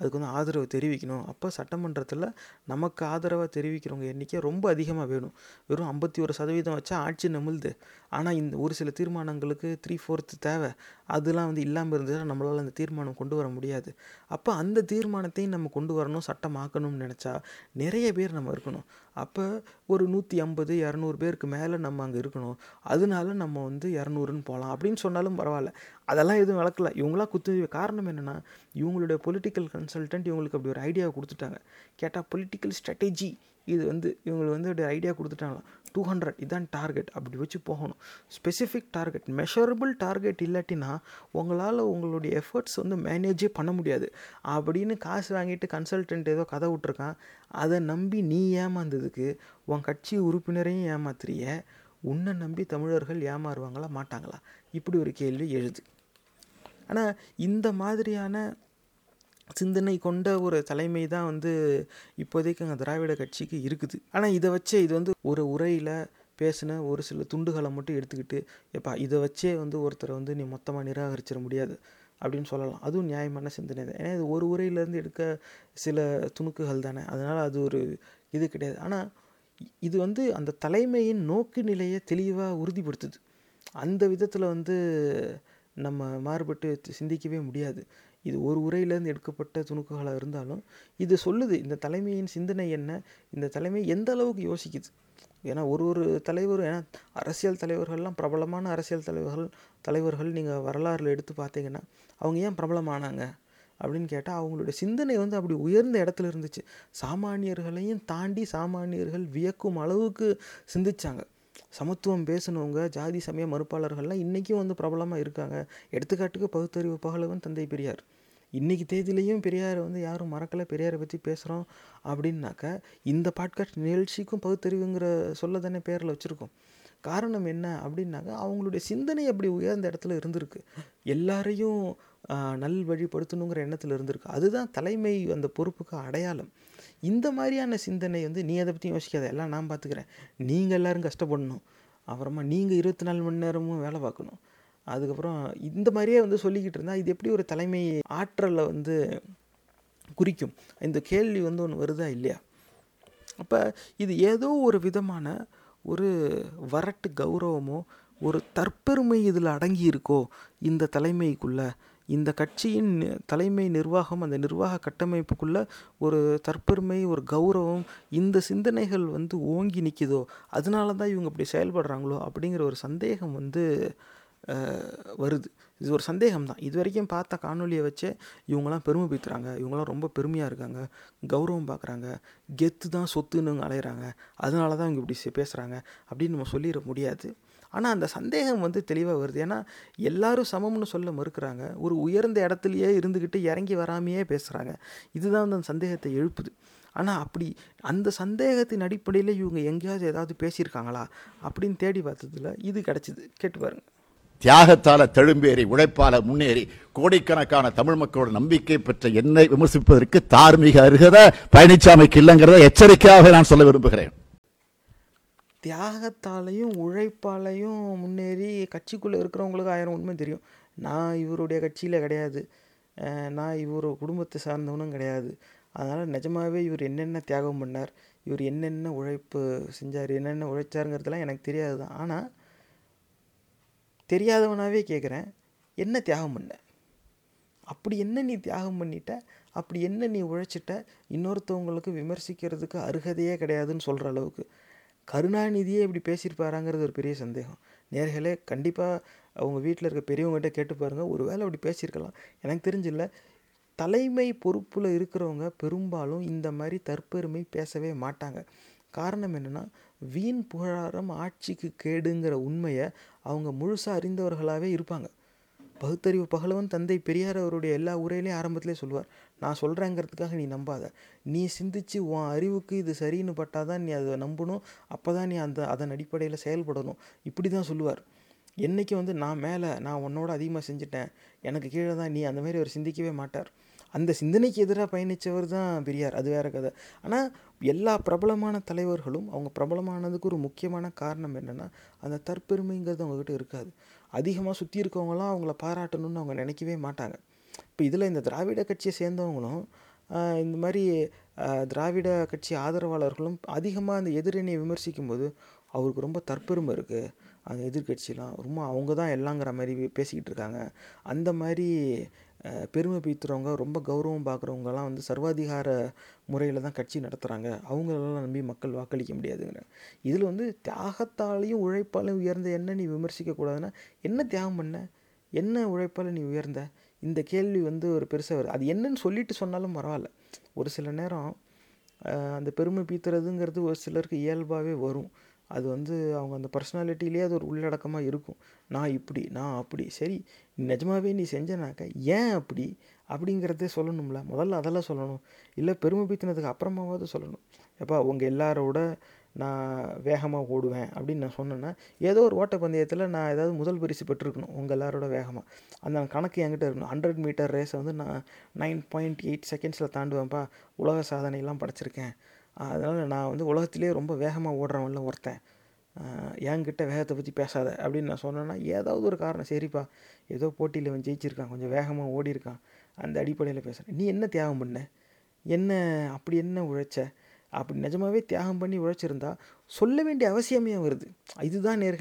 அதுக்கு வந்து ஆதரவு தெரிவிக்கணும். அப்போ சட்டமன்றத்தில் நமக்கு ஆதரவாக தெரிவிக்கிறவங்க எண்ணிக்கை ரொம்ப அதிகமாக வேணும். வெறும் ஐம்பத்தி ஒரு சதவீதம் வச்சா ஆட்சி நம்மளுது. ஆனால் இந்த ஒரு சில தீர்மானங்களுக்கு த்ரீ ஃபோர்த்து தேவை. அதெல்லாம் வந்து இல்லாமல் இருந்துச்சுன்னா நம்மளால் அந்த தீர்மானம் கொண்டு வர முடியாது. அப்போ அந்த தீர்மானத்தையும் நம்ம கொண்டு வரணும், சட்டமாக்கணும்னு நினச்சா நிறைய பேர் நம்ம இருக்கணும். அப்போ ஒரு நூற்றி ஐம்பது இரநூறு பேருக்கு மேலே நம்ம அங்கே இருக்கணும். அதனால நம்ம வந்து இரநூறுன்னு போகலாம் அப்படின்னு சொன்னாலும் பரவாயில்ல, அதெல்லாம் எதுவும் விளக்கலை. இவங்களாம் குத்து காரணம் என்னென்னா இவங்களுடைய பொலிட்டிக்கல் கன்சல்டன்ட் இவங்களுக்கு அப்படி ஒரு ஐடியாவை கொடுத்துட்டாங்க. கேட்டால் பொலிட்டிக்கல் ஸ்ட்ராட்டஜி இது வந்து இவங்களுக்கு வந்து ஒரு ஐடியா கொடுத்துட்டாங்களா, டூ ஹண்ட்ரட் இதான் டார்கெட் அப்படி வச்சு போகணும். ஸ்பெசிஃபிக் டார்கெட், மெஷரபிள் டார்கெட் இல்லாட்டினா உங்களால் உங்களுடைய எஃபர்ட்ஸ் வந்து மேனேஜே பண்ண முடியாது அப்படின்னு காசு வாங்கிட்டு கன்சல்டன்ட் ஏதோ கதை விட்டுருக்கான். அதை நம்பி நீ ஏமாந்ததுக்கு உன் கட்சி உறுப்பினரையும் ஏமாத்துறிய, உன்னை நம்பி தமிழர்கள் ஏமாறுவாங்களா மாட்டாங்களா, இப்படி ஒரு கேள்வி எழுது. ஆனால் இந்த மாதிரியான சிந்தனை கொண்ட ஒரு தலைமை தான் வந்து இப்போதைக்கு அங்கே திராவிட கட்சிக்கு இருக்குது. ஆனால் இதை வச்சே இது வந்து ஒரு உரையில் பேசின ஒரு சில துண்டுகளை மட்டும் எடுத்துக்கிட்டு எப்பா இதை வச்சே வந்து ஒருத்தரை வந்து நீ மொத்தமாக நிராகரிச்சிட முடியாது அப்படின்னு சொல்லலாம். அதுவும் நியாயமான சிந்தனை தான். ஏன்னா இது ஒரு உரையிலேருந்து எடுக்க சில துணுக்குகள் தானே, அதனால் அது ஒரு இது கிடையாது. ஆனால் இது வந்து அந்த தலைமையின் நோக்கு நிலையை தெளிவாக உறுதிப்படுத்துது. அந்த விதத்தில் வந்து நம்ம மாறுபட்டு சிந்திக்கவே முடியாது. இது ஒரு உரையிலேருந்து எடுக்கப்பட்ட துணுக்குகளாக இருந்தாலும் இது சொல்லுது இந்த தலைமையின் சிந்தனை என்ன, இந்த தலைமை எந்த அளவுக்கு யோசிக்குது. ஏன்னா ஒரு ஒரு தலைவரும், ஏன்னா அரசியல் தலைவர்கள்லாம் பிரபலமான அரசியல் தலைவர்கள் தலைவர்கள் நீங்கள் வரலாறில் எடுத்து பார்த்தீங்கன்னா அவங்க ஏன் பிரபலமானாங்க அப்படின்னு கேட்டால் அவங்களுடைய சிந்தனை வந்து அப்படி உயர்ந்த இடத்துல இருந்துச்சு. சாமானியர்களையும் தாண்டி சாமானியர்கள் வியக்கும் அளவுக்கு சிந்திச்சாங்க. சமத்துவம் பேசினவங்க, ஜாதி சமய மறுப்பாளர்கள்லாம் இன்றைக்கும் வந்து பிரபலமாக இருக்காங்க. எடுத்துக்காட்டுக்கு பகுத்தறிவு பகலவன் தந்தை பெரியார். இன்றைக்கி தேதியிலையும் பெரியாரை வந்து யாரும் மறக்கலை, பெரியாரை பற்றி பேசுகிறோம் அப்படின்னாக்கா இந்த பாட்காஸ்ட் நிகழ்ச்சிக்கும் பகுத்தறிவுங்கிற சொல்ல தானே பேரில் வச்சுருக்கோம். காரணம் என்ன அப்படின்னாக்கா அவங்களுடைய சிந்தனை அப்படி உயர்ந்த இடத்துல இருந்திருக்கு, எல்லாரையும் நல் வழிபடுத்தணுங்கிற எண்ணத்தில் இருந்திருக்கு. அதுதான் தலைமை அந்த பொறுப்புக்கு அடையாளம். இந்த மாதிரியான சிந்தனை வந்து நீ அதை பற்றி யோசிக்காத, எல்லாம் நான் பார்த்துக்கிறேன், நீங்கள் எல்லோரும் கஷ்டப்படணும், அப்புறமா நீங்கள் இருபத்தி நாலு மணி நேரமும் வேலை பார்க்கணும், அதுக்கப்புறம் இந்த மாதிரியே வந்து சொல்லிக்கிட்டு இருந்தால் இது எப்படி ஒரு தலைமை ஆற்றலை வந்து குறிக்கும்? இந்த கேள்வி வந்து ஒன்று வருதா இல்லையா? அப்போ இது ஏதோ ஒரு விதமான ஒரு வரட்டு கௌரவமோ ஒரு தற்பெருமை இதில் அடங்கி இருக்கோ இந்த தலைமைக்குள்ளே. இந்த கட்சியின் தலைமை நிர்வாகம், அந்த நிர்வாக கட்டமைப்புக்குள்ளே ஒரு தற்பெருமை, ஒரு கௌரவம், இந்த சிந்தனைகள் வந்து ஓங்கி நிற்கிதோ, அதனால தான் இவங்க இப்படி செயல்படுறாங்களோ அப்படிங்கிற ஒரு சந்தேகம் வந்து வருது. இது ஒரு சந்தேகம் தான். இது வரைக்கும் பார்த்த காணொலியை வச்சே இவங்களாம் பெருமை பீத்துறாங்க, இவங்களாம் ரொம்ப பெருமையாக இருக்காங்க, கௌரவம் பார்க்குறாங்க, கெத்து தான் சொத்துன்னு அலையிறாங்க, அதனால தான் இவங்க இப்படி பேசுகிறாங்க அப்படின்னு நம்ம சொல்லிட முடியாது. ஆனால் அந்த சந்தேகம் வந்து தெளிவாக வருது. ஏன்னா எல்லாரும் சமம்னு சொல்ல மறுக்கிறாங்க, ஒரு உயர்ந்த இடத்துலையே இருந்துக்கிட்டு இறங்கி வராமையே பேசுகிறாங்க. இதுதான் வந்து அந்த சந்தேகத்தை எழுப்புது. ஆனால் அப்படி அந்த சந்தேகத்தின் அடிப்படையில் இவங்க எங்கேயாவது ஏதாவது பேசியிருக்காங்களா அப்படின்னு தேடி பார்த்ததில் இது கிடச்சிது. கேட்டு பாருங்க. தியாகத்தால் தெழும்பேறி, உழைப்பால் முன்னேறி, கோடிக்கணக்கான தமிழ் மக்களோட நம்பிக்கை பெற்ற என்னை விமர்சிப்பதற்கு தார்மீக அருகதை பழனிசாமிக்கு இல்லைங்கிறத எச்சரிக்கையாக நான் சொல்ல விரும்புகிறேன். தியாகத்தாலையும் உழைப்பாலையும் முன்னேறி கட்சிக்குள்ளே இருக்கிறவங்களுக்கு ஆயிரம் உண்மை தெரியும். நான் இவருடைய கட்சியில் கிடையாது, நான் இவர் குடும்பத்தை சார்ந்தவனும் கிடையாது, அதனால் நிஜமாகவே இவர் என்னென்ன தியாகம் பண்ணார், இவர் என்னென்ன உழைப்பு செஞ்சார், என்னென்ன உழைச்சாருங்கிறதுலாம் எனக்கு தெரியாது தான். ஆனால் தெரியாதவனாகவே கேட்குறேன், என்ன தியாகம் பண்ண, அப்படி என்ன நீ தியாகம் பண்ணிட்ட, அப்படி என்ன நீ உழைச்சிட்ட, இன்னொருத்தவங்களுக்கு விமர்சிக்கிறதுக்கு அருகதையே கிடையாதுன்னு சொல்கிற அளவுக்கு கருணாநிதியே இப்படி பேசியிருப்பாராங்கிறது ஒரு பெரிய சந்தேகம். நேர்களே, கண்டிப்பாக அவங்க வீட்டில் இருக்க பெரியவங்ககிட்ட கேட்டு பாருங்கள், ஒரு வேளை அப்படி பேசியிருக்கலாம். எனக்கு தெரிஞ்சில்ல, தலைமை பொறுப்பில் இருக்கிறவங்க பெரும்பாலும் இந்த மாதிரி தற்பெருமை பேசவே மாட்டாங்க. காரணம் என்னென்னா, வீண் புகழாரம் ஆட்சிக்கு கேடுங்கிற உண்மையை அவங்க முழுசாக அறிந்தவர்களாகவே இருப்பாங்க. பகுத்தறிவு பகலவன் தந்தை பெரியார் அவருடைய எல்லா உரையிலையும் ஆரம்பத்திலே சொல்வார், நான் சொல்கிறேங்கிறதுக்காக நீ நம்பாத, நீ சிந்திச்சு உன் அறிவுக்கு இது சரின்னு பட்டால் தான் நீ அதை நம்பணும், அப்போ தான் நீ அந்த அதன் அடிப்படையில் செயல்படணும், இப்படி தான் சொல்லுவார். என்றைக்கு வந்து நான் மேலே, நான் உன்னோட அதிகமாக செஞ்சுட்டேன், எனக்கு கீழே தான் நீ, அந்த மாதிரி அவர் சிந்திக்கவே மாட்டார். அந்த சிந்தனைக்கு எதிராக பயணித்தவர் தான் பெரியார், அது வேறு கதை. ஆனால் எல்லா பிரபலமான தலைவர்களும் அவங்க பிரபலமானதுக்கு ஒரு முக்கியமான காரணம் என்னென்னா, அந்த தற்பெருமைங்கிறது அவங்கக்கிட்ட இருக்காது. அதிகமாக சுற்றி இருக்கவங்களாம் அவங்கள பாராட்டணும்னு அவங்க நினைக்கவே மாட்டாங்க. இப்போ இதில் இந்த திராவிட கட்சியை சேர்ந்தவங்களும் இந்த மாதிரி திராவிட கட்சி ஆதரவாளர்களும் அதிகமாக அந்த எதிரணியை விமர்சிக்கும் போது அவருக்கு ரொம்ப தற்பெருமை இருக்குது, அந்த எதிர்கட்சியெலாம் ரொம்ப அவங்க தான் எல்லாங்கிற மாதிரி பேசிக்கிட்டு இருக்காங்க. அந்த மாதிரி பெருமை பீத்துறவங்க, ரொம்ப கௌரவம் பார்க்குறவங்கலாம் வந்து சர்வாதிகார முறையில் தான் கட்சி நடத்துகிறாங்க, அவங்களெல்லாம் நம்பி மக்கள் வாக்களிக்க முடியாதுங்கிறேன். இதில் வந்து தியாகத்தாலையும் உழைப்பாலையும் உயர்ந்த என்ன நீ விமர்சிக்கக்கூடாதுன்னா, என்ன தியாகம் பண்ண, என்ன உழைப்பால் நீ உயர்ந்த, இந்த கேள்வி வந்து ஒரு பெருசாக வருது. அது என்னன்னு சொல்லிட்டு சொன்னாலும் பரவாயில்ல, ஒரு சில நேரம் அந்த பெருமை பீத்துறதுங்கிறது ஒரு சிலருக்கு இயல்பாகவே வரும். அது வந்து அவங்க அந்த பர்சனாலிட்டியிலே அது ஒரு உள்ளடக்கமாக இருக்கும். நான் இப்படி, நான் அப்படி, சரி நிஜமாகவே நீ செஞ்சனாக்க ஏன் அப்படி அப்படிங்கிறதே சொல்லணும்ல, முதல்ல அதெல்லாம் சொல்லணும். இல்லை பெருமை பீத்தினதுக்கு அப்புறமாவது சொல்லணும். எப்போ அவங்க எல்லாரோட நான் வேகமாக ஓடுவேன் அப்படின்னு நான் சொன்னேன்னா, ஏதோ ஒரு ஓட்டப்பந்தயத்தில் நான் ஏதாவது முதல் பரிசு பெற்றிருக்கணும், உங்கள் எல்லாரோட வேகமாக அந்த கணக்கு என்கிட்ட இருக்கணும். ஹண்ட்ரட் மீட்டர் ரேஸை வந்து நான் நைன் பாயிண்ட் எயிட் செகண்ட்ஸில் தாண்டுவேன்ப்பா, உலக சாதனையெல்லாம் படைச்சிருக்கேன், அதனால் நான் வந்து உலகத்திலே ரொம்ப வேகமாக ஓடுறவன்ல ஒருத்தன், என்கிட்ட வேகத்தை பற்றி பேசாத அப்படின்னு நான் சொன்னேன்னா, ஏதாவது ஒரு காரணம், சரிப்பா ஏதோ போட்டியில் அவன் ஜெயிச்சிருக்கான், கொஞ்சம் வேகமாக ஓடிருக்கான், அந்த அடிப்படையில் பேசுகிறேன். நீ என்ன தியாகம் பண்ண, என்ன அப்படி என்ன உழைச்ச, அப்படி நிஜமாகவே தியாகம் பண்ணி உழைச்சிருந்தா சொல்ல வேண்டிய அவசியமே வருது. இதுதான் நேர்களே.